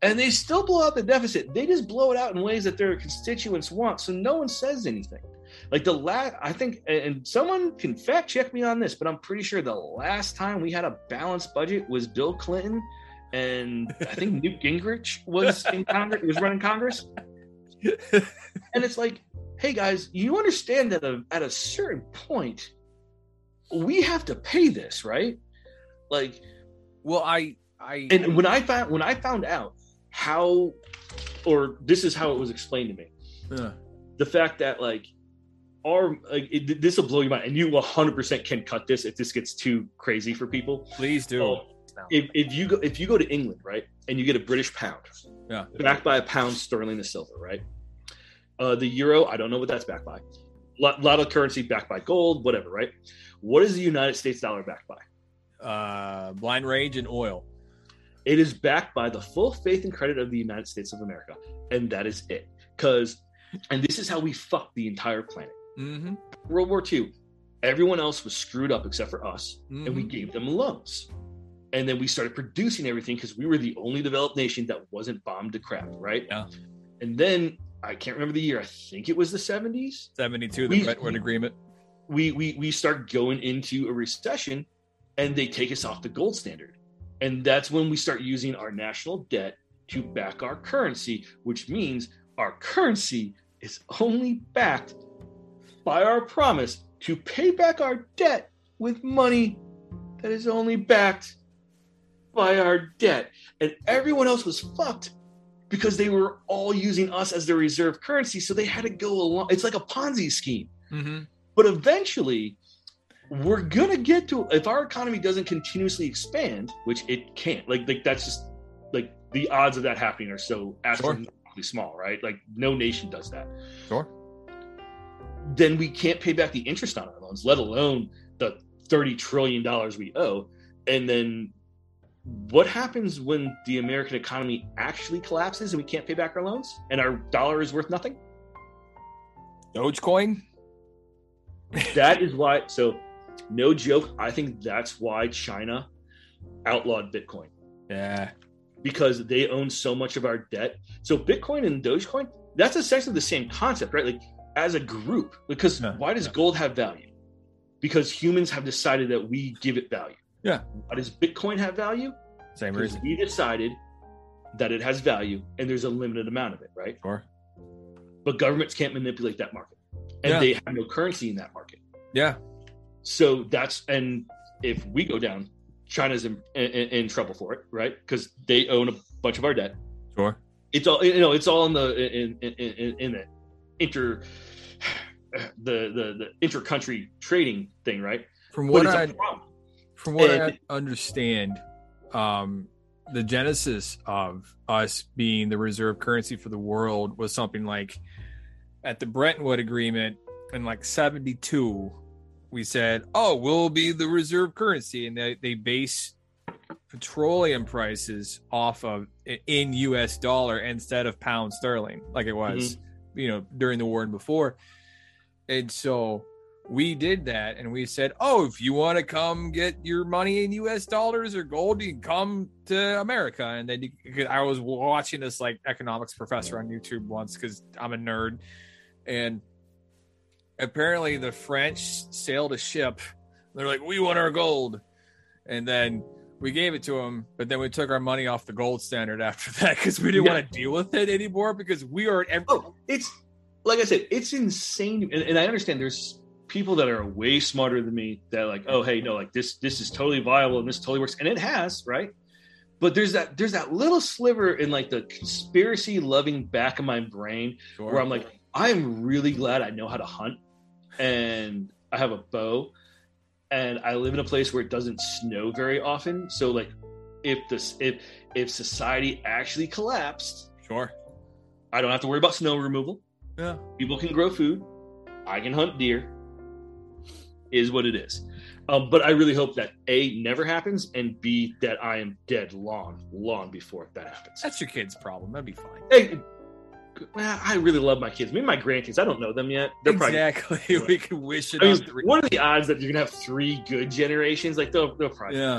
and they still blow out the deficit. They just blow it out in ways that their constituents want. So no one says anything. Like the last, I think, and someone can fact check me on this, but I'm pretty sure the last time we had a balanced budget was Bill Clinton. And I think Newt Gingrich was in Congress, was running Congress. And it's like, hey guys, you understand that at a certain point, we have to pay this, right? Like, well, I, I, and when I found when I found out how, or this is how it was explained to me, yeah. the fact that like, our like, it, this will blow your mind, and you one hundred percent can cut this if this gets too crazy for people. Please do. So, no. if, if you go if you go to England, right, and you get a British pound, yeah, backed by a pound sterling of silver, right. Uh, the euro, I don't know what that's backed by. A lot, lot of currency backed by gold, whatever, right? What is the United States dollar backed by? Uh, Blind Range and oil. It is backed by the full faith and credit of the United States of America. And that is it. Because, and this is how we fucked the entire planet. Mm-hmm. World War Two, everyone else was screwed up except for us. Mm-hmm. And we gave them loans. And then we started producing everything because we were the only developed nation that wasn't bombed to crap, right? Yeah. And then... I can't remember the year. I think it was the seventies. seventy-two, the Bretton Agreement. We we we start going into a recession, and they take us off the gold standard. And that's when we start using our national debt to back our currency, which means our currency is only backed by our promise to pay back our debt with money that is only backed by our debt. And everyone else was fucked, because they were all using us as their reserve currency. So they had to go along. It's like a Ponzi scheme. Mm-hmm. But eventually, we're going to get to, if our economy doesn't continuously expand, which it can't, like, like that's just, like, the odds of that happening are so astronomically sure. small, right? Like, no nation does that. Sure. then we can't pay back the interest on our loans, let alone the thirty trillion dollars we owe. And then what happens when the American economy actually collapses and we can't pay back our loans and our dollar is worth nothing? Dogecoin? That is why, so no joke, I think that's why China outlawed Bitcoin. Yeah. Because they own so much of our debt. So Bitcoin and Dogecoin, that's essentially the same concept, right? Like as a group, because yeah, why does yeah. gold have value? Because humans have decided that we give it value. Yeah. Why does Bitcoin have value? Same reason. We decided that it has value and there's a limited amount of it, right? Sure. But governments can't manipulate that market. And yeah. they have no currency in that market. Yeah. So that's, and if we go down, China's in, in, in trouble for it, right? Because they own a bunch of our debt. Sure. It's all, you know, it's all in the in in, in, in the inter the, the the inter-country trading thing, right? From what I from what and, I understand, um, the genesis of us being the reserve currency for the world was something like at the Bretton Woods Agreement in like seventy-two. We said, oh, we'll be the reserve currency. And they, they base petroleum prices off of in U S dollar instead of pound sterling, like it was, mm-hmm. you know, during the war and before. And so we did that. And we said, oh, if you want to come get your money in U S dollars or gold, you can come to America. And then you, I was watching this like economics professor on YouTube once because I'm a nerd. And apparently the French sailed a ship. They're like, we want our gold. And then we gave it to them, but then we took our money off the gold standard after that because we didn't yeah. want to deal with it anymore because we are... Every- oh, it's... Like I said, it's insane. And, and I understand there's people that are way smarter than me that are like, oh, hey, no, like this this is totally viable and this totally works. And it has, right? But there's that there's that little sliver in like the conspiracy-loving back of my brain sure. where I'm like, I'm really glad I know how to hunt. And I have a bow and I live in a place where it doesn't snow very often. So like if this, if, if society actually collapsed, sure. I don't have to worry about snow removal. Yeah. People can grow food. I can hunt deer is what it is. Um, but I really hope that A, never happens. And B, that I am dead long, long before that happens. That's your kid's problem. That'd be fine. Hey, well, I really love my kids. Maybe my grandkids. I don't know them yet. They're exactly. Probably, we could wish it. I mean, three. What are the odds that you're gonna have three good generations? Like they'll, they'll probably. Yeah.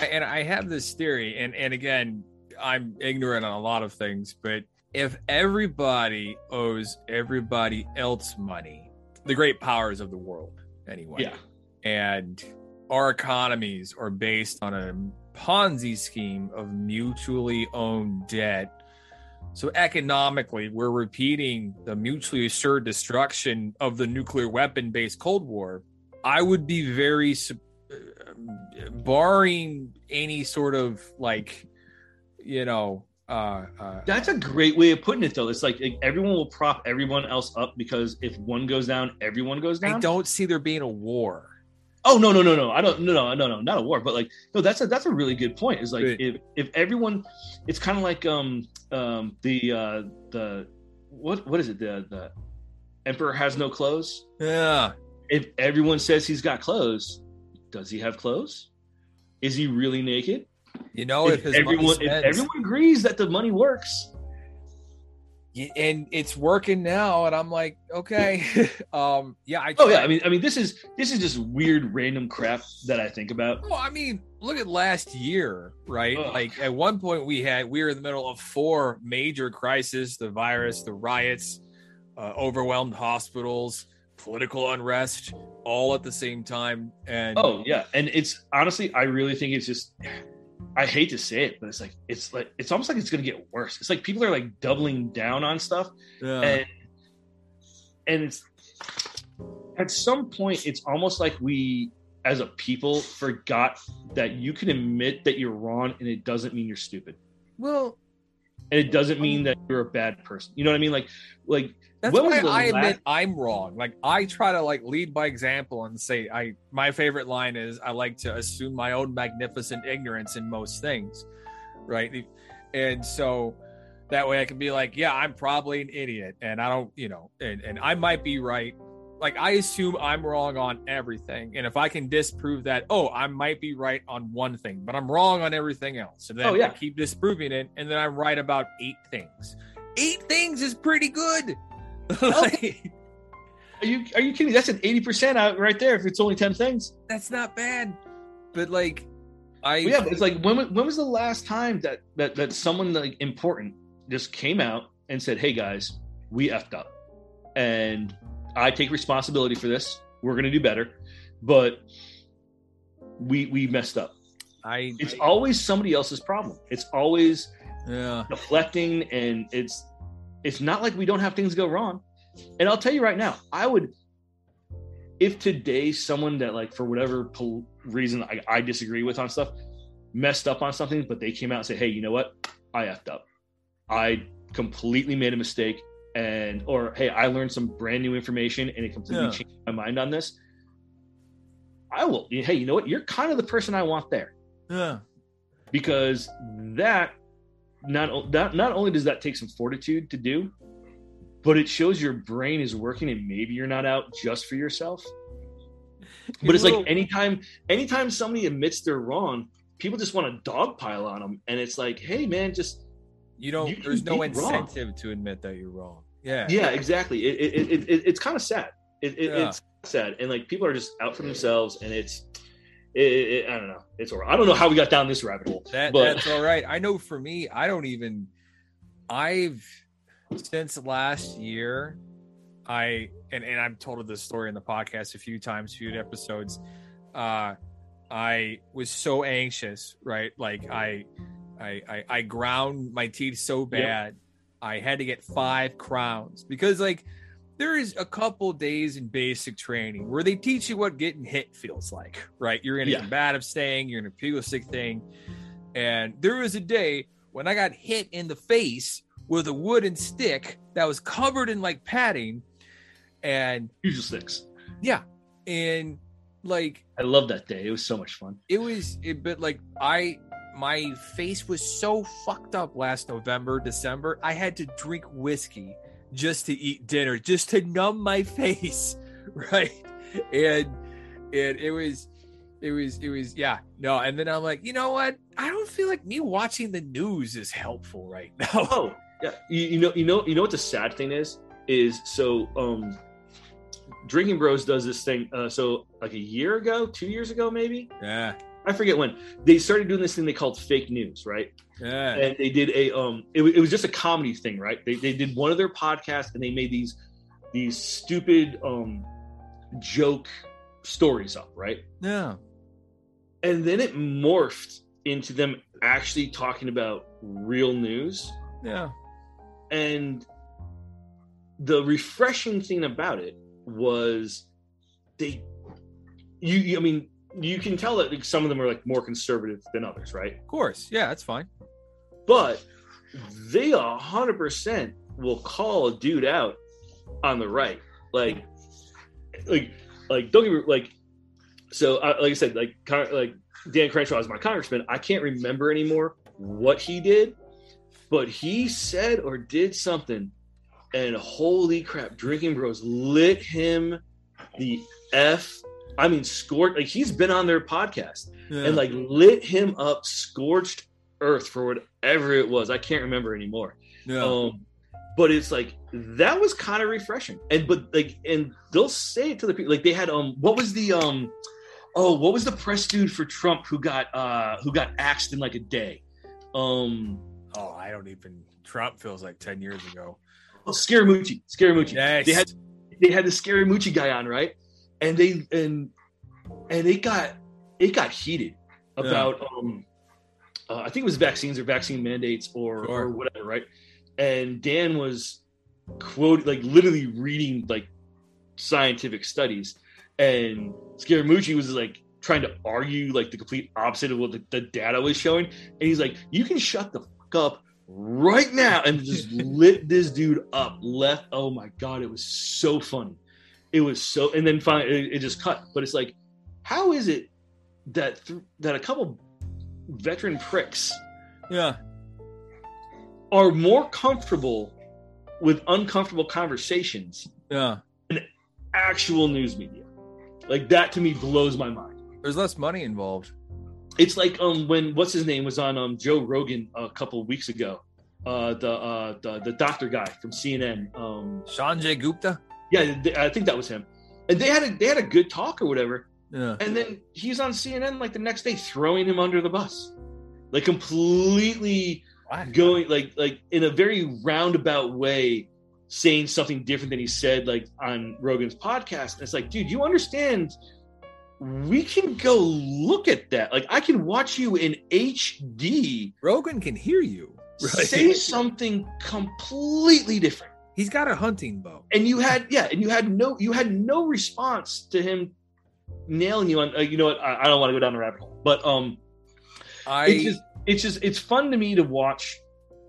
I, and I have this theory, and and again, I'm ignorant on a lot of things, but if everybody owes everybody else money, the great powers of the world, anyway. Yeah. And our economies are based on a Ponzi scheme of mutually owned debt. So economically, we're repeating the mutually assured destruction of the nuclear weapon-based Cold War. I would be very, uh, barring any sort of like, you know. Uh, uh, That's a great way of putting it, though. It's like everyone will prop everyone else up because if one goes down, everyone goes down. I don't see there being a war. Oh no no no no! I don't no no no no not a war, but like no, that's a that's a really good point. It's like if, if everyone, it's kind of like um um the uh, the what what is it the the emperor has no clothes. Yeah. If everyone says he's got clothes, does he have clothes? Is he really naked? You know, if, if his everyone money spends, if everyone agrees that the money works, and it's working now, and I'm like, okay, um, yeah. I oh yeah, I mean, I mean, this is this is just weird, random crap that I think about. Well, I mean, look at last year, right? Ugh. Like at one point we had we were in the middle of four major crises: the virus, the riots, uh, overwhelmed hospitals, political unrest, all at the same time. And oh yeah, and it's honestly, I really think it's just. I hate to say it, but it's like it's like it's almost like it's going to get worse. It's like people are like doubling down on stuff, yeah. and and it's at some point it's almost like we as a people forgot that you can admit that you're wrong, and it doesn't mean you're stupid. Well, and it doesn't mean that you're a bad person. You know what I mean? Like like that's why I last- admit I'm wrong. Like I try to like lead by example and say I my favorite line is I like to assume my own magnificent ignorance in most things, right? And so that way I can be like, yeah, I'm probably an idiot, and I don't, you know, and, and I might be right, like, I assume I'm wrong on everything. And if I can disprove that, oh, I might be right on one thing, but I'm wrong on everything else. And then oh, yeah. I keep disproving it. And then I'm right about eight things. Eight things is pretty good. Like, are you are you kidding? That's an eighty percent out right there. If it's only ten things, that's not bad. But like, I well, yeah, but it's like when when was the last time that that that someone like important just came out and said, "Hey guys, we effed up, and I take responsibility for this. We're gonna do better, but we we messed up." I it's I, always somebody else's problem. It's always yeah. deflecting, and it's. It's not like we don't have things go wrong. And I'll tell you right now, I would, if today someone that like, for whatever pol- reason I, I disagree with on stuff, messed up on something, but they came out and said, "Hey, you know what? I effed up. I completely made a mistake." And, or, "Hey, I learned some brand new information and it completely yeah. changed my mind on this." I will, hey, you know what? You're kind of the person I want there. Yeah. Because that, Not, not not only does that take some fortitude to do, but it shows your brain is working and maybe you're not out just for yourself. But it it's will. like anytime anytime somebody admits they're wrong, people just want to dogpile on them. And it's like, hey, man, just you don't. You there's no incentive wrong. to admit that you're wrong. Yeah, yeah, exactly. It, it, it, it it's kind of sad. It, it, yeah. It's sad, and like people are just out for themselves, and it's. It, it, I don't know. It's all right. I don't know how we got down this rabbit hole. That, but. That's all right. I know for me, I don't even. I've since last year, I and and I've told this story in the podcast a few times, few episodes. Uh, I was so anxious, right? Like I, I, I, I ground my teeth so bad, yep. I had to get five crowns because like. There is a couple days in basic training where they teach you what getting hit feels like, right? You're in a yeah. combative thing, you're in a pugilistic thing. And there was a day when I got hit in the face with a wooden stick that was covered in like padding and usual sticks. Yeah. And like, I love that day. It was so much fun. It was, it, but like I, my face was so fucked up last November, December, I had to drink whiskey just to eat dinner, just to numb my face, right? And and it was, it was, it was, yeah, no. And then I'm like, you know what? I don't feel like me watching the news is helpful right now. Oh, yeah. You, you know, you know, you know what the sad thing is? Is so, um, Drinking Bros does this thing. Uh, so like a year ago, two years ago, maybe. Yeah. I forget when they started doing this thing they called fake news, right? Yeah. And they did a um, it, w- it was just a comedy thing, right? They they did one of their podcasts and they made these these stupid um joke stories up, right? Yeah. And then it morphed into them actually talking about real news. Yeah. And the refreshing thing about it was they, you, you I mean. You can tell that like, some of them are like more conservative than others, right? Of course. Yeah, that's fine. But they one hundred percent will call a dude out on the right. Like, like, like, don't get me, like, so, uh, like I said, like, con- like Dan Crenshaw is my congressman. I can't remember anymore what he did, but he said or did something, and holy crap, Drinking Bros lit him the F. I mean, scorched, like he's been on their podcast yeah. and like lit him up, scorched earth for whatever it was. I can't remember anymore. Yeah. Um, but it's like, that was kind of refreshing. And, but like, and they'll say it to the people, like they had, um, what was the, um, oh, what was the press dude for Trump who got, uh, who got axed in like a day? Um, oh, I don't even, Trump feels like ten years ago. Oh, Scaramucci, Scaramucci. Yes. They had, they had the Scaramucci guy on, right? And they and and it got it got heated about yeah. um, uh, I think it was vaccines or vaccine mandates or, sure. or whatever, right? And Dan was quoted like literally reading like scientific studies, and Scaramucci was like trying to argue like the complete opposite of what the, the data was showing, and he's like, "You can shut the fuck up right now," and just lit this dude up left. Oh my god, it was so funny. It was so, and then finally it, it just cut. But it's like, how is it that th- that a couple veteran pricks, yeah, are more comfortable with uncomfortable conversations, yeah, than actual news media. Like, that to me blows my mind. There's less money involved. It's like um when what's his name was on um Joe Rogan a couple of weeks ago, uh the uh the, the doctor guy from C N N, um Sanjay Gupta. Yeah, they, I think that was him. And they had a they had a good talk or whatever. Yeah. And then he's on C N N like the next day throwing him under the bus, like completely wow. going like like in a very roundabout way, saying something different than he said like on Rogan's podcast. And it's like, dude, you understand? We can go look at that. Like, I can watch you in H D. Rogan can hear you. Right? Say something completely different. He's got a hunting bow. And you had, yeah, and you had no, you had no response to him nailing you on, uh, you know what, I, I don't want to go down the rabbit hole. But um, I, it's just, it's just, it's fun to me to watch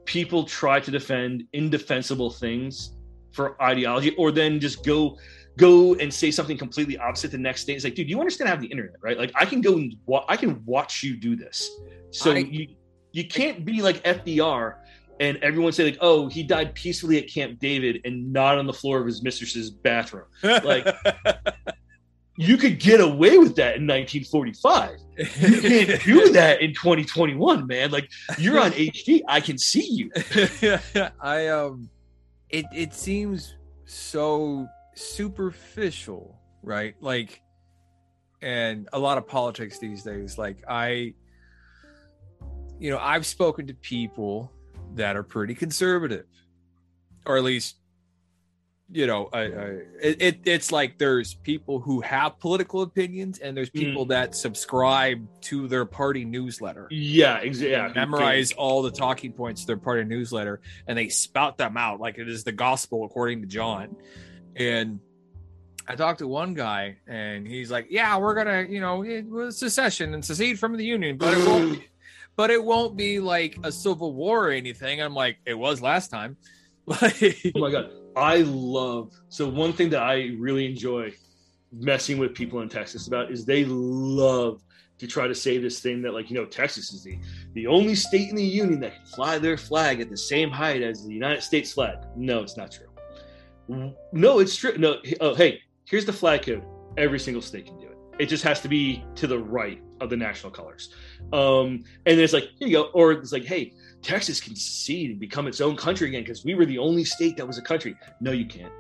people try to defend indefensible things for ideology, or then just go... go and say something completely opposite the next day. It's like, dude, you understand I have the internet, right? Like, I can go and wa- I can watch you do this. So I, you you can't I, be like F D R and everyone say like, oh, he died peacefully at Camp David and not on the floor of his mistress's bathroom. Like, you could get away with that in nineteen forty-five. You can't do that in twenty twenty-one, man. Like, you're on H D. I can see you. I um, it it seems so superficial, right? Like, and a lot of politics these days, like I you know I've spoken to people that are pretty conservative, or at least you know I, I it, it it's like there's people who have political opinions and there's people mm. that subscribe to their party newsletter, yeah exactly memorize okay. all the talking points of their party newsletter, and they spout them out like it is the gospel according to John. And I talked to one guy, and he's like, "Yeah, we're gonna, you know, it was secession and secede from the union, but it won't, be, but it won't be like a civil war or anything." I'm like, "It was last time." Like, oh my god, I love. So one thing that I really enjoy messing with people in Texas about is they love to try to say this thing that, like, you know, Texas is the the only state in the union that can fly their flag at the same height as the United States flag. No, it's not true. No, it's true. No, oh, hey, here's the flag code. Every single state can do it. It just has to be to the right of the national colors. Um, and it's like, here you go. Or it's like, hey, Texas can secede and become its own country again because we were the only state that was a country. No, you can't.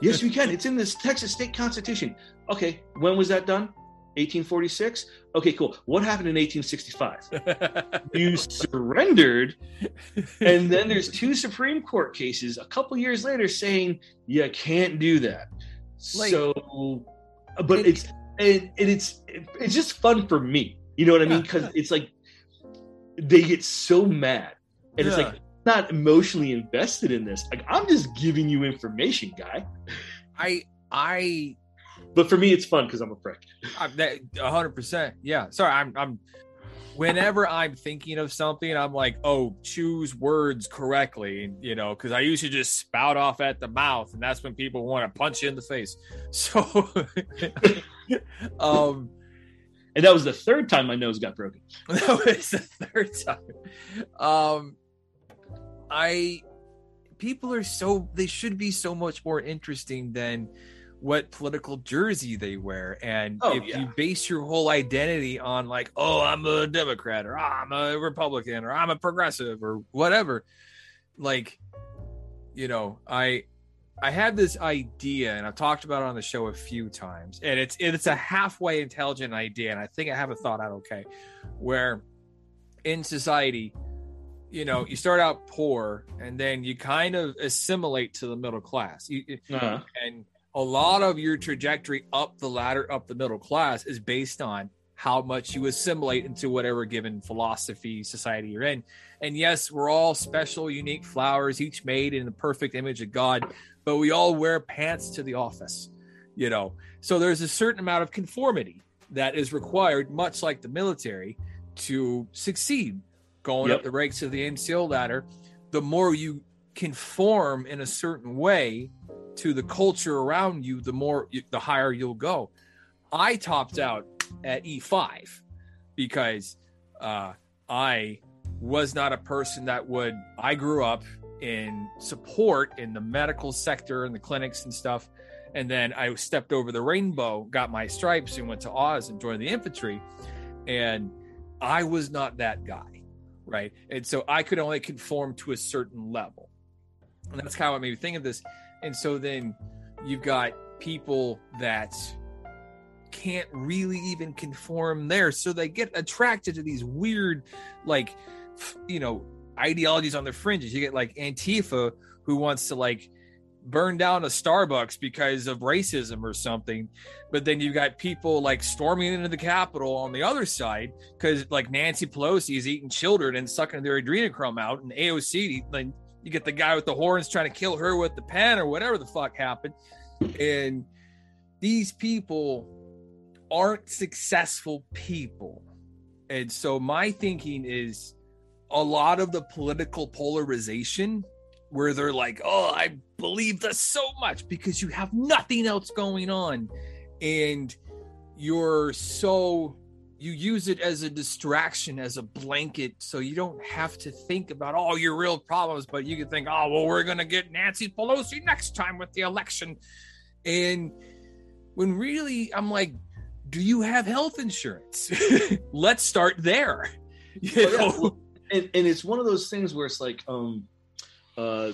Yes, we can. It's in this Texas state constitution. Okay, when was that done? eighteen forty-six? Okay, cool. What happened in eighteen sixty-five? You surrendered, and then there's two Supreme Court cases a couple years later saying you can't do that. Like, so, but it, it's and it, it's it, it's just fun for me. You know what I mean? Because yeah. it's like they get so mad, and yeah. it's like not emotionally invested in this. Like, I'm just giving you information, guy. I I. But for me, it's fun because I'm a prick. A hundred percent. Yeah. Sorry. I'm, I'm, whenever I'm thinking of something, I'm like, oh, choose words correctly, you know, because I used to just spout off at the mouth, and that's when people want to punch you in the face. So, um, and that was the third time my nose got broken. That was the third time. Um, I, people are so, they should be so much more interesting than what political jersey they wear. And oh, if yeah. you base your whole identity on like, oh, I'm a Democrat, or oh, I'm a Republican, or I'm a progressive, or whatever, like, you know, I I had this idea, and I've talked about it on the show a few times, and it's it's a halfway intelligent idea, and I think I have it thought out okay, where in society, you know, you start out poor, and then you kind of assimilate to the middle class. You, uh-huh. And a lot of your trajectory up the ladder, up the middle class, is based on how much you assimilate into whatever given philosophy, society you're in. And yes, we're all special, unique flowers, each made in the perfect image of God, but we all wear pants to the office, you know? So there's a certain amount of conformity that is required, much like the military, to succeed going yep. up the ranks of the M C O ladder. The more you conform in a certain way to the culture around you, the more the higher you'll go. I topped out at E five because uh I was not a person that would I grew up in support in the medical sector and the clinics and stuff, And then I stepped over the rainbow, got my stripes, and went to Oz and joined the infantry. And I was not that guy, right? And so I could only conform to a certain level. And that's how I made me think of this. And so then you've got people that can't really even conform there. So they get attracted to these weird, like, you know, ideologies on the fringes. You get like Antifa, who wants to like burn down a Starbucks because of racism or something. But then you've got people like storming into the Capitol on the other side because like Nancy Pelosi is eating children and sucking their adrenochrome out, and A O C, like, you get the guy with the horns trying to kill her with the pen or whatever the fuck happened. And these people aren't successful people. And so my thinking is a lot of the political polarization where they're like, oh, I believe this so much, because you have nothing else going on. And you're so... you use it as a distraction, as a blanket, so you don't have to think about all your real problems, but you can think, oh, well, we're going to get Nancy Pelosi next time with the election. And when really, I'm like, do you have health insurance? Let's start there. You well, know? Yeah, well, and, and it's one of those things where it's like, um, uh,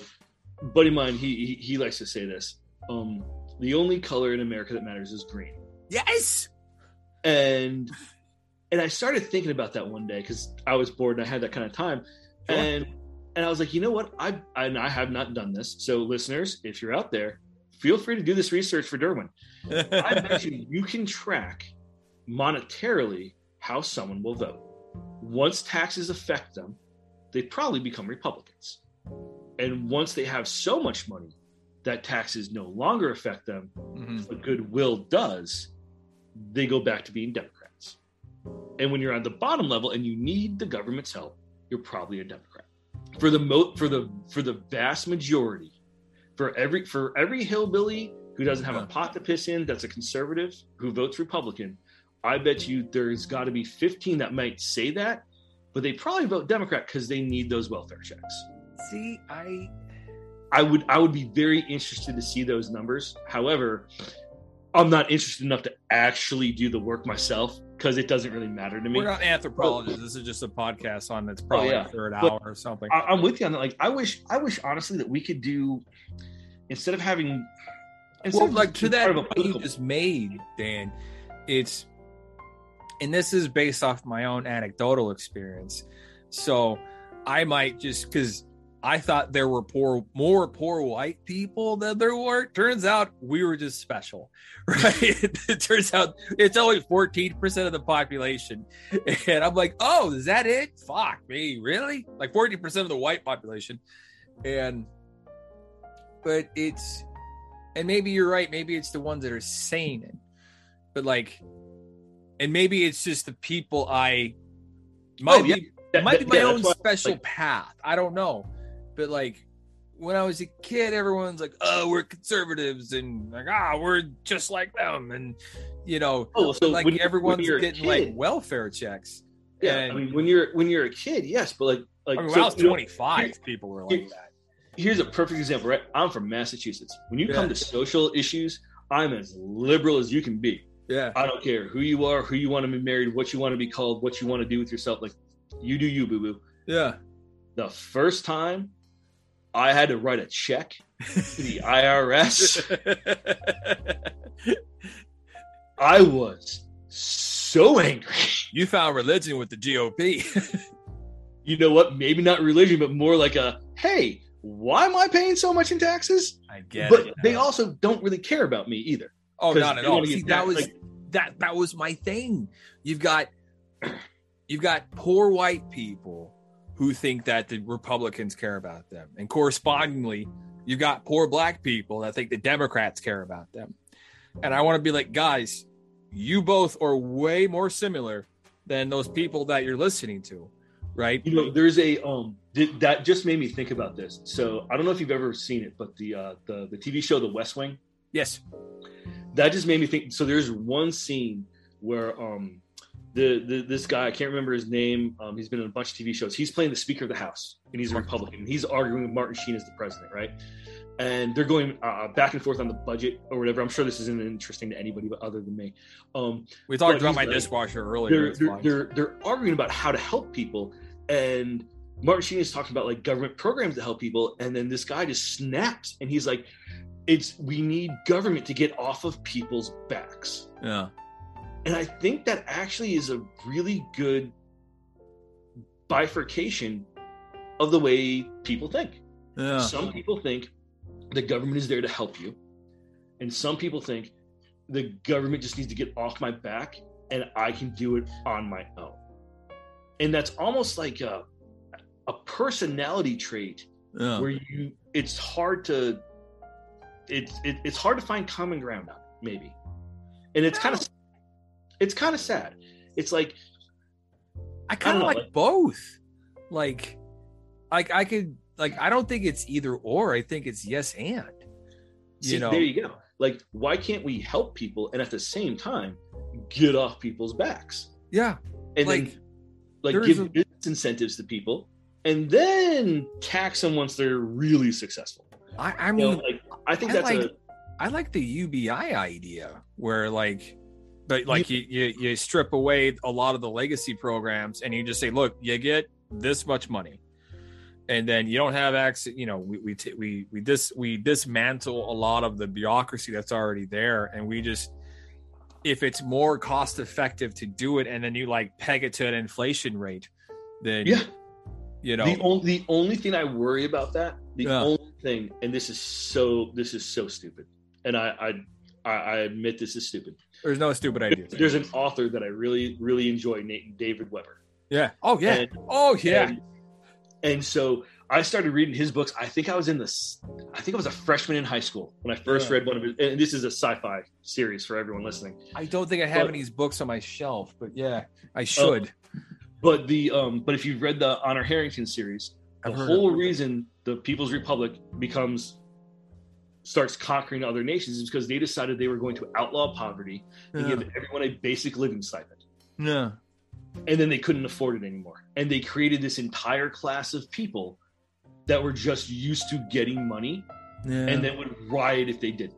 buddy of mine, he, he, he likes to say this, um, the only color in America that matters is green. Yes! And... And I started thinking about that one day because I was bored and I had that kind of time. Sure. And and I was like, you know what? I, I I have not done this. So listeners, if you're out there, feel free to do this research for Derwin. I bet you you can track monetarily how someone will vote. Once taxes affect them, they probably become Republicans. And once they have so much money that taxes no longer affect them, mm-hmm. but goodwill does, they go back to being Democrats. And when you're on the bottom level and you need the government's help, you're probably a Democrat. For the mo- for the for the vast majority, for every for every hillbilly who doesn't have a pot to piss in, that's a conservative who votes Republican, I bet you there's got to be fifteen that might say that, but they probably vote Democrat because they need those welfare checks. See, I I would I would be very interested to see those numbers. However, I'm not interested enough to actually do the work myself, because it doesn't really matter to me. We're not anthropologists. But this is just a podcast on that's probably oh, yeah. a third but hour or something. I, I'm with you on that. Like, I wish, I wish honestly that we could do, instead of having, instead well, of like to that point you just made, Dan. It's, and this is based off my own anecdotal experience. So I might just because I thought there were poor, more poor white people than there were. Turns out we were just special, right? It turns out it's only fourteen percent of the population. And I'm like, oh, is that it? Fuck me, really? Like fourteen percent of the white population. And, but it's, and maybe you're right. Maybe it's the ones that are saying it. But like, and maybe it's just the people I, might oh, yeah. be, that, might that, be my yeah, own special like, path. I don't know. But like when I was a kid, everyone's like, oh, we're conservatives and like, ah, we're just like them. And, you know, oh, so like when, everyone's when getting kid, like welfare checks. Yeah. And, I mean, when you're when you're a kid. Yes. But like, like I mean, when so, I was twenty-five, know, people were like that. Here's a perfect example. Right. I'm from Massachusetts. When you yeah. come to social issues, I'm as liberal as you can be. Yeah. I don't care who you are, who you want to be married, what you want to be called, what you want to do with yourself. Like you do you, boo boo. Yeah. The first time I had to write a check to the I R S. I was so angry. You found religion with the G O P. You know what? Maybe not religion, but more like a, hey, why am I paying so much in taxes? I get but it. But they know. Also don't really care about me either. Oh, not at all. See, that was like, that that was my thing. You've got you've got poor white people who think that the Republicans care about them. And correspondingly, you've got poor black people that think the Democrats care about them. And I want to be like, guys, you both are way more similar than those people that you're listening to, right? You know, there's a, um, th- that just made me think about this. So I don't know if you've ever seen it, but the, uh, the, the T V show, The West Wing. Yes. That just made me think. So there's one scene where, um, the, the this guy, I can't remember his name. Um, he's been in a bunch of T V shows. He's playing the Speaker of the House, and he's a Republican. And he's arguing with Martin Sheen as the president, right? And they're going uh, back and forth on the budget or whatever. I'm sure this isn't interesting to anybody but other than me. Um, we talked about my like, dishwasher earlier. They're they're, they're they're arguing about how to help people, and Martin Sheen is talking about like government programs to help people, and then this guy just snaps and he's like, "It's we need government to get off of people's backs." Yeah, and I think that actually is a really good bifurcation of the way people think. Yeah, some people think the government is there to help you, and some people think the government just needs to get off my back and I can do it on my own. And that's almost like a a personality trait yeah. where you it's hard to it's it, it's hard to find common ground on it, maybe. And it's kind of it's kind of sad. It's like I kind of like, like both. Like like I could Like, I don't think it's either or. I think it's yes and. You See, know? There you go. Like, why can't we help people and at the same time get off people's backs? Yeah. And like, then, like give a... business incentives to people and then tax them once they're really successful. I, I mean, you know, like, I think I that's like, a. I like the U B I idea where, like, but like you, you, you strip away a lot of the legacy programs and you just say, look, you get this much money. And then you don't have access, you know, we we t- we we dis- we dismantle a lot of the bureaucracy that's already there. And we just, if it's more cost effective to do it, and then you like peg it to an inflation rate, then, yeah. you know. The only, the only thing I worry about that, the yeah. only thing, and this is so, this is so stupid. And I, I, I admit this is stupid. There's no stupid idea. There's an author that I really, really enjoy, David Weber. Yeah. Oh, yeah. And, oh, yeah. And, And so I started reading his books. I think I was in this, I think I was a freshman in high school when I first yeah. read one of his, and this is a sci-fi series for everyone listening. I don't think I have but, any of his books on my shelf, but yeah, I should. Uh, but the, um, but if you've read the Honor Harrington series, I've the whole reason the People's Republic becomes, starts conquering other nations is because they decided they were going to outlaw poverty and yeah. give everyone a basic living stipend. Yeah. And then they couldn't afford it anymore. And they created this entire class of people that were just used to getting money yeah. and then would riot if they didn't.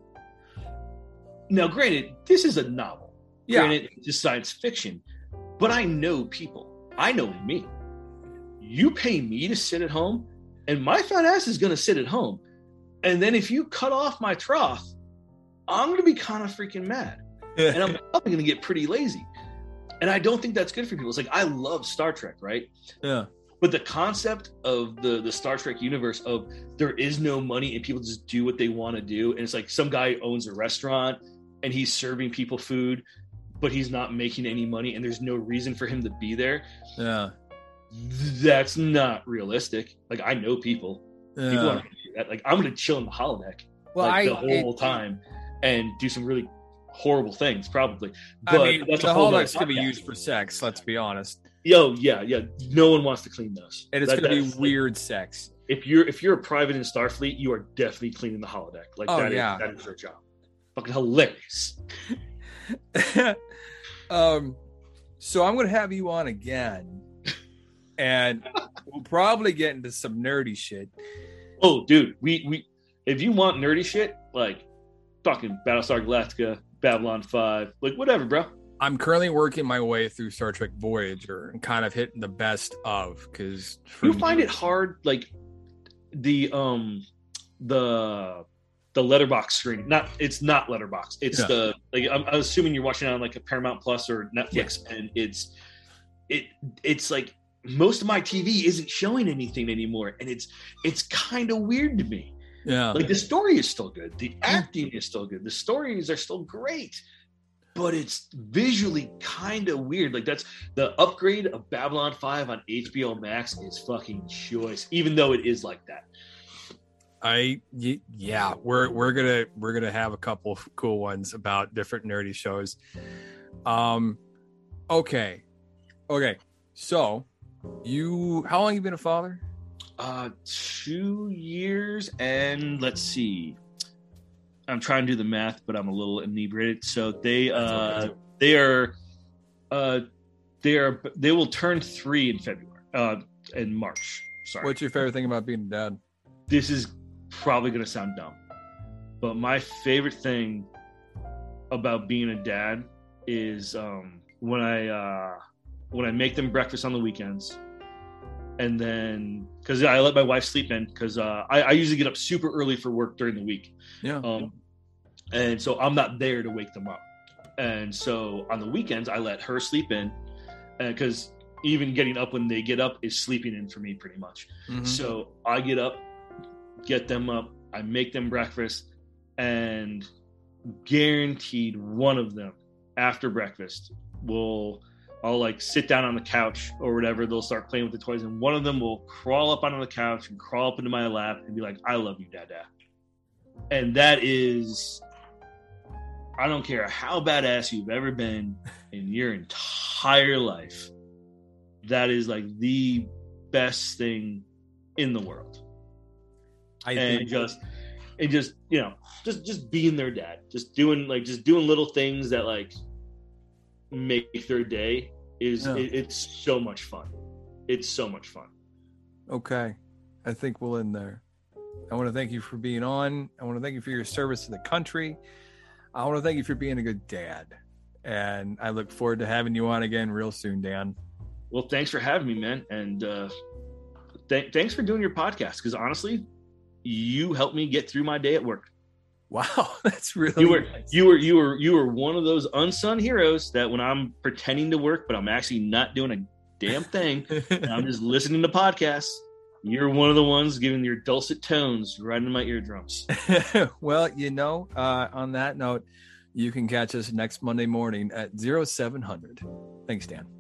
Now, granted, this is a novel. Yeah. Granted, it's just science fiction. But I know people. I know me. You pay me to sit at home, and my fat ass is going to sit at home. And then if you cut off my trough, I'm going to be kind of freaking mad. And I'm probably going to get pretty lazy. And I don't think that's good for people. It's like, I love Star Trek, right? Yeah. But the concept of the, the Star Trek universe of there is no money and people just do what they want to do. And it's like some guy owns a restaurant and he's serving people food, but he's not making any money and there's no reason for him to be there. Yeah. That's not realistic. Like, I know people. Yeah. People aren't going to do that. Like, I'm going to chill in the holodeck well, like, I, the whole it, time and do some really horrible things, probably. But I mean, that's the holodecks could be used for sex. Let's be honest. Yo, yeah, yeah. No one wants to clean those, and it's that, gonna be weird like, sex. If you're if you're a private in Starfleet, you are definitely cleaning the holodeck. Like oh, that yeah. is that is their job. Fucking hilarious. um, so I'm gonna have you on again, and we'll probably get into some nerdy shit. Oh, dude, we we if you want nerdy shit, like fucking Battlestar Galactica. Babylon five, like whatever, bro. I'm currently working my way through Star Trek Voyager and kind of hitting the best of because you find it hard, like the um the the letterbox screen. Not it's not letterbox. It's yeah. the like I'm, I'm assuming you're watching it on like a Paramount Plus or Netflix, yeah. and it's it it's like most of my T V isn't showing anything anymore, and it's it's kind of weird to me. Yeah, like the story is still good, the acting is still good, the stories are still great, but it's visually kind of weird. Like that's the upgrade of Babylon five on H B O Max is fucking choice, even though it is like that. I yeah, we're we're gonna we're gonna have a couple of cool ones about different nerdy shows. Um, okay, okay. So you, how long have you been a father? Uh, two years and let's see. I'm trying to do the math, but I'm a little inebriated. So they, uh, they are, uh, They are. They will turn three in February. Uh, in March. Sorry. What's your favorite thing about being a dad? This is probably going to sound dumb, but my favorite thing about being a dad is um, when I uh, when I make them breakfast on the weekends, and then because I let my wife sleep in because uh, I, I usually get up super early for work during the week. Yeah. Um, and so I'm not there to wake them up, and so on the weekends I let her sleep in because. Even getting up when they get up is sleeping in for me pretty much. Mm-hmm. So I get up, get them up, I make them breakfast, and guaranteed one of them after breakfast will, I'll like sit down on the couch or whatever. They'll start playing with the toys. And one of them will crawl up onto the couch and crawl up into my lap and be like, I love you, Dada. And that is, I don't care how badass you've ever been in your entire life. That is like the best thing in the world. I and think just and just, you know, just, just being their dad, just doing like, just doing little things that like make their day is yeah. it, it's so much fun. It's so much fun. Okay. I think we'll end there. I want to thank you for being on. I want to thank you for your service to the country. I want to thank you for being a good dad. And I look forward to having you on again real soon, Dan. Well, thanks for having me, man. And uh, th- thanks for doing your podcast, because honestly, you helped me get through my day at work. Wow, that's really you were nice. you were you were you were one of those unsung heroes that when I'm pretending to work, but I'm actually not doing a damn thing, and I'm just listening to podcasts, you're one of the ones giving your dulcet tones right in my eardrums. Well, you know, uh, on that note, you can catch us next Monday morning at zero seven hundred. Thanks, Dan.